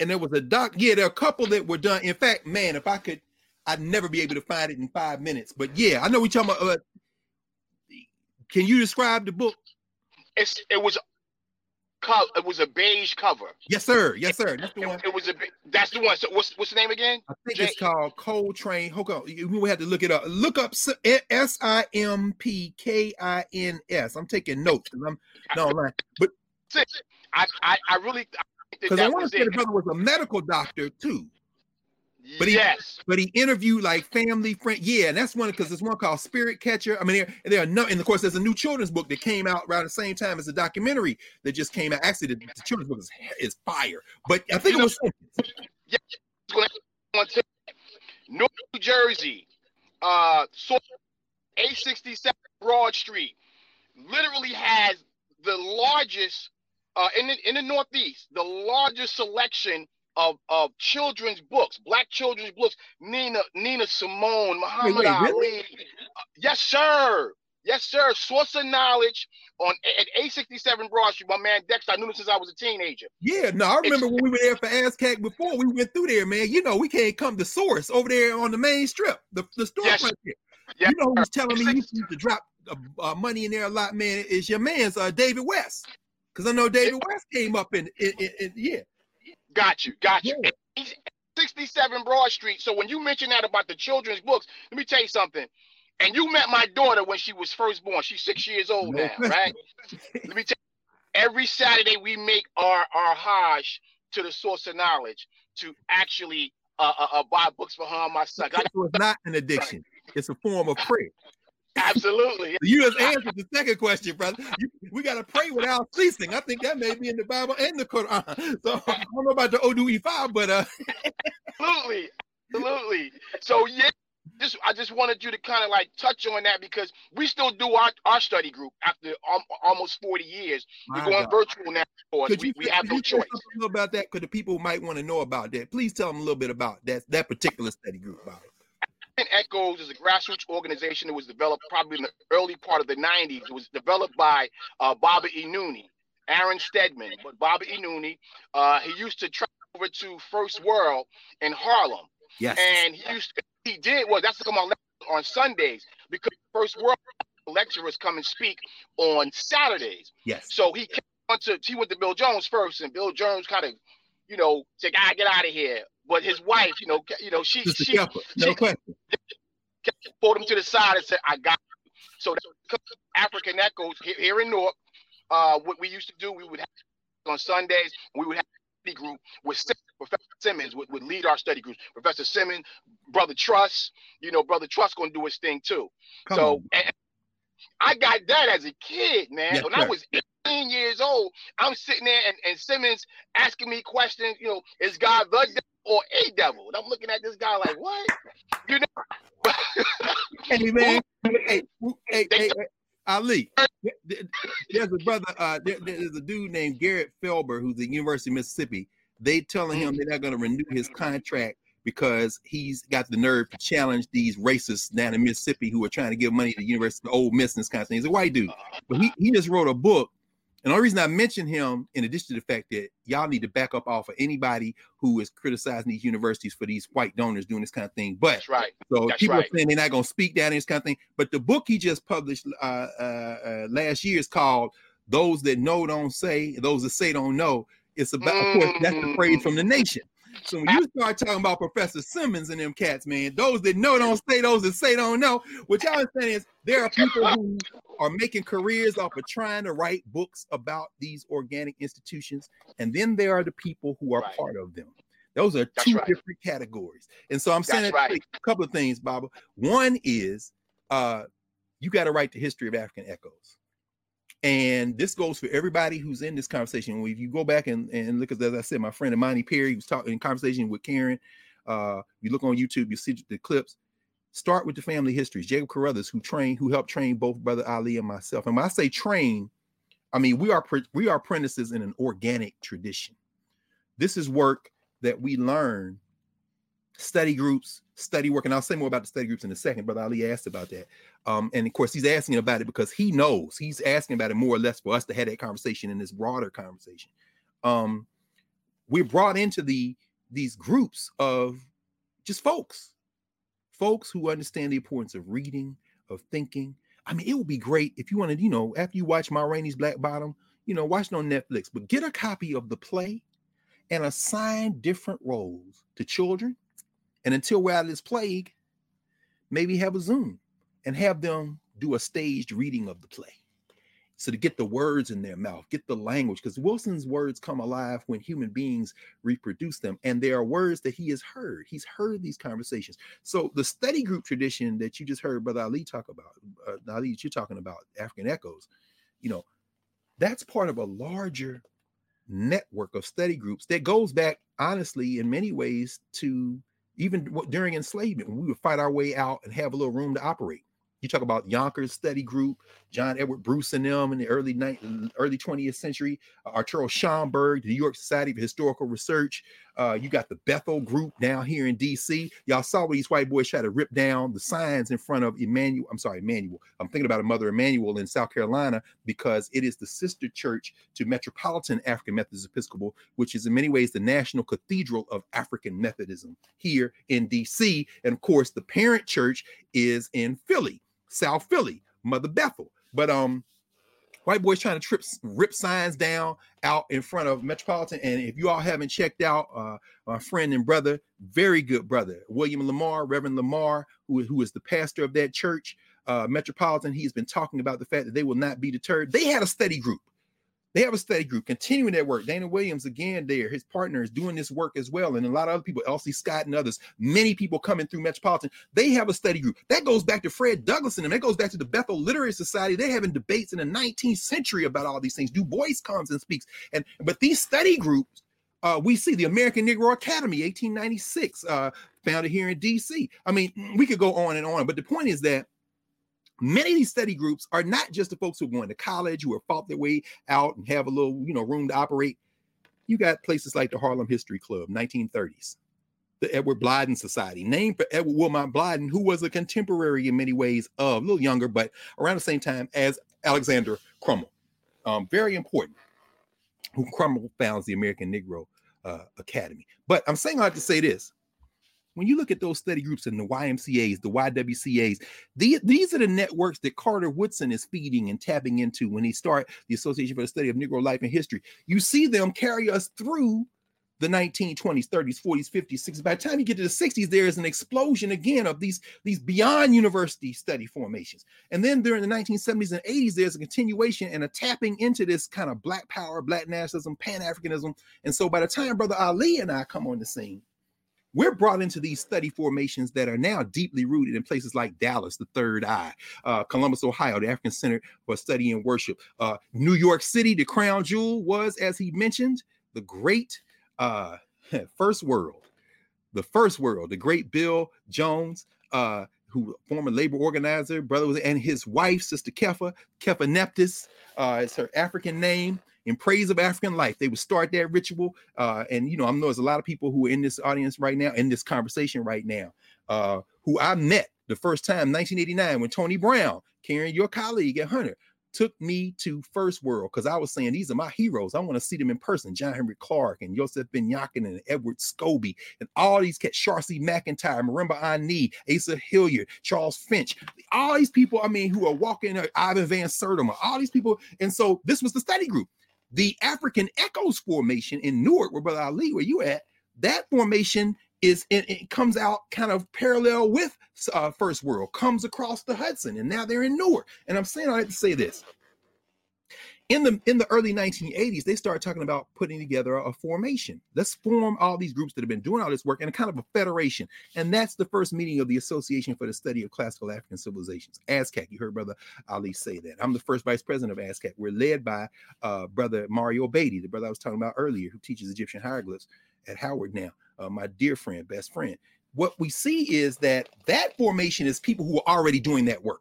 and there was a doc. Yeah, there are a couple that were done. In fact, man, if I could, I'd never be able to find it in five minutes. But yeah, I know we're talking about. Uh, can you describe the book? It's it was. It was a beige cover. Yes, sir. Yes, sir. That's the it, one. It was a. That's the one. So what's what's the name again? I think J- it's called Coltrane. Hold on. We have to look it up. Look up S I M P K I N S. I'm taking notes because I'm no line. But I I, I really because I, I want to say it. the brother was a medical doctor too. But he, yes. But he interviewed like family friend. Yeah, and that's one because there's one called Spirit Catcher. I mean, there, there are no, and of course, there's a new children's book that came out around the same time as the documentary that just came out. Actually, the, the children's book is, is fire. But I think you it was. Know, New Jersey, uh, eight sixty-seven Broad Street, literally has the largest uh, in the, in the Northeast, the largest selection of of children's books, black children's books. Nina Nina Simone, Muhammad wait, wait, really? Ali. Uh, yes, sir. Yes, sir. Source of knowledge on at eight sixty-seven Broad Street. My man Dexter, I knew him since I was a teenager. Yeah, no, I remember it's, when we were there for ASCAC before. We went through there, man. You know, we can't come to Source over there on the main strip, the, the store yes, right there. Yes, you know who's telling me you need to drop uh, money in there a lot, man? Is your man's uh, David West. Because I know David yeah. West came up in, in, in, in yeah. Got you, got you. Yeah. He's sixty-seven Broad Street. So when you mentioned that about the children's books, let me tell you something. And you met my daughter when she was first born. She's six years old now, right? Let me tell you, every Saturday we make our, our Hajj to the Source of Knowledge to actually uh, uh, buy books for her and my son. It's not an addiction. It's a form of prayer. Absolutely. You just answered the second question, brother. You, we got to pray without ceasing. I think that may be in the Bible and the Quran. So I don't know about the Odu'ifa, but... Uh... Absolutely. Absolutely. So, yeah. Just, I just wanted you to kind of like touch on that because we still do our, our study group after um, almost forty years. My We're going God. virtual now. Course. Could we you, we could have no choice. Tell us a little about that because the people might want to know about that. Please tell them a little bit about that that particular study group. About it. Echoes is a grassroots organization that was developed probably in the early part of the nineties. It was developed by uh, Baba E. Nooney, Aaron Stedman, but Baba E. Nooney. Uh, he used to travel over to First World in Harlem. Yes, and he used to. He did well. That's to come on on Sundays because First World lecturers come and speak on Saturdays. Yes. So he came on to he went to Bill Jones first, and Bill Jones kind of, you know, said, "I get out of here." But his wife, you know, you know, she Sister she, Kepler, no she question. pulled him to the side and said, "I got you." So that's African Echoes here, here in Newark. Uh, what we used to do, we would have on Sundays. We would have. Group with Professor Simmons would, would lead our study groups. Professor Simmons, Brother Truss, you know, Brother Truss gonna do his thing too. Come so and I got that as a kid, man. Yes, when sir. I was eighteen years old, I'm sitting there and, and Simmons asking me questions, you know, is God the devil or a devil? And I'm looking at this guy like, what? You know? Hey, man. Hey, hey, hey, Ali, there's a brother, uh, there, there's a dude named Garrett Felber who's at University of Mississippi. They telling him they're not going to renew his contract because he's got the nerve to challenge these racists down in Mississippi who are trying to give money to the University of Ole Miss and this kind of thing. He's a white dude, but he, he just wrote a book. And the only reason I mention him, in addition to the fact that y'all need to back up off of anybody who is criticizing these universities for these white donors doing this kind of thing. But that's right. So that's people right. are saying they're not going to speak down in this kind of thing. But the book he just published uh, uh, uh, last year is called Those That Know Don't Say, Those That Say Don't Know. It's about, mm. of course, that's the phrase from The Nation. So when you start talking about Professor Simmons and them cats, man, those that know don't say, those that say don't know. What y'all saying is there are people who are making careers off of trying to write books about these organic institutions. And then there are the people who are right. part of them. Those are That's two right. different categories. And so I'm saying right. a couple of things, Baba. One is uh, you got to write the history of African Echoes. And this goes for everybody who's in this conversation. If you go back and, and look at, as I said, my friend Imani Perry was talking in conversation with Karen. Uh, you look on YouTube, you see the clips. Start with the family histories. Jacob Carruthers, who trained, who helped train both Brother Ali and myself. And when I say train, I mean we are we are apprentices in an organic tradition. This is work that we learn. Study groups, study work, and I'll say more about the study groups in a second. Brother Ali asked about that, um, and of course he's asking about it because he knows he's asking about it more or less for us to have that conversation in this broader conversation. Um, we're brought into the these groups of just folks, folks who understand the importance of reading, of thinking. I mean, it would be great if you wanted, you know, after you watch Ma Rainey's Black Bottom, you know, watch it on Netflix, but get a copy of the play and assign different roles to children. And until we're out of this plague, maybe have a Zoom and have them do a staged reading of the play. So to get the words in their mouth, get the language, because Wilson's words come alive when human beings reproduce them. And there are words that he has heard. He's heard these conversations. So the study group tradition that you just heard Brother Ali talk about, uh, Ali, that you're talking about, African Echoes, you know, that's part of a larger network of study groups that goes back, honestly, in many ways to even during enslavement, when we would fight our way out and have a little room to operate. You talk about Yonkers Study Group, John Edward Bruce and them in the early early twentieth century, uh, Arturo Schomburg, the New York Society for Historical Research. Uh, you got the Bethel Group down here in D C. Y'all saw where these white boys try to rip down the signs in front of Emmanuel. I'm sorry, Emmanuel. I'm thinking about a Mother Emmanuel in South Carolina because it is the sister church to Metropolitan African Methodist Episcopal, which is in many ways the national cathedral of African Methodism here in D C. And of course, the parent church is in Philly, South Philly, Mother Bethel. But um, white boys trying to trip, rip signs down out in front of Metropolitan. And if you all haven't checked out uh, my friend and brother, very good brother, William Lamar, Reverend Lamar, who, who is the pastor of that church, uh, Metropolitan, he's been talking about the fact that they will not be deterred. They had a study group. They have a study group continuing that work. Dana Williams, again, there, his partner is doing this work as well. And a lot of other people, Elsie Scott and others, many people coming through Metropolitan, they have a study group. That goes back to Fred Douglass and them. That goes back to the Bethel Literary Society. They're having debates in the nineteenth century about all these things. Du Bois comes and speaks. And but these study groups, uh, we see the American Negro Academy, eighteen ninety-six, uh, founded here in D C. I mean, we could go on and on. But the point is that many of these study groups are not just the folks who are going to college, who have fought their way out and have a little, you know, room to operate. You got places like the Harlem History Club, nineteen thirties, the Edward Blyden Society, named for Edward Wilmot Blyden, who was a contemporary in many ways of, a little younger, but around the same time as Alexander Crummell. Um, very important, who Crummell founds the American Negro uh, Academy. But I'm saying I have to say this. When you look at those study groups and the Y M C As, the Y W C As, the, these are the networks that Carter Woodson is feeding and tapping into when he started the Association for the Study of Negro Life and History. You see them carry us through the nineteen twenties, thirties, forties, fifties, sixties. By the time you get to the sixties, there is an explosion again of these, these beyond university study formations. And then during the nineteen seventies and eighties, there's a continuation and a tapping into this kind of Black power, Black nationalism, Pan-Africanism. And so by the time Brother Ali and I come on the scene, we're brought into these study formations that are now deeply rooted in places like Dallas, the Third Eye, uh, Columbus, Ohio, the African Center for Study and Worship, uh, New York City. The crown jewel was, as he mentioned, the great uh, First World, the First World, the great Bill Jones, uh, who former labor organizer, brother, was, and his wife, Sister Kefa, Kefa Neptis, uh, is her African name. In praise of African life, they would start that ritual. Uh, and, you know, I know there's a lot of people who are in this audience right now, in this conversation right now, uh, who I met the first time, nineteen eighty-nine, when Tony Brown, carrying your colleague at Hunter, took me to First World, because I was saying, these are my heroes. I want to see them in person. John Henry Clark and Joseph Ben-Yakin and Edward Scobie and all these cats, Sharcey McIntyre, Marimba Ani, Asa Hilliard, Charles Finch, all these people, I mean, who are walking, uh, Ivan Van Sertima, all these people. And so this was the study group. The African Echoes formation in Newark, where Brother Ali, where you at, that formation is, it, it comes out kind of parallel with uh, First World, comes across the Hudson, and now they're in Newark. And I'm saying I have to say this. In the in the early nineteen eighties, they started talking about putting together a, a formation. Let's form all these groups that have been doing all this work in a kind of a federation. And that's the first meeting of the Association for the Study of Classical African Civilizations, ASCAC. You heard Brother Ali say that. I'm the first vice president of ASCAC. We're led by uh, Brother Mario Beatty, the brother I was talking about earlier, who teaches Egyptian hieroglyphs at Howard now, uh, my dear friend, best friend. What we see is that that formation is people who are already doing that work.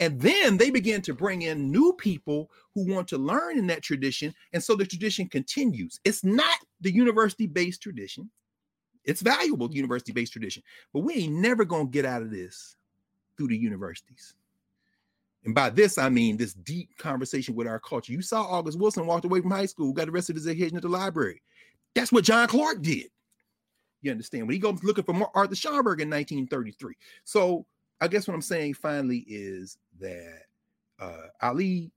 And then they begin to bring in new people who want to learn in that tradition. And so the tradition continues. It's not the university-based tradition. It's valuable, university-based tradition. But we ain't never going to get out of this through the universities. And by this, I mean this deep conversation with our culture. You saw August Wilson walked away from high school, got the rest of his education at the library. That's what John Clark did. You understand? When he goes looking for Arthur Schomburg in nineteen thirty-three. So I guess what I'm saying finally is that uh, Ali,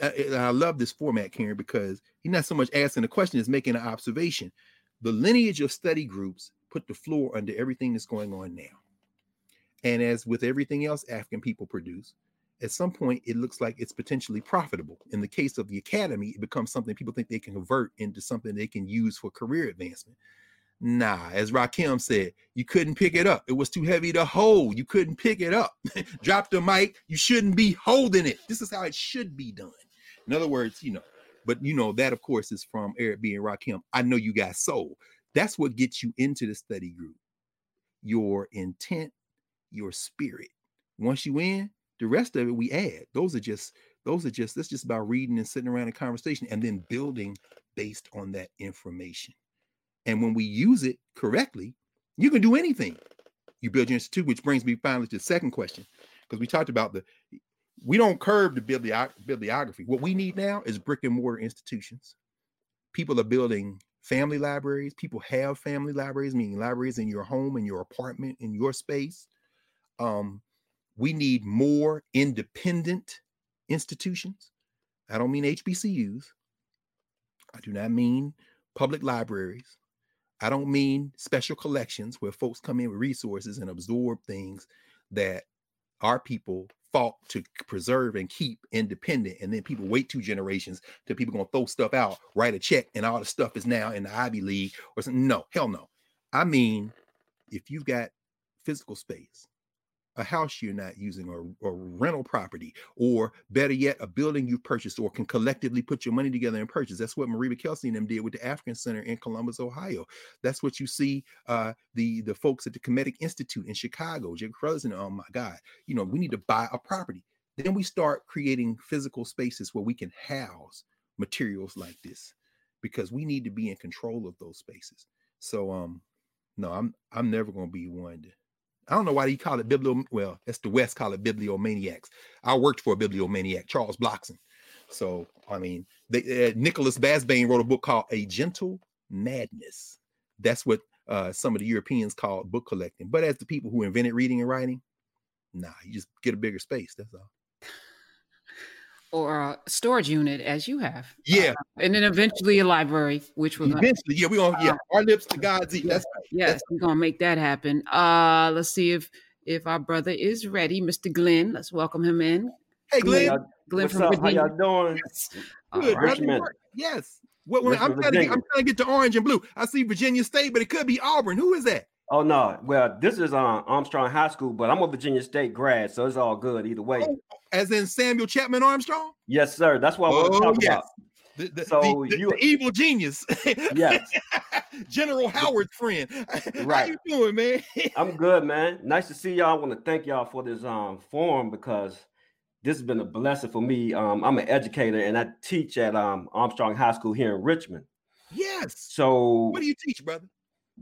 I, I love this format, Karen, because he's not so much asking a question as making an observation. The lineage of study groups put the floor under everything that's going on now. And as with everything else African people produce, at some point, it looks like it's potentially profitable. In the case of the academy, it becomes something people think they can convert into something they can use for career advancement. Nah, as Rakim said, you couldn't pick it up. It was too heavy to hold. You couldn't pick it up. Drop the mic. You shouldn't be holding it. This is how it should be done. In other words, you know, but you know, that of course is from Eric B and Rakim. I know you got soul. That's what gets you into the study group. Your intent, your spirit, Once you in, the rest of it we add. Those are just, those are just, that's just about reading and sitting around a conversation and then building based on that information. And when we use it correctly, you can do anything. You build your institute, which brings me finally to the second question, because we talked about the, we don't curb the biblio- bibliography. What we need now is brick and mortar institutions. People are building family libraries. People have family libraries, meaning libraries in your home, in your apartment, in your space. Um, we need more independent institutions. I don't mean H B C Us. I do not mean public libraries. I don't mean special collections where folks come in with resources and absorb things that our people fought to preserve and keep independent. And then people wait two generations till people going to throw stuff out, write a check, and all the stuff is now in the Ivy League or something. No, hell no. I mean, if you've got physical space, a house you're not using, or, or rental property, or better yet, a building you purchased or can collectively put your money together and purchase. That's what Mariba Kelsey and them did with the African Center in Columbus, Ohio. That's what you see uh, the, the folks at the Comedic Institute in Chicago, Jake Frozen, oh my God, you know, we need to buy a property. Then we start creating physical spaces where we can house materials like this, because we need to be in control of those spaces. So um, no, I'm, I'm never going to be one to, I don't know why they call it biblio. Well, that's the West call it bibliomaniacs. I worked for a bibliomaniac, Charles Bloxon. So, I mean, they, uh, Nicholas Basbane wrote a book called A Gentle Madness. That's what uh, some of the Europeans called book collecting. But as the people who invented reading and writing, nah, you just get a bigger space. That's all. Or a storage unit, as you have. Yeah. Uh, and then eventually a library, which we're going to. Eventually, yeah, we're going to, yeah. Our lips to God's eat. That's right. Yes, that's- we're going to make that happen. Uh, let's see if if our brother is ready. Mister Glenn, let's welcome him in. Hey, Glenn. Glenn, Glenn from up? Virginia. How y'all doing? Yes. Good. Right. Right. Yes. Well, well, I'm, trying to get, I'm trying to get to orange and blue. I see Virginia State, but it could be Auburn. Who is that? Oh, no. Well, this is um, Armstrong High School, but I'm a Virginia State grad, so it's all good either way. Oh, as in Samuel Chapman Armstrong? Yes, sir. That's what I want to talk yes. about. The, the, so the, you, the evil genius. Yes. General Howard's friend. Right. How you doing, man? I'm good, man. Nice to see y'all. I want to thank y'all for this um, forum, because this has been a blessing for me. Um, I'm an educator, and I teach at um, Armstrong High School here in Richmond. Yes. So what do you teach, brother?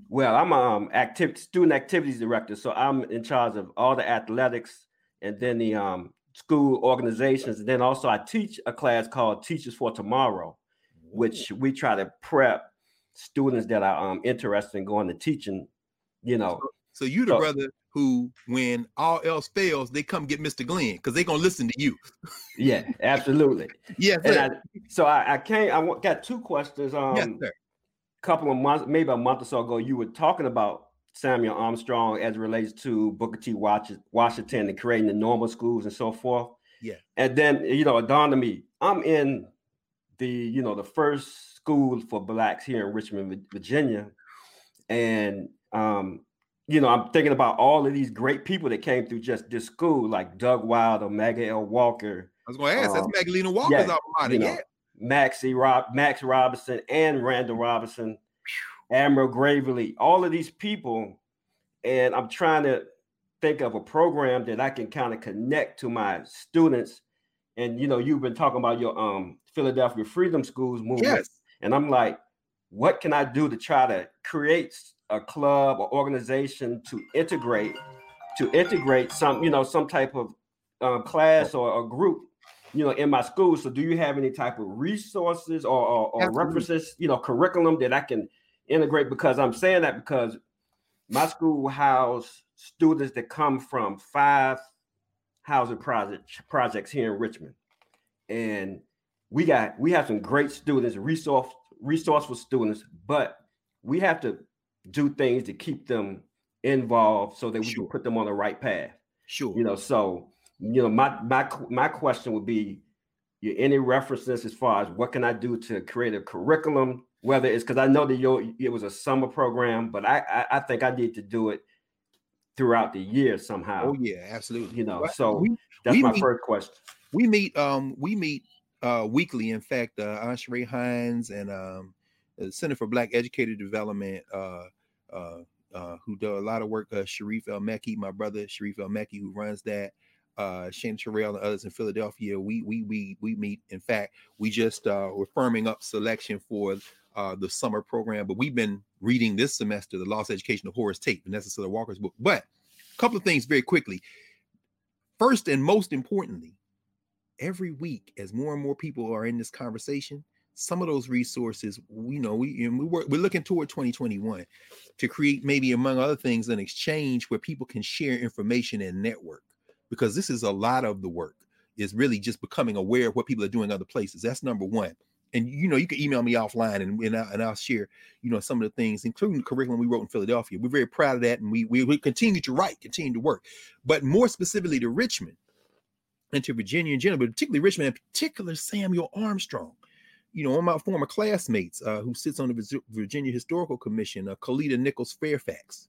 Well, I'm um active student activities director, so I'm in charge of all the athletics and then the um school organizations, and then also I teach a class called Teachers for Tomorrow, which we try to prep students that are um interested in going to teaching. You know, so, so you the so, brother who, when all else fails, they come get Mister Glenn because they're gonna listen to you. Yeah, absolutely. Yes, and I, so I, I came. I got two questions. Um, yes, sir. Couple of months, maybe a month or so ago, you were talking about Samuel Armstrong as it relates to Booker T. Washington and creating the normal schools and so forth. Yeah. And then, you know, it dawned on me, I'm in the, you know, the first school for Blacks here in Richmond, Virginia. And, um, you know, I'm thinking about all of these great people that came through just this school, like Doug Wilder, Maggie L. Walker. I was going to ask, um, that's Magdalena Walker's alma mater, yeah. Maxie Rob, Max Robinson and Randall Robinson, Admiral Gravely, all of these people. And I'm trying to think of a program that I can kind of connect to my students. And, you know, you've been talking about your um, Philadelphia Freedom Schools movement. Yes. And I'm like, what can I do to try to create a club or organization to integrate, to integrate some, you know, some type of um, class or a group, you know, in my school. So do you have any type of resources or, or, or references, you know, curriculum that I can integrate? Because I'm saying that because my school housed students that come from five housing project, projects here in Richmond. And we got, we have some great students, resource, resourceful students, but we have to do things to keep them involved so that we sure. can put them on the right path. Sure. You know, so You know, my my my question would be, you know, any references as far as what can I do to create a curriculum, whether it's, because I know that your, it was a summer program, but I, I I think I need to do it throughout the year somehow. Oh yeah, absolutely. You know, so we, that's we my meet, first question. We meet um we meet uh, weekly. In fact, uh, Anshere Hines and um, the Center for Black Educator Development, uh, uh, uh, who do a lot of work. Uh, Sharif El Mekki, my brother Sharif El Mekki, who runs that. uh, Shannon Terrell and others in Philadelphia, we we we we meet. In fact, we just uh, we're firming up selection for uh, the summer program. But we've been reading this semester the Lost Education of Horace Tate, Vanessa Siller Walker's book. But a couple of things very quickly. First and most importantly, every week, as more and more people are in this conversation, some of those resources, you know, we and we work, we're looking toward twenty twenty-one to create maybe, among other things, an exchange where people can share information and network, because this is a lot of the work is really just becoming aware of what people are doing other places. That's number one. And, you know, you can email me offline and, and, I, and I'll share, you know, some of the things, including the curriculum we wrote in Philadelphia. We're very proud of that. And we, we, we continue to write, continue to work, but more specifically to Richmond and to Virginia in general, but particularly Richmond, in particular, Samuel Armstrong, you know, one of my former classmates uh, who sits on the Virginia Historical Commission, uh, Kalita Nichols Fairfax.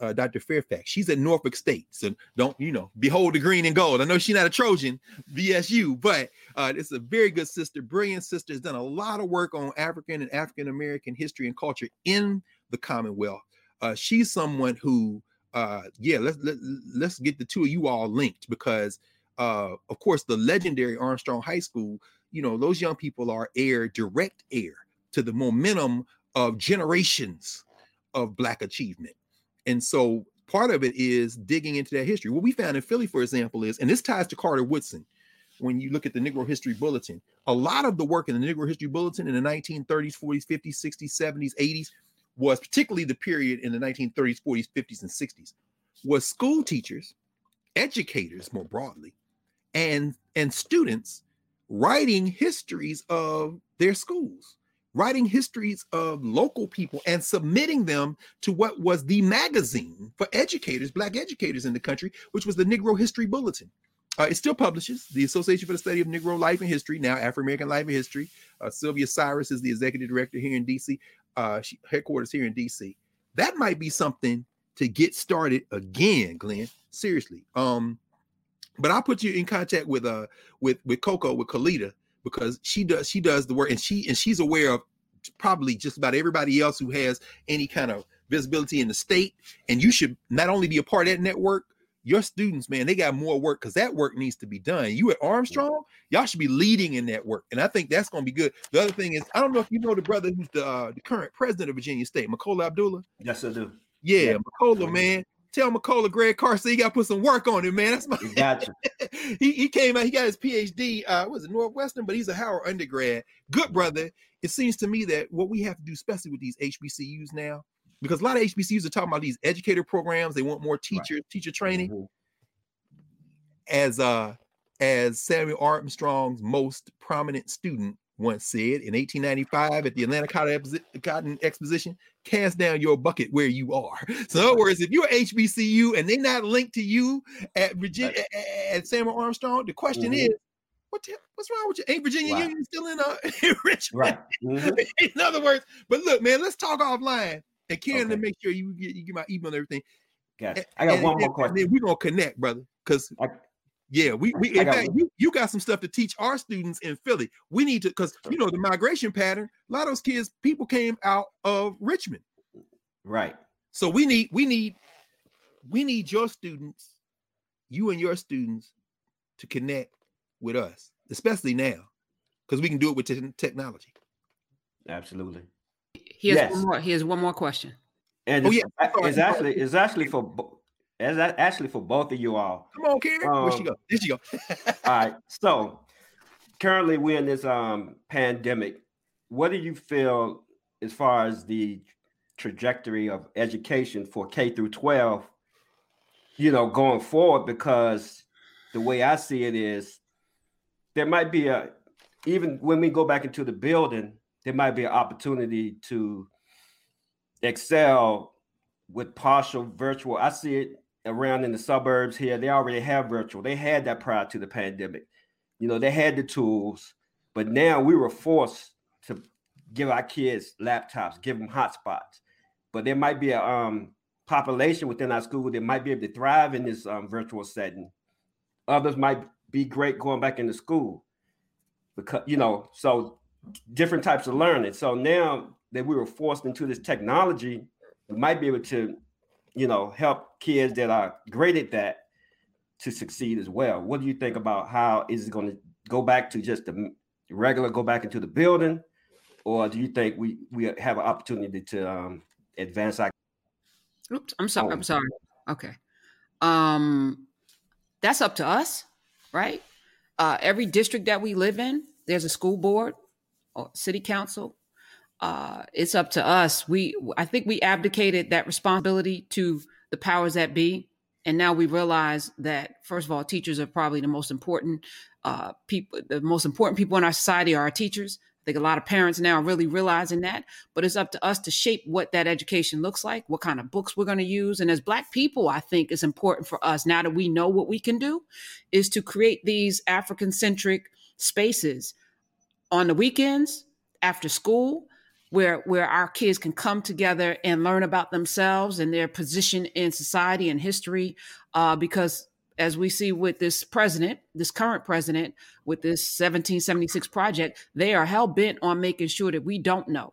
Uh, Doctor Fairfax. She's at Norfolk State. So don't, you know, behold the green and gold. I know she's not a Trojan, V S U, but uh, it's a very good sister, brilliant sister, has done a lot of work on African and African-American history and culture in the Commonwealth. Uh, she's someone who, uh, yeah, let's, let, let's get the two of you all linked, because uh, of course, the legendary Armstrong High School, you know, those young people are heir, direct heir to the momentum of generations of Black achievement. And so part of it is digging into that history. What we found in Philly, for example, is, and this ties to Carter Woodson, when you look at the Negro History Bulletin, a lot of the work in the Negro History Bulletin in the nineteen thirties, forties, fifties, sixties, seventies, eighties was particularly the period in the nineteen thirties, forties, fifties, and sixties was school teachers, educators more broadly, and, and students writing histories of their schools, writing histories of local people and submitting them to what was the magazine for educators, Black educators in the country, which was the Negro History Bulletin. Uh, it still publishes. The Association for the Study of Negro Life and History, now Afro-American Life and History. Uh, Sylvia Cyrus is the executive director here in D C, uh, she, headquarters here in D C. That might be something to get started again, Glenn, seriously. Um, but I'll put you in contact with uh with, with Coco, with Kalita, because she does she does the work, and she and she's aware of probably just about everybody else who has any kind of visibility in the state. And you should not only be a part of that network, your students, man, they got more work, because that work needs to be done. You at Armstrong, y'all should be leading in that work. And I think that's going to be good. The other thing is, I don't know if you know the brother who's the, uh, the current president of Virginia State, Makola Abdullah. Yes, I do. Yeah, yeah. Makola, man. Tell Makola Greg Carson, you got to put some work on him, man. That's my. Gotcha. he he came out. He got his P H D. Uh, was it Northwestern? But he's a Howard undergrad. Good brother. It seems to me that what we have to do, especially with these H B C Us now, because a lot of H B C Us are talking about these educator programs. They want more teacher right. teacher training. Mm-hmm. As uh as Samuel Armstrong's most prominent student once said in eighteen ninety-five at the Atlanta Cotton Exposition, cast down your bucket where you are. So in other words, if you're H B C U and they're not linked to you at Virginia, at, at Samuel Armstrong, the question mm-hmm. is, what the, what's wrong with you? Ain't Virginia right. Union still in, uh, in Richmond? Right. Mm-hmm. In other words, but look, man, let's talk offline. And Karen, okay. to make sure you get, you get my email and everything. Gotcha. I got and, one more and, question. And then we're going to connect, brother, because... Yeah, we, we in fact, you, you got some stuff to teach our students in Philly. We need to, because, you know, the migration pattern, a lot of those kids, people came out of Richmond. Right. So we need, we need, we need your students, you and your students to connect with us, especially now, because we can do it with te- technology. Absolutely. Here's, yes. one more, here's one more question. And oh, it's, yeah. it's actually, it's actually for bo- As actually for both of you all. Come on, Karen. Um, Where she go? There she go. All right. So currently we're in this um, pandemic. What do you feel as far as the trajectory of education for K through twelve, you know, going forward? Because the way I see it is there might be a, even when we go back into the building, there might be an opportunity to excel with partial virtual. I see it around in the suburbs here. They already have virtual. They had that prior to the pandemic. You know, they had the tools, but now we were forced to give our kids laptops, give them hotspots. But there might be a um, population within our school that might be able to thrive in this um, virtual setting. Others might be great going back into school, because, you know, so different types of learning. So now that we were forced into this technology, we might be able to, you know, help kids that are great at that to succeed as well. What do you think about how is it going to go back to just the regular, go back into the building, or do you think we, we have an opportunity to um, advance our? Oops, I'm sorry. Home. I'm sorry. Okay. Um, that's up to us, right? Uh, every district that we live in, there's a school board or city council. Uh, it's up to us. We, I think we abdicated that responsibility to the powers that be. And now we realize that, first of all, teachers are probably the most important uh, people. The most important people in our society are our teachers. I think a lot of parents now are really realizing that, but it's up to us to shape what that education looks like, what kind of books we're going to use. And as Black people, I think it's important for us, now that we know what we can do, is to create these African-centric spaces on the weekends, after school, where where our kids can come together and learn about themselves and their position in society and history. Uh, because as we see with this president, this current president, with this seventeen seventy-six project, they are hell-bent on making sure that we don't know.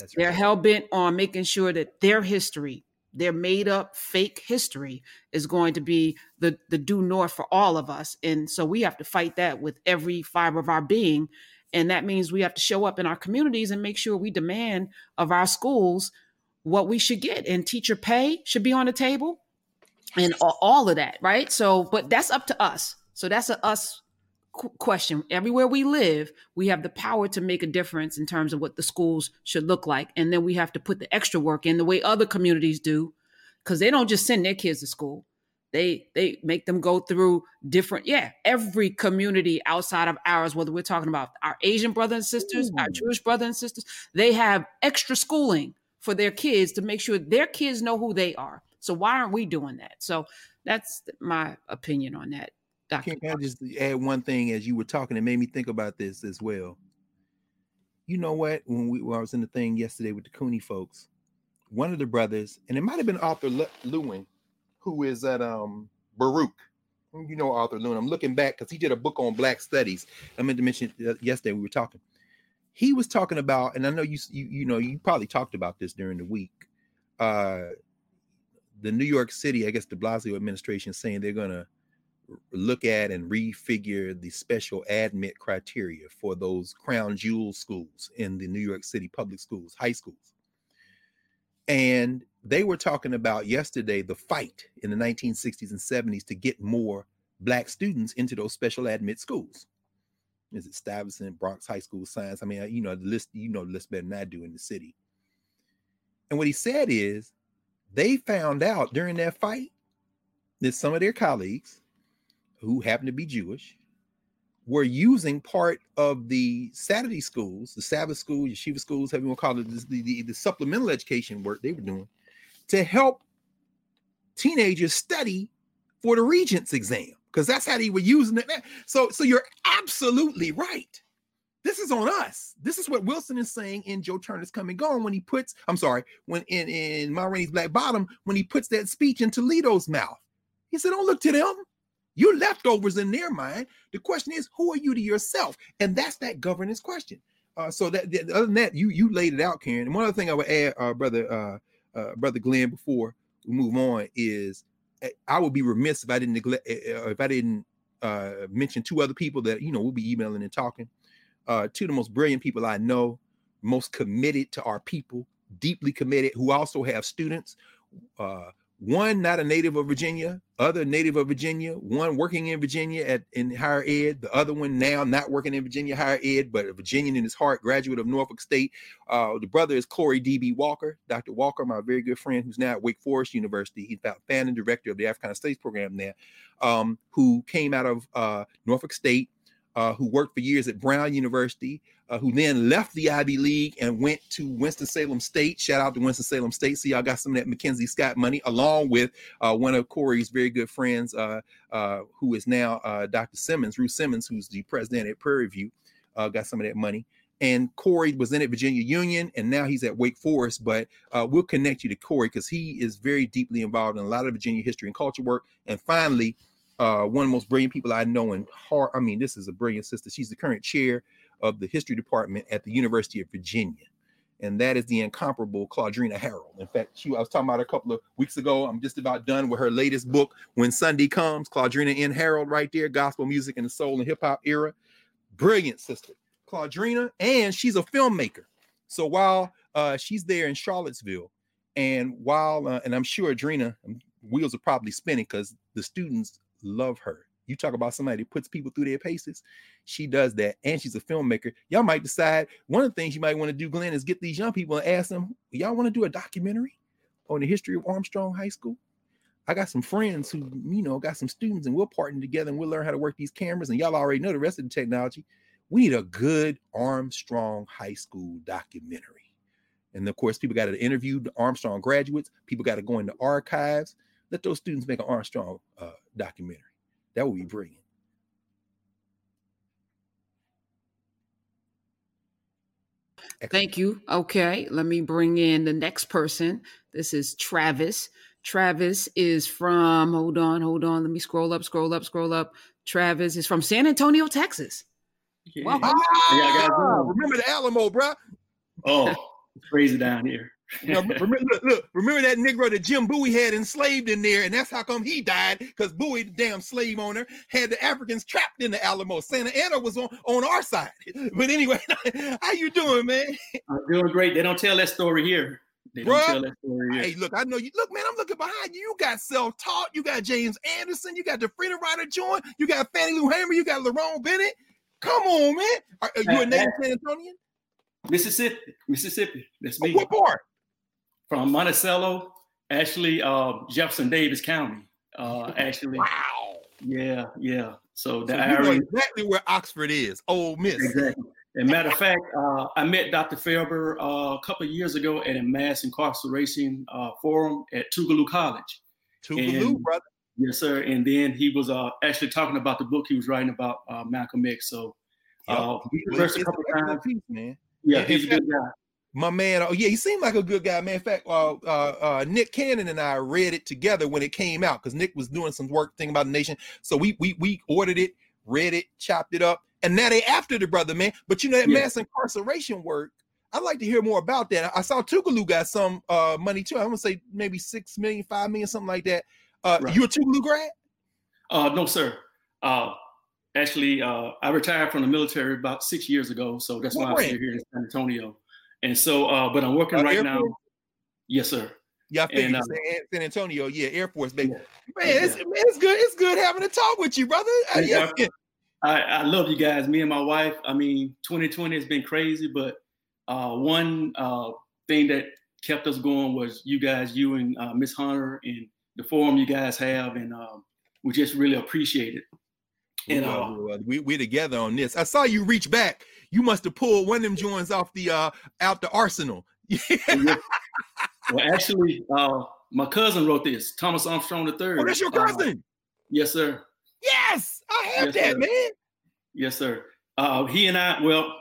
That's right. They're hell-bent on making sure that their history, their made-up fake history, is going to be the, the due north for all of us. And so we have to fight that with every fiber of our being. And that means we have to show up in our communities and make sure we demand of our schools what we should get. And teacher pay should be on the table and all of that, right? So, but that's up to us. So that's a us question. Everywhere we live, we have the power to make a difference in terms of what the schools should look like. And then we have to put the extra work in the way other communities do, because they don't just send their kids to school. They they make them go through different, yeah, every community outside of ours, whether we're talking about our Asian brothers and sisters, mm. our Jewish brothers and sisters, they have extra schooling for their kids to make sure their kids know who they are. So why aren't we doing that? So that's my opinion on that. Doctor Can I just add one thing as you were talking? It made me think about this as well. You know what? When, we, when I was in the thing yesterday with the Cooney folks, one of the brothers, and it might have been Arthur Le- Lewin, who is at um, Baruch. You know Arthur Lewin. I'm looking back because he did a book on Black studies. I meant to mention yesterday we were talking. He was talking about, and I know you you, you know, you probably talked about this during the week, uh, the New York City, I guess the de Blasio administration, saying they're going to look at and refigure the special admit criteria for those crown jewel schools in the New York City public schools, high schools. And they were talking about yesterday the fight in the nineteen sixties and seventies to get more Black students into those special admit schools. Is it Stuyvesant, Bronx High School, Science? I mean, you know the list. You know the list better than I do in the city. And what he said is, they found out during that fight that some of their colleagues, who happened to be Jewish, were using part of the Saturday schools, the Sabbath schools, yeshiva schools, however you want to call it, the, the, the supplemental education work they were doing, to help teenagers study for the Regents exam, because that's how they were using it. So, so you're absolutely right. This is on us. This is what Wilson is saying in Joe Turner's Come and Gone when he puts, I'm sorry, when in, in Ma Rainey's Black Bottom, when he puts that speech in Toledo's mouth. He said, don't look to them. Your leftovers in their mind. The question is, who are you to yourself? And that's that governance question. Uh, so that, that other than that, you you laid it out, Karen. And one other thing I would add, uh, brother uh, uh, brother Glenn, before we move on, is I would be remiss if I didn't neglect uh, if I didn't uh, mention two other people that you know we'll be emailing and talking. Uh, two of the most brilliant people I know, most committed to our people, deeply committed, who also have students. Uh, One, not a native of Virginia, other native of Virginia, one working in Virginia at in higher ed, the other one now not working in Virginia higher ed, but a Virginian in his heart, graduate of Norfolk State. Uh, the brother is Corey D B. Walker, Doctor Walker, my very good friend, who's now at Wake Forest University. He's the founder and director of the African Studies program there, um, who came out of uh, Norfolk State, uh, who worked for years at Brown University, Uh, who then left the Ivy League and went to Winston-Salem State. Shout out to Winston-Salem State. See, y'all got some of that Mackenzie Scott money, along with uh, one of Corey's very good friends, uh, uh, who is now uh, Doctor Simmons, Ruth Simmons, who's the president at Prairie View, uh, got some of that money. And Corey was in at Virginia Union, and now he's at Wake Forest. But uh, we'll connect you to Corey because he is very deeply involved in a lot of Virginia history and culture work. And finally, uh, one of the most brilliant people I know, and hard, I mean, this is a brilliant sister. She's the current chair of the history department at the University of Virginia. and that is the incomparable Claudrina Harrell. In fact, she, I was talking about a couple of weeks ago, I'm just about done with her latest book, When Sunday Comes, Claudrina N. Harrell right there, Gospel Music in the Soul and Hip-Hop Era. Brilliant sister, Claudrina, and she's a filmmaker. So while uh, she's there in Charlottesville, and while, uh, and I'm sure Adrena, wheels are probably spinning because the students love her. You talk about somebody that puts people through their paces. She does that. And she's a filmmaker. Y'all might decide one of the things you might want to do, Glenn, is get these young people and ask them, y'all want to do a documentary on the history of Armstrong High School? I got some friends who, you know, got some students and we'll partner together and we'll learn how to work these cameras. And y'all already know the rest of the technology. We need a good Armstrong High School documentary. And of course, people got to interview the Armstrong graduates. People got to go into archives. Let those students make an Armstrong uh, documentary. That would be brilliant. Excellent. Thank you. Okay, let me bring in the next person. This is Travis. Travis is from, hold on, hold on. Let me scroll up, scroll up, scroll up. Travis is from San Antonio, Texas. Yeah. Wow. Ah, remember the Alamo, bro? Oh, it's crazy down here. Now, remember, look, look, remember that Negro that Jim Bowie had enslaved in there, and that's how come he died, because Bowie, the damn slave owner, had the Africans trapped in the Alamo. Santa Ana was on, on our side. But anyway, how you doing, man? I'm doing great. They don't tell that story here. They Bruh, don't tell that story here. Hey, look, I know you. Look, man, I'm looking behind you. You got Self-Taught. You got James Anderson. You got the Freedom Rider Joint. You got Fannie Lou Hamer. You got Lerone Bennett. Come on, man. Are, are you a native San Antonian? Mississippi. Mississippi. That's me. Oh, what part? From Monticello, actually, uh, Jefferson Davis County, uh, actually. Wow. Yeah, yeah. So, the so you know exactly where Oxford is, Ole Miss. Exactly. And matter of fact, uh, I met Doctor Fairber uh, a couple of years ago at a mass incarceration uh, forum at Tougaloo College. Tougaloo, and, brother. Yes, sir. And then he was uh, actually talking about the book he was writing about uh, Malcolm X. So, uh, yep. we conversed a couple of times. Piece, man. Yeah, he's a good guy. My man, oh yeah, he seemed like a good guy, man. In fact, uh, uh, uh, Nick Cannon and I read it together when it came out because Nick was doing some work thing about the nation. So we we we ordered it, read it, chopped it up, and now they after the brother, man. But you know that yeah. mass incarceration work, I'd like to hear more about that. I saw Tougaloo got some uh, money too. I'm gonna say maybe six million, five million, something like that. Uh, right. You a Tougaloo grad? Uh, no, sir. Uh, actually, uh, I retired from the military about six years ago, so that's what why brand? I'm here in San Antonio. And so, uh, but I'm working uh, right Air now. Force? Yes, sir. Yeah, I figured uh, San Antonio. Yeah, Air Force, baby. Yeah. Man, yeah. It's, man, it's good. It's good having a talk with you, brother. Uh, yeah. I, I love you guys. Me and my wife. I mean, twenty twenty has been crazy, but uh, one uh, thing that kept us going was you guys, you and uh, Miss Hunter, and the forum you guys have, and um, we just really appreciate it. And uh, we we're together on this. I saw you reach back. You must have pulled one of them joints off the uh, out the arsenal. Yeah. Well, actually, uh, my cousin wrote this. Thomas Armstrong the third. Oh, that's your cousin. Uh, yes, sir. Yes, I have yes, that, sir. Man. Yes, sir. Uh, he and I. Well,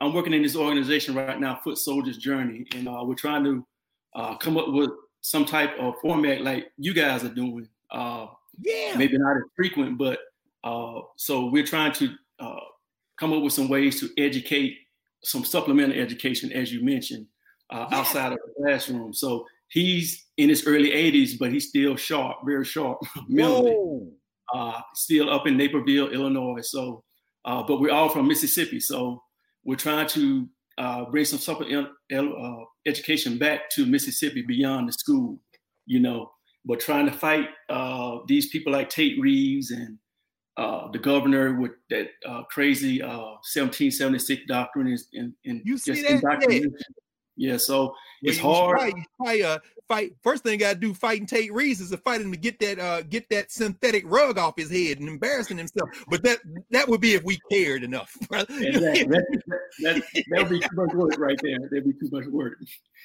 I'm working in this organization right now, Foot Soldiers Journey, and uh, we're trying to uh, come up with some type of format like you guys are doing. Uh, yeah. Maybe not as frequent, but uh, so we're trying to. Uh, come up with some ways to educate, some supplemental education, as you mentioned, uh, yes. outside of the classroom. So he's in his early eighties, but he's still sharp, very sharp, mentally, uh, still up in Naperville, Illinois. So, uh, but we're all from Mississippi. So we're trying to uh, bring some supplemental uh, education back to Mississippi beyond the school, you know, but trying to fight uh, these people like Tate Reeves and Uh, the governor with that uh, crazy uh, seventeen seventy-six doctrine is in, in you see just that yeah. yeah so yeah, it's hard try, try, uh, fight first thing you gotta do fighting Tate Reeves is to fight him to get that uh, get that synthetic rug off his head and embarrassing himself, but that that would be if we cared enough. Exactly. that, that, that, that would be too much work right there. That'd be too much work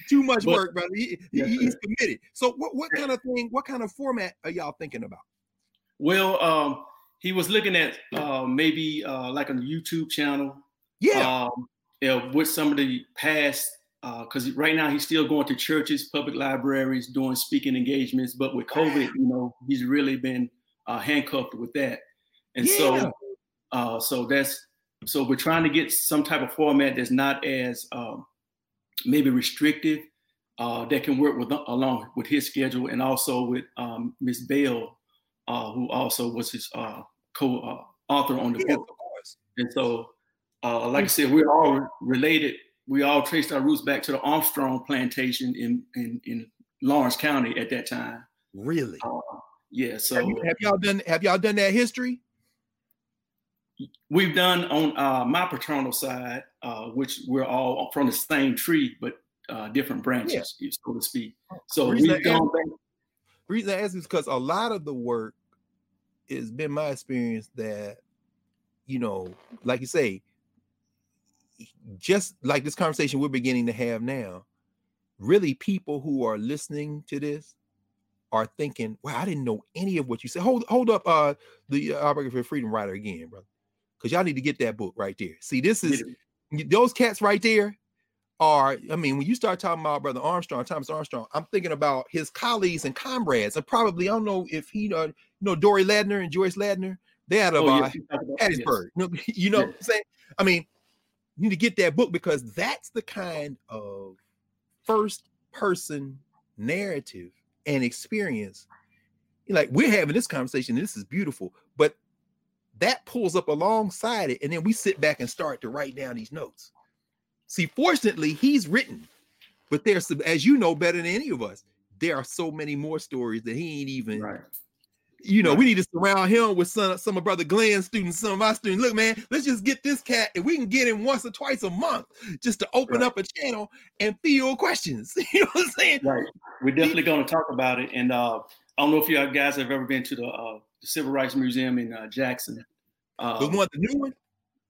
too much but, work brother he, yes, he's sir. committed. So what, what kind of thing what kind of format are y'all thinking about? Well, um he was looking at uh, maybe uh, like a YouTube channel. Yeah. Um, you know, with some of the past, because uh, right now he's still going to churches, public libraries, doing speaking engagements. But with COVID, you know, he's really been uh, handcuffed with that. And yeah. so, uh, so that's so we're trying to get some type of format that's not as um, maybe restrictive, uh, that can work with along with his schedule, and also with um, Miz Bell, uh, who also was his uh, co-author on the yeah, book. Of course. And so, uh, like I said, we're all related. We all traced our roots back to the Armstrong plantation in in, in Lawrence County at that time. Really? Uh, yeah. So have, you, have y'all done have y'all done that history? We've done on uh, my paternal side, uh, which we're all from the same tree, but uh, different branches, yeah. so to speak. So the reason, we've gone ask, back. The reason I ask is because a lot of the work has been my experience that, you know, like you say, just like this conversation we're beginning to have now, really people who are listening to this are thinking, wow, I didn't know any of what you said. Hold hold up uh, the Albuquerque uh, Freedom Rider again, brother. Because y'all need to get that book right there. See, this is those cats right there are, I mean, when you start talking about Brother Armstrong, Thomas Armstrong, I'm thinking about his colleagues and comrades. And probably, I don't know if he, uh, you know, Dory Ladner and Joyce Ladner, they're out of oh, yes, uh, Hattiesburg. Yes. You know yes. what I'm saying? I mean, you need to get that book because that's the kind of first person narrative and experience. Like, we're having this conversation. This is beautiful. But that pulls up alongside it, and then we sit back and start to write down these notes. See, fortunately, he's written, but there's some, as you know better than any of us, there are so many more stories that he ain't even, right. you know, right. we need to surround him with some, some of Brother Glenn's students, some of our students. Look, man, let's just get this cat, and we can get him once or twice a month just to open right. up a channel and field questions. You know what I'm saying? Right. We're definitely going to talk about it. And uh, I don't know if you guys have ever been to the, uh, the Civil Rights Museum in uh, Jackson. Um, the one, the new one,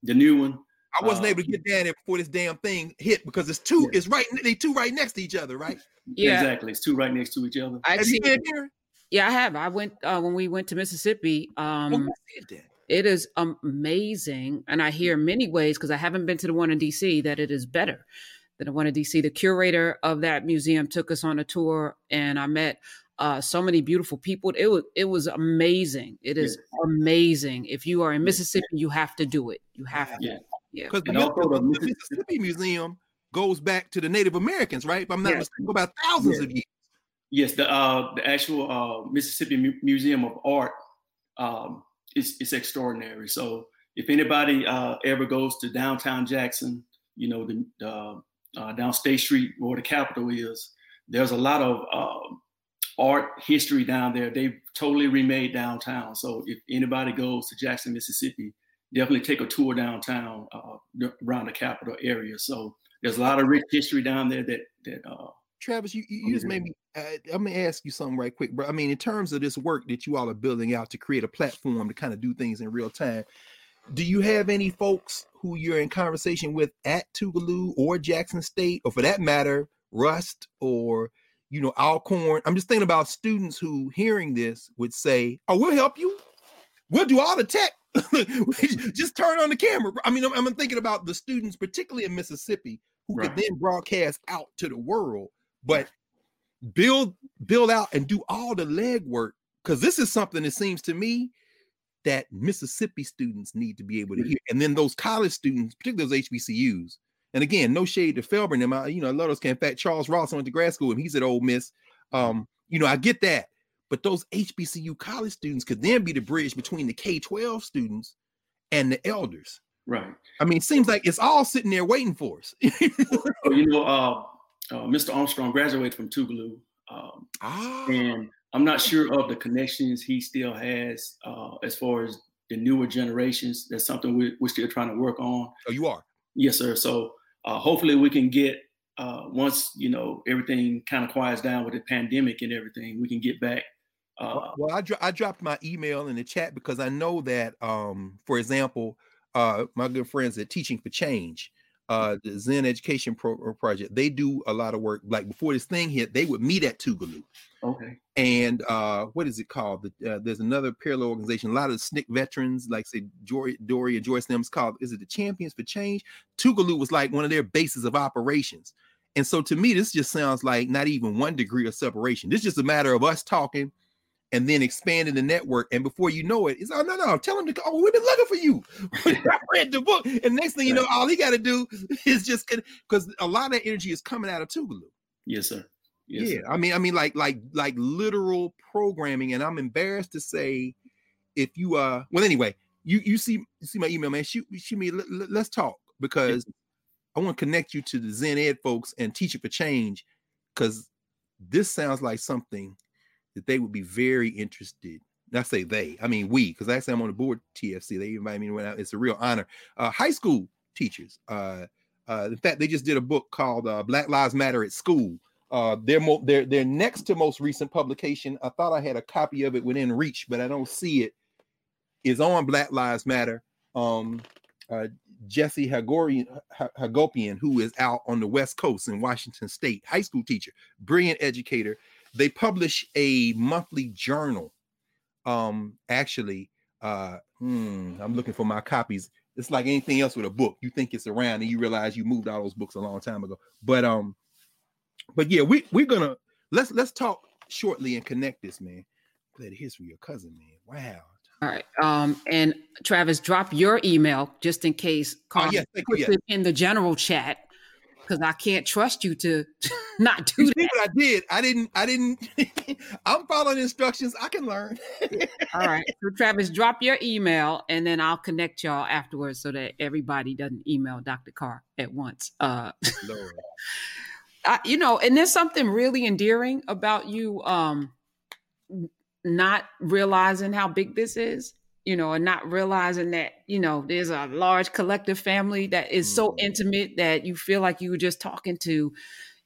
the new one. I wasn't uh, able to get down there before this damn thing hit because it's two. Yeah. It's right. They two right next to each other, right? Yeah, exactly. It's two right next to each other. I have seen, you been there? Yeah, I have. I went uh, when we went to Mississippi. Um, oh, I did that. It is amazing, and I hear many ways because I haven't been to the one in D C that it is better than the one in D C. The curator of that museum took us on a tour, and I met. Uh, so many beautiful people. It was it was amazing. It is yeah. amazing. If you are in Mississippi, you have to do it. You have yeah. to. Yeah. Because the, the Mississippi, Mississippi Museum goes back to the Native Americans, right? If I'm not yeah. mistaken, about thousands yeah. of years. Yes, the uh, the actual uh, Mississippi M- Museum of Art um, is it's extraordinary. So if anybody uh, ever goes to downtown Jackson, you know, the uh, uh, down State Street where the Capitol is, there's a lot of uh, art history down there. They've totally remade downtown. So if anybody goes to Jackson, Mississippi, definitely take a tour downtown uh, around the Capitol area. So there's a lot of rich history down there that, that uh, Travis, you, you just made me, uh, I'm going to ask you something right quick, bro. I mean, in terms of this work that you all are building out to create a platform to kind of do things in real time, do you have any folks who you're in conversation with at Tougaloo or Jackson State, or for that matter, Rust or you know, Alcorn? I'm just thinking about students who hearing this would say, oh, we'll help you. We'll do all the tech. Just turn on the camera. I mean, I'm, I'm thinking about the students, particularly in Mississippi, who right. could then broadcast out to the world, but build, build out and do all the legwork. Because this is something that seems to me that Mississippi students need to be able to hear. And then those college students, particularly those H B C Us, and again, no shade to Felburn. And I, you know, I love those kids. In fact, Charles Ross went to grad school and he's at Ole Miss. Um, you know, I get that. But those H B C U college students could then be the bridge between the K twelve students and the elders. Right. I mean, it seems like it's all sitting there waiting for us. You know, uh, uh, Mister Armstrong graduated from Tougaloo. Um, ah. And I'm not sure of the connections he still has uh, as far as the newer generations. That's something we're, we're still trying to work on. Oh, you are? Yes, sir. So. Uh, hopefully we can get, uh, once, you know, everything kind of quiets down with the pandemic and everything, we can get back. Uh, well, I, dro- I dropped my email in the chat because I know that, um, for example, uh, my good friends at Teaching for Change, uh, the Zen Education Pro- Project, they do a lot of work. Like before this thing hit, they would meet at Tougaloo. Okay. And uh, what is it called? The, uh, there's another parallel organization. A lot of S N C C veterans, like say Dory, Dory and Joyce Nems, called is it the Champions for Change? Tougaloo was like one of their bases of operations. And so to me, this just sounds like not even one degree of separation. This is just a matter of us talking and then expanding the network. And before you know it, it's, oh, no, no, tell him to come. Oh, we've been looking for you. I read the book. And next thing you know, all he got to do is just, because a lot of that energy is coming out of Tougaloo. Yes, sir. Yes, yeah. Sir. I mean, I mean, like, like, like literal programming. And I'm embarrassed to say, if you are, uh, well, anyway, you, you see, you see my email, man, shoot, shoot me. Let, let's talk, because I want to connect you to the Zen Ed folks and Teach It for Change. Because this sounds like something that they would be very interested. And I say they, I mean we, because last time I'm on the board T F C, they invited me to went out. It's a real honor. Uh, high school teachers. Uh, uh, in fact, they just did a book called uh, Black Lives Matter at School. Uh, their, mo- their, their next to most recent publication, I thought I had a copy of it within reach, but I don't see it, is on Black Lives Matter. Um, uh, Jesse Hagopian, who is out on the West Coast in Washington State, high school teacher, brilliant educator. They publish a monthly journal. Um, actually, uh, hmm, I'm looking for my copies. It's like anything else with a book. You think it's around and you realize you moved all those books a long time ago. But um, but yeah, we, we're gonna let's let's talk shortly and connect this, man. Glad to hear from your cousin, man. Wow. All right. Um, and Travis, drop your email just in case. Oh, yes, thank you, yes. In the general chat, because I can't trust you to not do you that. See what I did? I didn't. I didn't. I'm following instructions. I can learn. All right. So, Travis, drop your email, and then I'll connect y'all afterwards so that everybody doesn't email Doctor Carr at once. Uh, Lord. I, you know, and there's something really endearing about you. Um, not realizing how big this is, you know, and not realizing that, you know, there's a large collective family that is mm-hmm. so intimate that you feel like you were just talking to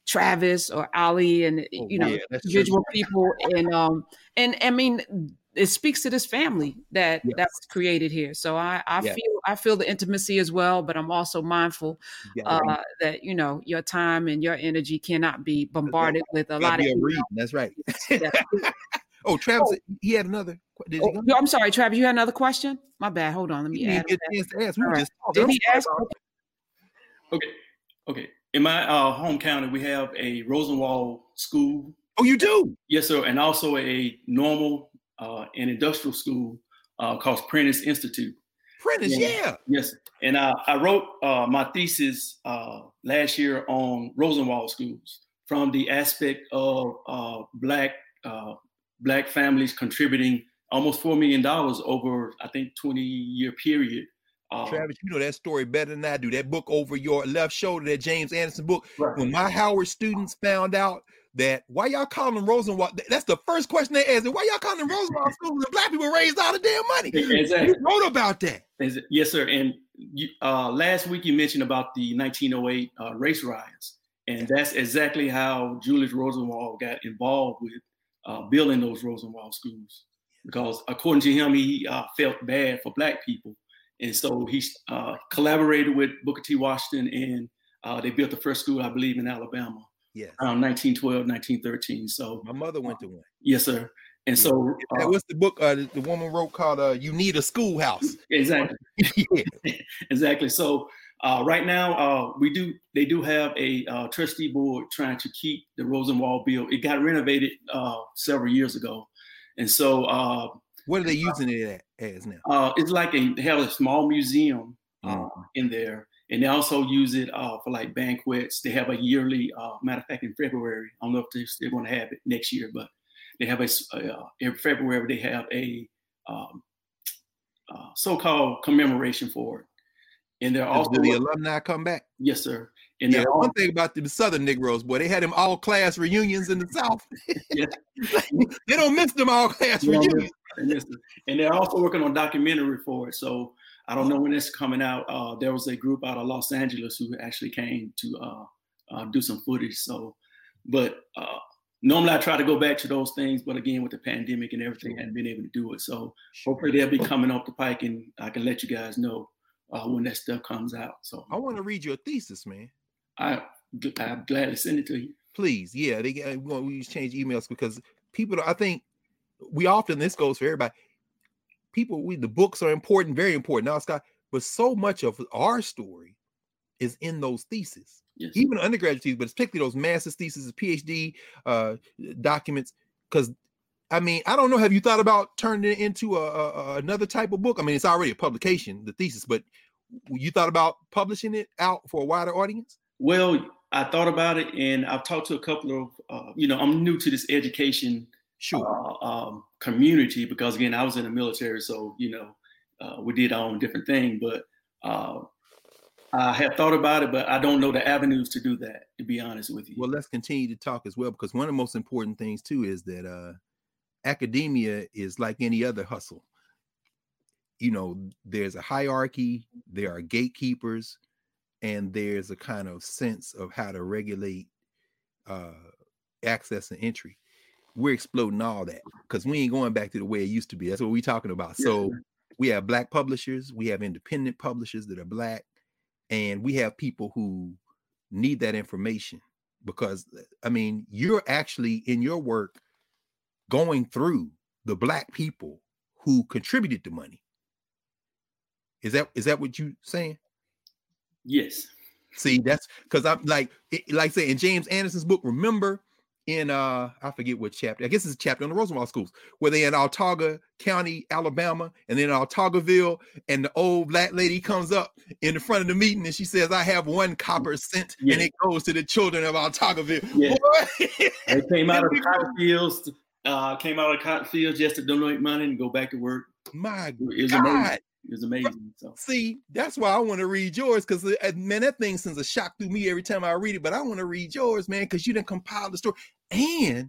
Travis or Ali and, oh, you know, yeah, individual true. people. And, um, and I mean, it speaks to this family that yes. that's created here. So I, I yes. feel, I feel the intimacy as well, but I'm also mindful yeah, uh, right. that, you know, your time and your energy cannot be bombarded right. with a lot of, reading. That's right. That's Oh, Travis, oh. he had another. Did oh, he I'm sorry, Travis, you had another question? My bad. Hold on. Let me add it. Right. Did he ask? Okay. Okay. In my uh, home county, we have a Rosenwald school. Oh, you do? Yes, sir. And also a normal uh, and industrial school uh, called Prentice Institute. Prentice, and, yeah. Yes. And I, I wrote uh, my thesis uh, last year on Rosenwald schools from the aspect of uh, Black uh Black families contributing almost four million dollars over, I think, twenty-year period. Um, Travis, you know that story better than I do. That book over your left shoulder, that James Anderson book. Right. When my Howard students found out that, why y'all calling them Rosenwald? That's the first question they asked. Why y'all calling them Rosenwald schools and Black people raised all the damn money? Exactly. You wrote about that. Yes, sir. And you, uh, last week you mentioned about the nineteen oh eight uh, race riots. And that's exactly how Julius Rosenwald got involved with Uh, building those Rosenwald schools, because according to him, he uh, felt bad for Black people. And so he uh, collaborated with Booker T. Washington, and uh, they built the first school, I believe, in Alabama, yeah, around nineteen twelve, nineteen thirteen. So my mother went to one. Yes, sir. And yeah. so uh, what's the book uh, the woman wrote called uh, You Need a Schoolhouse? Exactly. yeah. Exactly. So uh, right now uh, we do they do have a uh, trustee board trying to keep the Rosenwald bill. It got renovated uh, several years ago. And so uh, what are they using it as now? Uh, it's like a they have a small museum uh, in there. And they also use it uh, for like banquets. They have a yearly uh, matter of fact in February. I don't know if they're still going to have it next year, but they have a uh, in February they have a um, uh, so-called commemoration for it, and they're also do the alumni come back. Yes, sir. And yeah, one all, thing about the Southern Negroes, boy, they had them all class reunions in the South. Yeah. They don't miss them all class you reunions. And they're also working on documentary for it. So I don't know when it's coming out. Uh, there was a group out of Los Angeles who actually came to uh, uh, do some footage. So, but. Uh, Normally, I try to go back to those things, but again, with the pandemic and everything, I haven't been able to do it. So hopefully they'll be coming up the pike, and I can let you guys know uh, when that stuff comes out. So I want to read your thesis, man. I, I'm glad to send it to you. Please. Yeah, they we, we change emails because people, I think we often, this goes for everybody, people, we the books are important, very important. Now, Scott, but so much of our story is in those theses. Yes. Even undergraduate theses, but particularly those master's theses, PhD uh, documents, because I mean, I don't know. Have you thought about turning it into a, a another type of book? I mean, it's already a publication, the thesis, but you thought about publishing it out for a wider audience? Well, I thought about it, and I've talked to a couple of, uh, you know, I'm new to this education sure. uh, um, community because, again, I was in the military, so, you know, uh, we did our own different thing. But uh, I have thought about it, but I don't know the avenues to do that, to be honest with you. Well, let's continue to talk as well, because one of the most important things, too, is that uh, academia is like any other hustle. You know, there's a hierarchy, there are gatekeepers, and there's a kind of sense of how to regulate uh, access and entry. We're exploding all that because we ain't going back to the way it used to be. That's what we're talking about. Yeah. So we have Black publishers, we have independent publishers that are Black, and we have people who need that information because, I mean, you're actually in your work going through the Black people who contributed the money. Is that is that what you're saying? Yes. See, that's because I'm like, it, like say in James Anderson's book, remember in, uh, I forget what chapter, I guess it's a chapter on the Rosenwald schools, where they're in Autauga County, Alabama, and then Autaugaville, and the old Black lady comes up in the front of the meeting and she says, I have one copper cent, yeah. and it goes to the children of Autaugaville. Yeah. They came out of cotton fields, uh, came out of cotton fields just to donate money and go back to work. My it God. Amazing. It was amazing. So. See, that's why I want to read yours, because, man, that thing sends a shock through me every time I read it. But I want to read yours, man, because you done compiled the story. And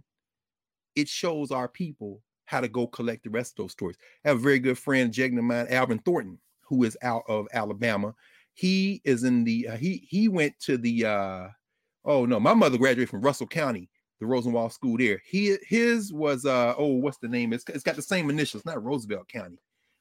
it shows our people how to go collect the rest of those stories. I have a very good friend, Jegna of mine, Alvin Thornton, who is out of Alabama. He is in the, uh, he he went to the, uh, oh, no, my mother graduated from Russell County, the Rosenwald School there. He His was, uh, oh, what's the name? It's, it's got the same initials, not Roosevelt County.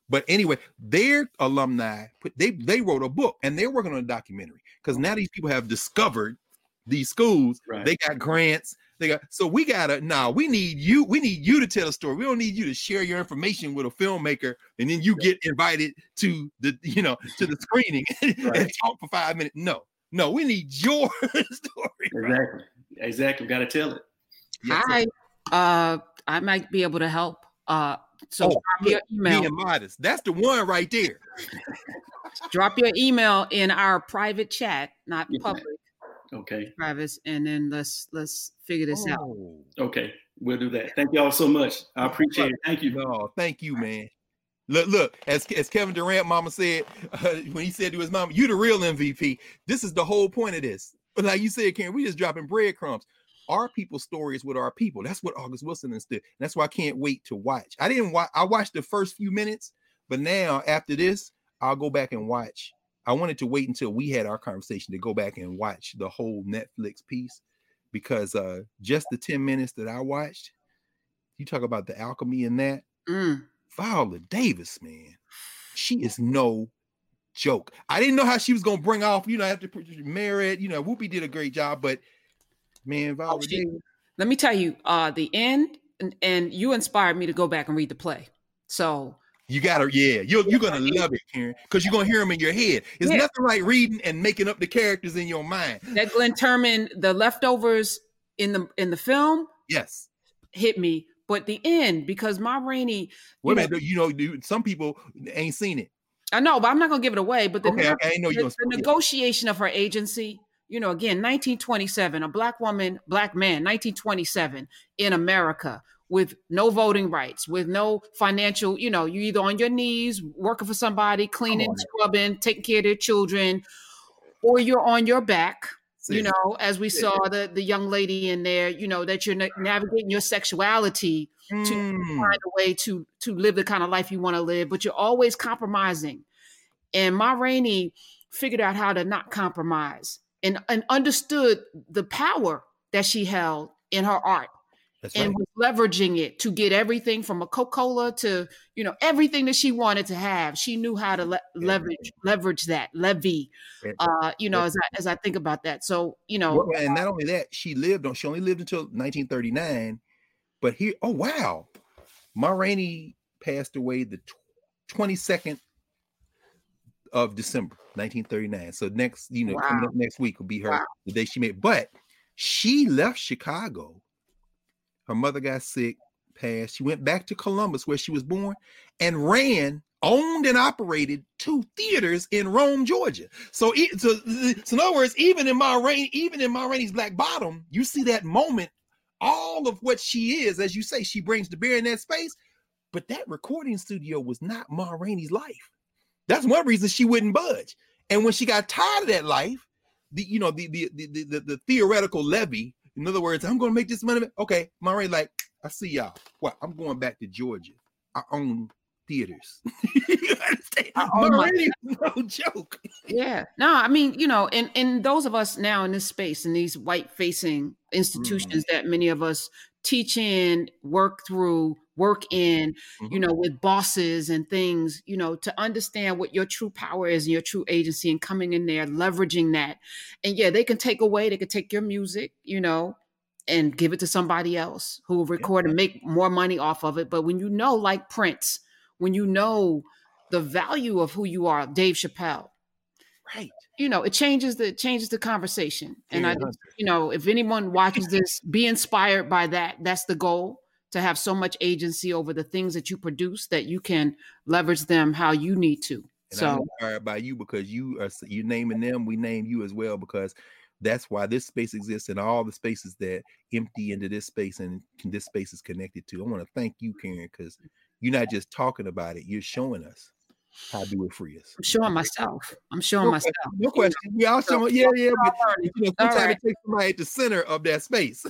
But anyway, their alumni, they, they wrote a book and they're working on a documentary because now these people have discovered these schools. Right. They got grants. They got so we gotta now nah, we need you. We need you to tell a story. We don't need you to share your information with a filmmaker and then you get invited to the you know to the screening right. and talk for five minutes. No, no, we need your story. Exactly, right? exactly. Got to tell it. Yes, I uh, I might be able to help. Uh, So oh, drop your email. Being modest. That's the one right there. Drop your email in our private chat, not public. Okay. Private, and then let's let's figure this oh. out. Okay, we'll do that. Thank y'all so much. I appreciate it. Thank you. No, thank you, man. Look, look. As as Kevin Durant, Mama said uh, when he said to his mom, "You the real M V P." This is the whole point of this. But like you said, Karen, we just dropping breadcrumbs. Our people's stories with our people. That's what August Wilson instilled. That's why I can't wait to watch. I didn't watch. I watched the first few minutes, but now after this, I'll go back and watch. I wanted to wait until we had our conversation to go back and watch the whole Netflix piece because uh, just the ten minutes that I watched, you talk about the alchemy in that. Mm. Viola Davis, man, she is no joke. I didn't know how she was going to bring off, you know, after married, you know, Whoopi did a great job, but man, oh, she, let me tell you, uh, the end, and, and you inspired me to go back and read the play. So you gotta, yeah, you're you're gonna love it, Karen, because you're gonna hear them in your head. It's yeah. nothing like reading and making up the characters in your mind. That Glenn Turman, the leftovers in the in the film, yes, hit me. But the end, because Ma Rainey, wait a minute, you know, dude, some people ain't seen it. I know, but I'm not gonna give it away. But the, okay, okay, I know the, the negotiation of her agency. You know, again, nineteen twenty-seven, a Black woman, Black man, nineteen twenty-seven in America with no voting rights, with no financial, you know, you either on your knees, working for somebody, cleaning, scrubbing, taking care of their children, or you're on your back, you know, as we saw the, the young lady in there, you know, that you're na- navigating your sexuality mm. to find a way to, to live the kind of life you want to live, but you're always compromising. And Ma Rainey figured out how to not compromise. And, and understood the power that she held in her art That's and right. was leveraging it to get everything from a Coca-Cola to, you know, everything that she wanted to have. She knew how to le- leverage, yeah. leverage that, levy, yeah. uh, you know, yeah. as, I, as I think about that. So, you know. Well, and not only that, she lived on, she only lived until nineteen thirty-nine, but here, oh, wow. Ma Rainey passed away the twenty-second of December nineteen thirty-nine. So next, you know, wow. coming up next week will be her wow. the day she made. But she left Chicago. Her mother got sick, passed, she went back to Columbus, where she was born, and ran, owned and operated two theaters in Rome, Georgia. So, so, so in other words, even in Ma Rainey, even in Ma Rainey's Black Bottom, you see that moment, all of what she is, as you say, she brings to bear in that space. But that recording studio was not Ma Rainey's life. That's one reason she wouldn't budge. And when she got tired of that life, the you know the the the, the, the theoretical levy. In other words, I'm going to make this money. Okay, Ma Rainey, like, I see y'all. What? I'm going back to Georgia. I own theaters. You understand? Ma Rainey is no joke. Yeah. No, I mean, you know, and, and those of us now in this space, in these white-facing institutions mm-hmm. that many of us teach in, work through, work in, mm-hmm. you know, with bosses and things, you know, to understand what your true power is and your true agency and coming in there, leveraging that. And yeah, they can take away, they can take your music, you know, and give it to somebody else who will record yeah. and make more money off of it. But when you know, like Prince, when you know the value of who you are, Dave Chappelle, right. You know, it changes the it changes the conversation. And yeah. I just, you know, if anyone watches this, be inspired by that. That's the goal, to have so much agency over the things that you produce that you can leverage them how you need to. And so I'm inspired by you because you are you naming them, we name you as well, because that's why this space exists and all the spaces that empty into this space and this space is connected to. I want to thank you, Karen, because you're not just talking about it, you're showing us. How do it free us? I'm showing myself. I'm showing no myself. Question, no question. We all showing. Yeah, yeah. But you know, sometimes right. it takes somebody at the center of that space.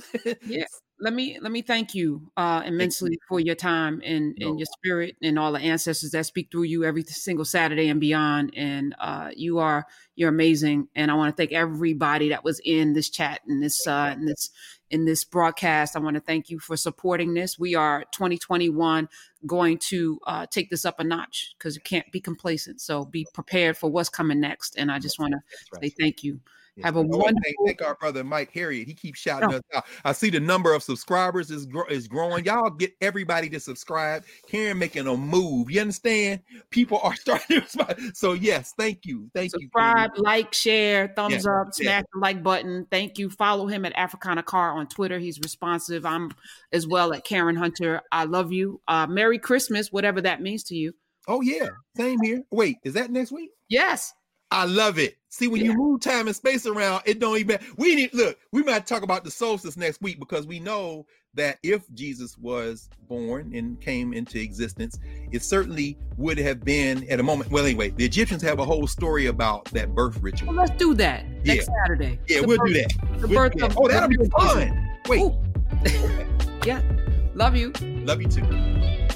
Yes. Let me let me thank you uh, immensely thank you. for your time and, no. and your spirit and all the ancestors that speak through you every single Saturday and beyond. And uh, you are you're amazing. And I want to thank everybody that was in this chat and this uh, and this. in this broadcast. I want to thank you for supporting this. We are twenty twenty-one going to uh, take this up a notch because you can't be complacent. So be prepared for what's coming next. And I just want right. to say thank you. Yes. Have a wonderful day. Thank our brother, Mike Harriet. He keeps shouting no. us out. I see the number of subscribers is, gro- is growing. Y'all get everybody to subscribe. Karen making a move. You understand? People are starting to respond. So yes, thank you. Thank subscribe, you. Subscribe, like, share, thumbs yes. up, yes. smash the like button. Thank you. Follow him at Africana Car on Twitter. He's responsive. I'm as well at Karen Hunter. I love you. Uh, Merry Christmas, whatever that means to you. Oh yeah. Same here. Wait, is that next week? Yes. I love it. See, when yeah. you move time and space around, it don't even, we need, look, we might talk about the solstice next week because we know that if Jesus was born and came into existence, it certainly would have been at a moment. Well, anyway, the Egyptians have a whole story about that birth ritual. Well, let's do that yeah. next Saturday. Yeah, the we'll birth, do that. The we'll birth of. That. Oh, that'll be fun. Wait. yeah. Love you. Love you too.